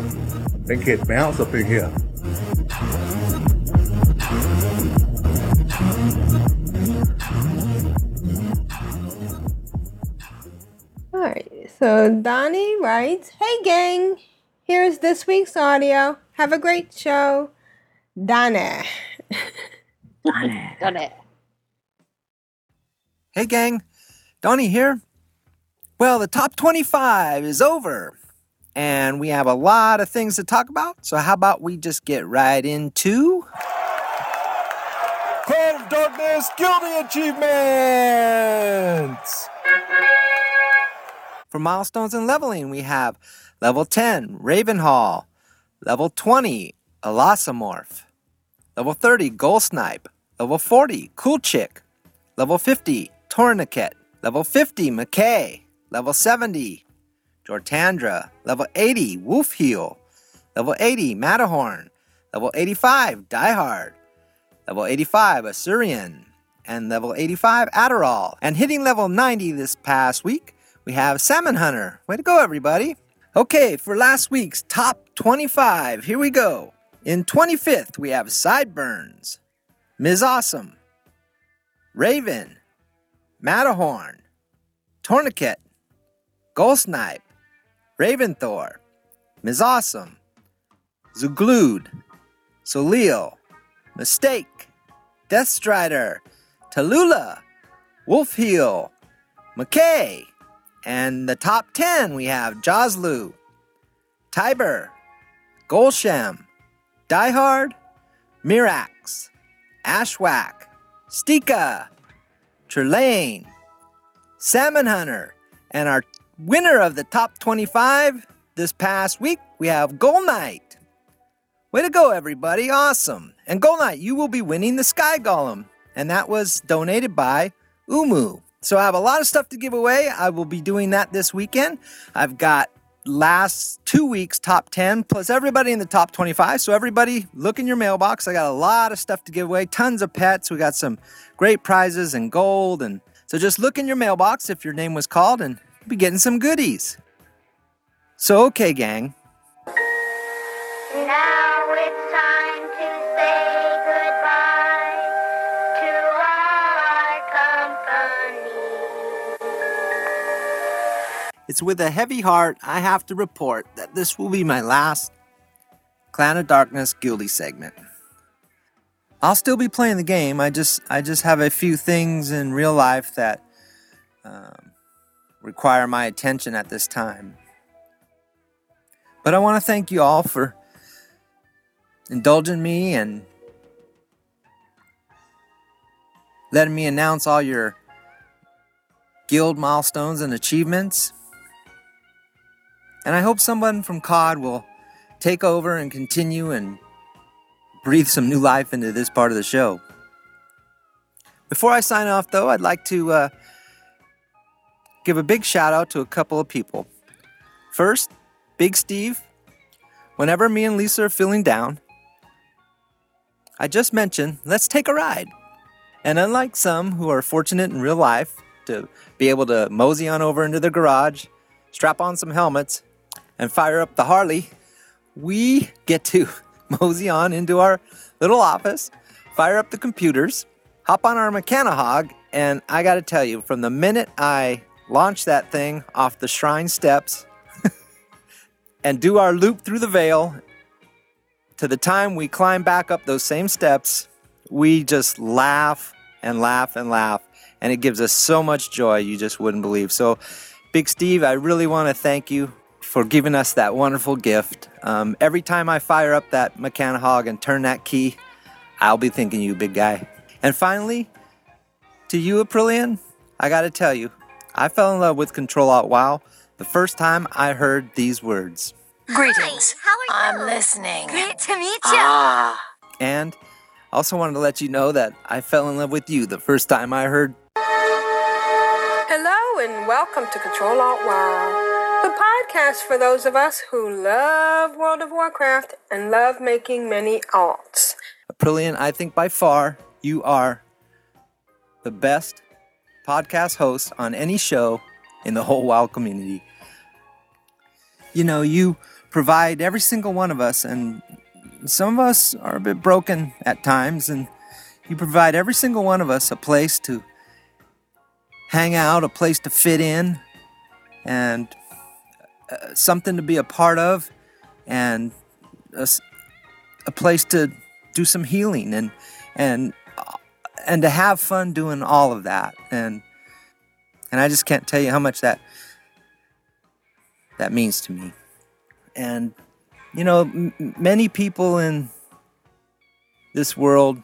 they can't bounce up in here. All right, so Donnie writes, "Hey gang, here's this week's audio. Have a great show. Donnie." Donnie. Donnie. Hey gang, Donnie here. Well, the top twenty-five is over, and we have a lot of things to talk about, so how about we just get right into... Clan of Darkness Guilty Achievements! For milestones and leveling, we have level ten, Ravenhall. Level twenty, Elasomorph. Level thirty, Goldsnipe. Level forty, Cool Chick. Level fifty, Tourniquet. Level fifty, McKay. Level seventy, Jortandra. Level eighty, Wolf Heel. Level eighty, Matterhorn. Level eighty-five, Diehard. Level eighty-five, Assyrian. And level eighty-five, Adderall. And hitting level ninety this past week, we have Salmon Hunter. Way to go, everybody. Okay, for last week's top twenty-five, here we go. In twenty-fifth, we have Sideburns, Miz Awesome, Raven, Matterhorn, Tourniquet, Goldsnipe, Raventhor, Miz Awesome, Zuglued, Soleel, Mistake, Deathstrider, Tallulah, Wolf Heel, McKay. And the top ten, we have Joslu, Tiber, Golsham, Diehard, Mirax, Ashwack, Stika, Trelane, Salmon Hunter. And our winner of the top twenty-five this past week, we have Gold Knight. Way to go, everybody. Awesome. And Gold Knight, you will be winning the Sky Golem. And that was donated by Umu. So I have a lot of stuff to give away. I will be doing that this weekend. I've got last two weeks' top ten, plus everybody in the top twenty-five. So everybody, look in your mailbox. I got a lot of stuff to give away, tons of pets. We got some great prizes and gold. And so just look in your mailbox if your name was called and you'll be getting some goodies. So, okay, gang. Now it's time to say it's with a heavy heart I have to report that this will be my last Clan of Darkness Guildie segment. I'll still be playing the game. I just I just have a few things in real life that um, require my attention at this time. But I want to thank you all for indulging me and letting me announce all your guild milestones and achievements. And I hope someone from C O D will take over and continue and breathe some new life into this part of the show. Before I sign off, though, I'd like to uh, give a big shout out to a couple of people. First, Big Steve. Whenever me and Lisa are feeling down, I just mentioned, let's take a ride. And unlike some who are fortunate in real life to be able to mosey on over into their garage, strap on some helmets, and fire up the Harley, we get to mosey on into our little office, fire up the computers, hop on our Mechanahog, and I gotta tell you, from the minute I launch that thing off the shrine steps and do our loop through the veil, to the time we climb back up those same steps, we just laugh and laugh and laugh, and it gives us so much joy you just wouldn't believe. So, Big Steve, I really want to thank you for giving us that wonderful gift. Um, every time I fire up that Mechanahog and turn that key, I'll be thinking you, big guy. And finally, to you, Aprillian, I got to tell you, I fell in love with Ctrl Alt WoW the first time I heard these words. Greetings. Hi, how are you? I'm listening. Great to meet you. Ah. And I also wanted to let you know that I fell in love with you the first time I heard. Hello and welcome to Ctrl Alt WoW, the podcast for those of us who love World of Warcraft and love making many alts. Aprillian, I think by far you are the best podcast host on any show in the whole WoW community. You know, you provide every single one of us, and some of us are a bit broken at times, and you provide every single one of us a place to hang out, a place to fit in, and uh, something to be a part of, and a, a place to do some healing and and and to have fun doing all of that. And and I just can't tell you how much that that means to me. And you know, m- many people in this world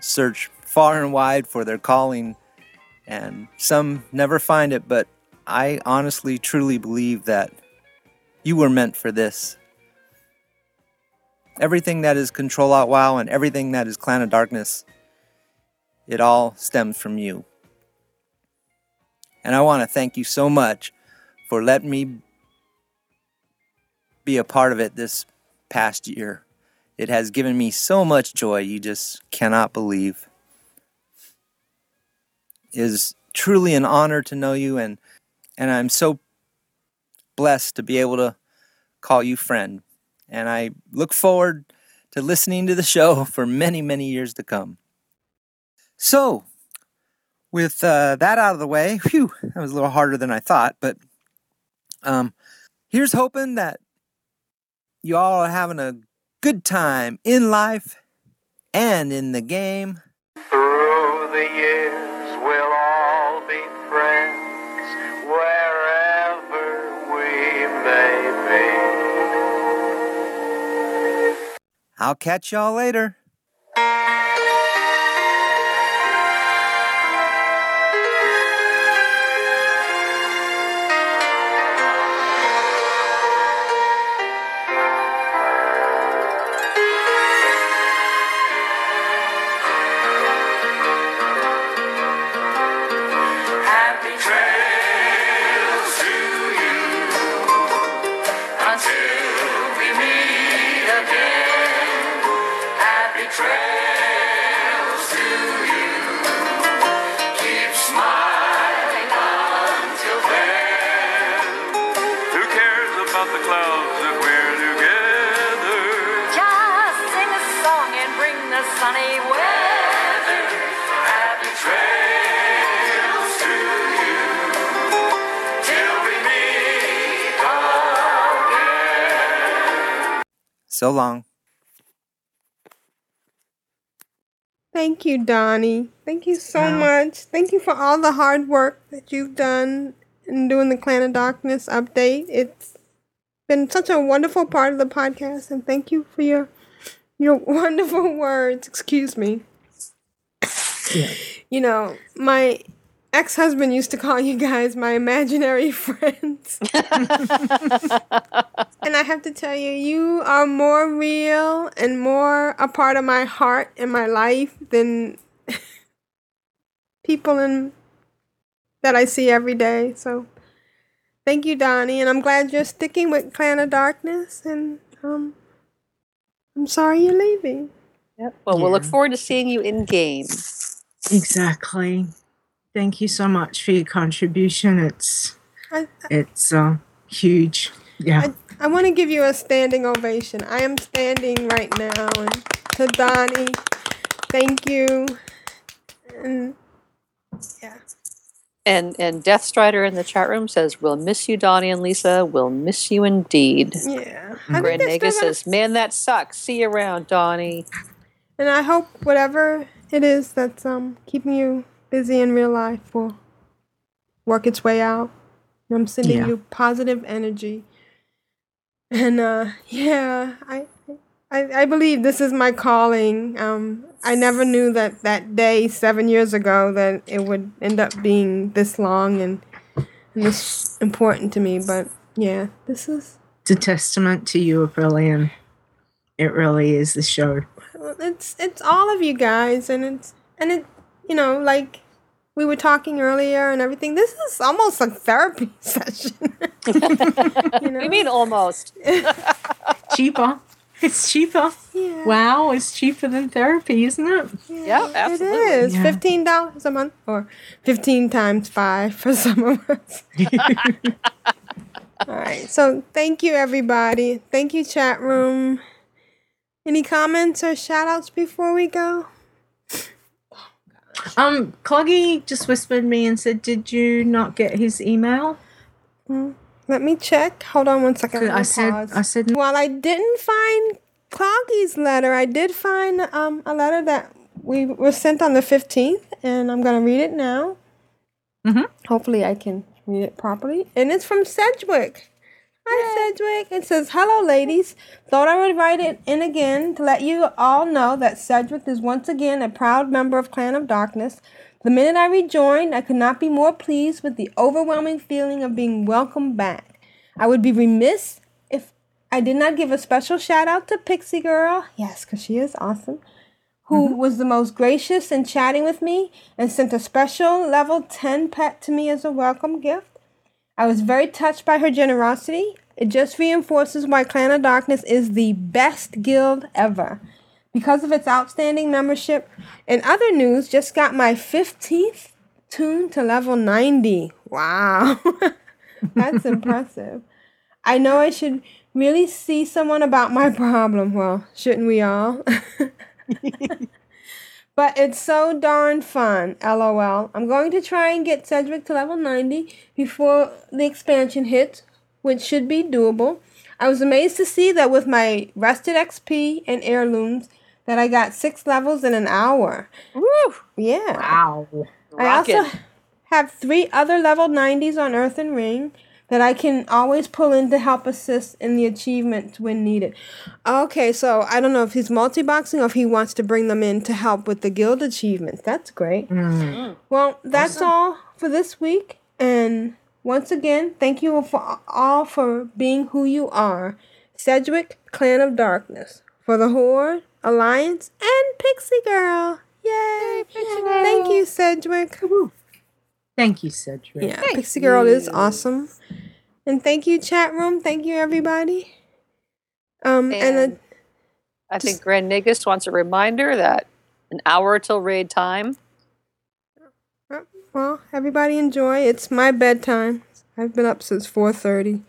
search far and wide for their calling, and some never find it, but I honestly, truly believe that you were meant for this. Everything that is Ctrl Alt WoW and everything that is Clan of Darkness, it all stems from you. And I want to thank you so much for letting me be a part of it this past year. It has given me so much joy you just cannot believe. It is truly an honor to know you, and and I'm so blessed to be able to call you friend. And I look forward to listening to the show for many, many years to come. So, with uh, that out of the way, whew, that was a little harder than I thought, but um, here's hoping that you all are having a good time in life and in the game. Through the years, we'll all be friends wherever we may be. I'll catch y'all later. So long. Thank you, Donnie. Thank you so yeah. much. Thank you for all the hard work that you've done in doing the Clan of Darkness update. It's been such a wonderful part of the podcast, and thank you for your your wonderful words. Excuse me. Yeah. You know, my ex-husband used to call you guys my imaginary friends. And I have to tell you, you are more real and more a part of my heart and my life than people in that I see every day. So thank you, Donnie. And I'm glad you're sticking with Clan of Darkness. And um, I'm sorry you're leaving. Yep. Well, yeah. We'll look forward to seeing you in game. Exactly. Thank you so much for your contribution. It's I, I, it's uh, huge. Yeah. I, I want to give you a standing ovation. I am standing right now. And to Donnie, thank you. And yeah. And and Deathstrider in the chat room says, "We'll miss you, Donnie and Lisa. We'll miss you indeed." Yeah. Grand Nega says, "Man, that sucks. See you around, Donnie." And I hope whatever it is that's um keeping you busy in real life will work its way out. I'm sending yeah. you positive energy. And, uh, yeah, I, I I believe this is my calling. Um, I never knew that that day seven years ago that it would end up being this long and, and this important to me. But, yeah, this is... It's a testament to you, Aprillian. It really is the show. It's it's all of you guys, and it's... and it. You know, like we were talking earlier and everything, this is almost a therapy session. You know? We mean almost. Cheaper. It's cheaper. Yeah. Wow, it's cheaper than therapy, isn't it? Yeah, yeah, absolutely. It is. Yeah. fifteen dollars a month or fifteen times five for some of us. All right. So thank you, everybody. Thank you, chat room. Any comments or shout outs before we go? Um, Cloggy just whispered me and said, "Did you not get his email?" Let me check. Hold on one second. I said, pause. I said, while I didn't find Cloggy's letter, I did find um a letter that we was sent on the fifteenth, and I'm gonna read it now. Mm-hmm. Hopefully, I can read it properly, and it's from Sedgwick. Hi, Sedgwick. It says, "Hello, ladies. Thought I would write it in again to let you all know that Sedgwick is once again a proud member of Clan of Darkness. The minute I rejoined, I could not be more pleased with the overwhelming feeling of being welcomed back. I would be remiss if I did not give a special shout out to Pixie Girl, yes, because she is awesome, who mm-hmm. was the most gracious in chatting with me and sent a special level ten pet to me as a welcome gift. I was very touched by her generosity. It just reinforces why Clan of Darkness is the best guild ever. Because of its outstanding membership. In other news, just got my fifteenth tune to level ninety. Wow. That's impressive. I know I should really see someone about my problem. Well, shouldn't we all? But it's so darn fun. LOL. I'm going to try and get Cedric to level ninety before the expansion hits, which should be doable. I was amazed to see that with my rested X P and heirlooms, that I got six levels in an hour. Woo! Yeah. Wow. Rocket. I also have three other level nineties on Earthen Ring that I can always pull in to help assist in the achievements when needed. Okay, so I don't know if he's multi-boxing or if he wants to bring them in to help with the guild achievements. That's great. Mm. Well, that's awesome. All for this week. And once again, thank you for all for being who you are. Cedric, Clan of Darkness, for the Horde, Alliance, and Pixie Girl. Yay! Yay Pixie Girl. Thank you, Cedric. Thank you, Cedric. Yeah, thank Pixie you. Girl is awesome. And thank you, chat room. Thank you, everybody. Um, and, and a, I just, think Grand Negus wants a reminder that an hour till raid time. Well, everybody enjoy. It's my bedtime. I've been up since four thirty.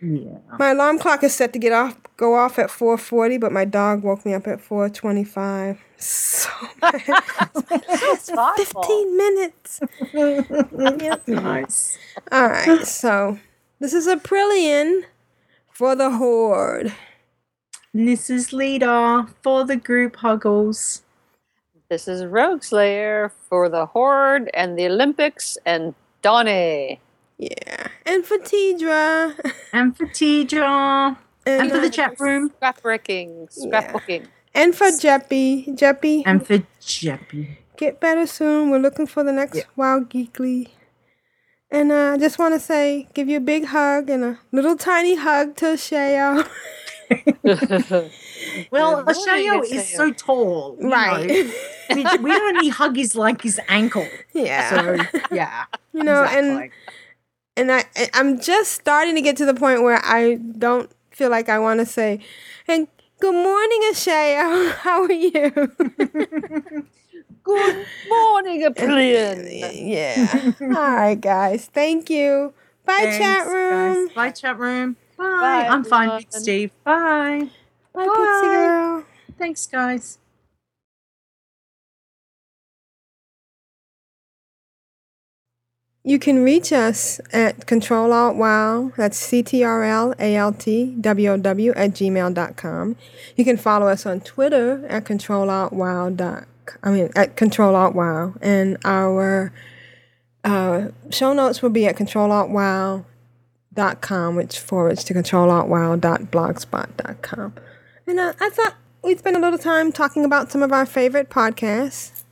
Yeah. My alarm clock is set to get off, go off at four forty, but my dog woke me up at four twenty-five. So it's fifteen minutes. Yep. Nice. All right. So this is Aprillian for the Horde. This is Leeta for the group Huggles. This is Rogueslayer for the Horde and the Olympics and Donnie. Yeah. And for Tedrah. And for Tedrah. And, and for the chat room. Scrapbooking. Scrapbooking. Yeah. And for Jeppy. Jeppy. And for Jeppy. Get better soon. We're looking for the next yeah. Wild Geekly. And I uh, just want to say, give you a big hug and a little tiny hug to Ashayo. Well, Ashayo is so tall, right? You know, we, we only hug his like his ankle. Yeah, so, yeah. You know, exactly. and and I I'm just starting to get to the point where I don't feel like I want to say, "And good morning, Ashayo. How are you?" Good morning, Aprillian. Yeah. All right, guys. Thank you. Bye, Thanks, chat room. Guys. Bye, chat room. Bye. Bye I'm everyone. Fine, Big Steve. Bye. Bye, Bye, Pixie Girl. Thanks, guys. You can reach us at Ctrl Alt WoW. That's C T R L A L T W O W at gmail dot com. You can follow us on Twitter at Ctrl Alt WoW. Dot, I mean, at Ctrl Alt WoW. And our uh, show notes will be at Ctrl Alt WoW. Dot com, which forwards to control alt wild dot blogspot dot com. And uh, I thought we'd spend a little time talking about some of our favorite podcasts.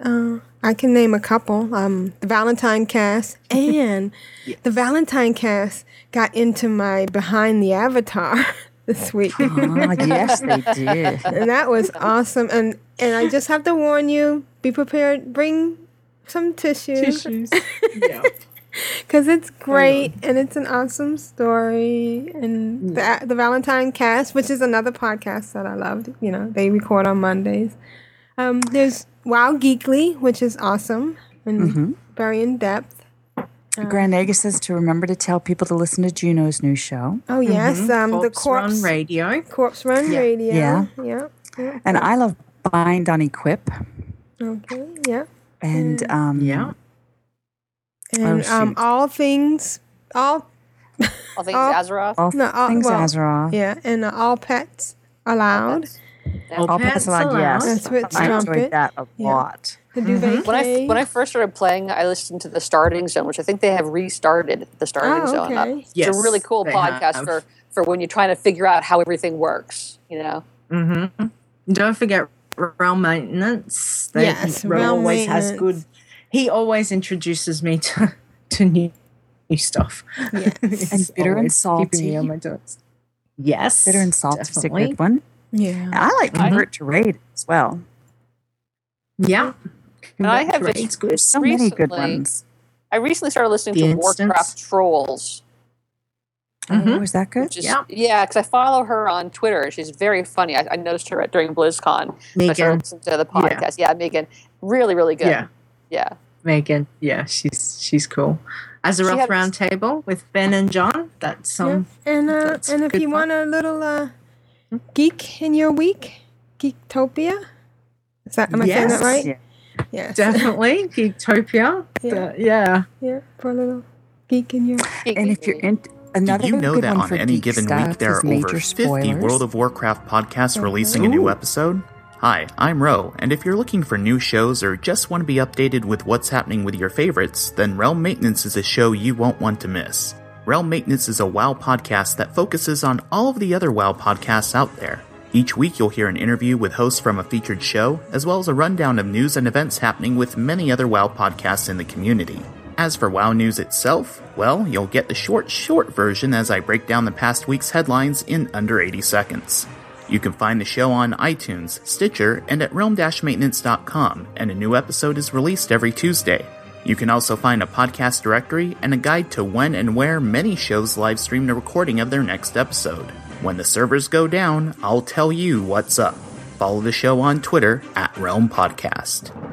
Uh, I can name a couple. Um, the Valentine Cast and yes. The Valentine Cast got into my Behind the Avatar this week. Oh, yes, they did. And that was awesome. And and I just have to warn you: be prepared. Bring some tissues. Tissues. Yeah. Because it's great, and it's an awesome story, and yeah. the, the Valentine Cast, which is another podcast that I loved, you know, they record on Mondays. Um, there's Wild Geekly, which is awesome, and mm-hmm. very in-depth. Um, Grand Agus says to remember to tell people to listen to Juno's new show. Oh, yes, mm-hmm. um, Corpse the Corpse Run Radio. Corpse Run yeah. Radio. Yeah. yeah. yeah. And I love Bind on Equip. Okay, yeah. And, um... Yeah. And oh, um, all things, all, all things all, Azeroth. All no, all, things well, Azeroth. Yeah, and uh, all pets allowed. All pets, all pets, pets allowed. allowed. Yes, that's I enjoyed it. That a yeah. lot. The mm-hmm. When I when I first started playing, I listened to the Starting Zone, which I think they have restarted the Starting oh, okay. Zone. It's yes, a really cool podcast have. for for when you're trying to figure out how everything works. You know. Mm-hmm. Don't forget realm maintenance. They, yes, realm always has good. he always introduces me to, to new, new stuff. Yes. And bitter and salty. Keeping me on my toes. Yes. Bitter and salty is a good one. Yeah. I like Convert to Raid as well. Yeah. And I have it. It's good. So recently, many good ones. I recently started listening the to instance. Warcraft Trolls. Mm-hmm. Oh, is that good? Is, yeah, yeah. Because I follow her on Twitter. She's very funny. I, I noticed her at, during BlizzCon. Megan, to the podcast. Yeah. yeah, Megan, really, really good. Yeah, yeah. Megan, yeah, she's she's cool. Azeroth had, Roundtable with Ben and John. That's some. Yeah. And uh, that's and if you fun. want a little uh, geek in your week, Geektopia. Is that am I yes. saying that right? Yeah, yes. Definitely Geektopia. Yeah. But, yeah, yeah, for a little geek in your. Geek and if you're into Another Did you know that on any given week there are over fifty World of Warcraft podcasts releasing a new episode? Hi, I'm Ro, and if you're looking for new shows or just want to be updated with what's happening with your favorites, then Realm Maintenance is a show you won't want to miss. Realm Maintenance is a WoW podcast that focuses on all of the other WoW podcasts out there. Each week you'll hear an interview with hosts from a featured show, as well as a rundown of news and events happening with many other WoW podcasts in the community. As for WoW news itself, well, you'll get the short, short version as I break down the past week's headlines in under eighty seconds. You can find the show on iTunes, Stitcher, and at realm dash maintenance dot com, and a new episode is released every Tuesday. You can also find a podcast directory and a guide to when and where many shows live stream the recording of their next episode. When the servers go down, I'll tell you what's up. Follow the show on Twitter at Realm Podcast.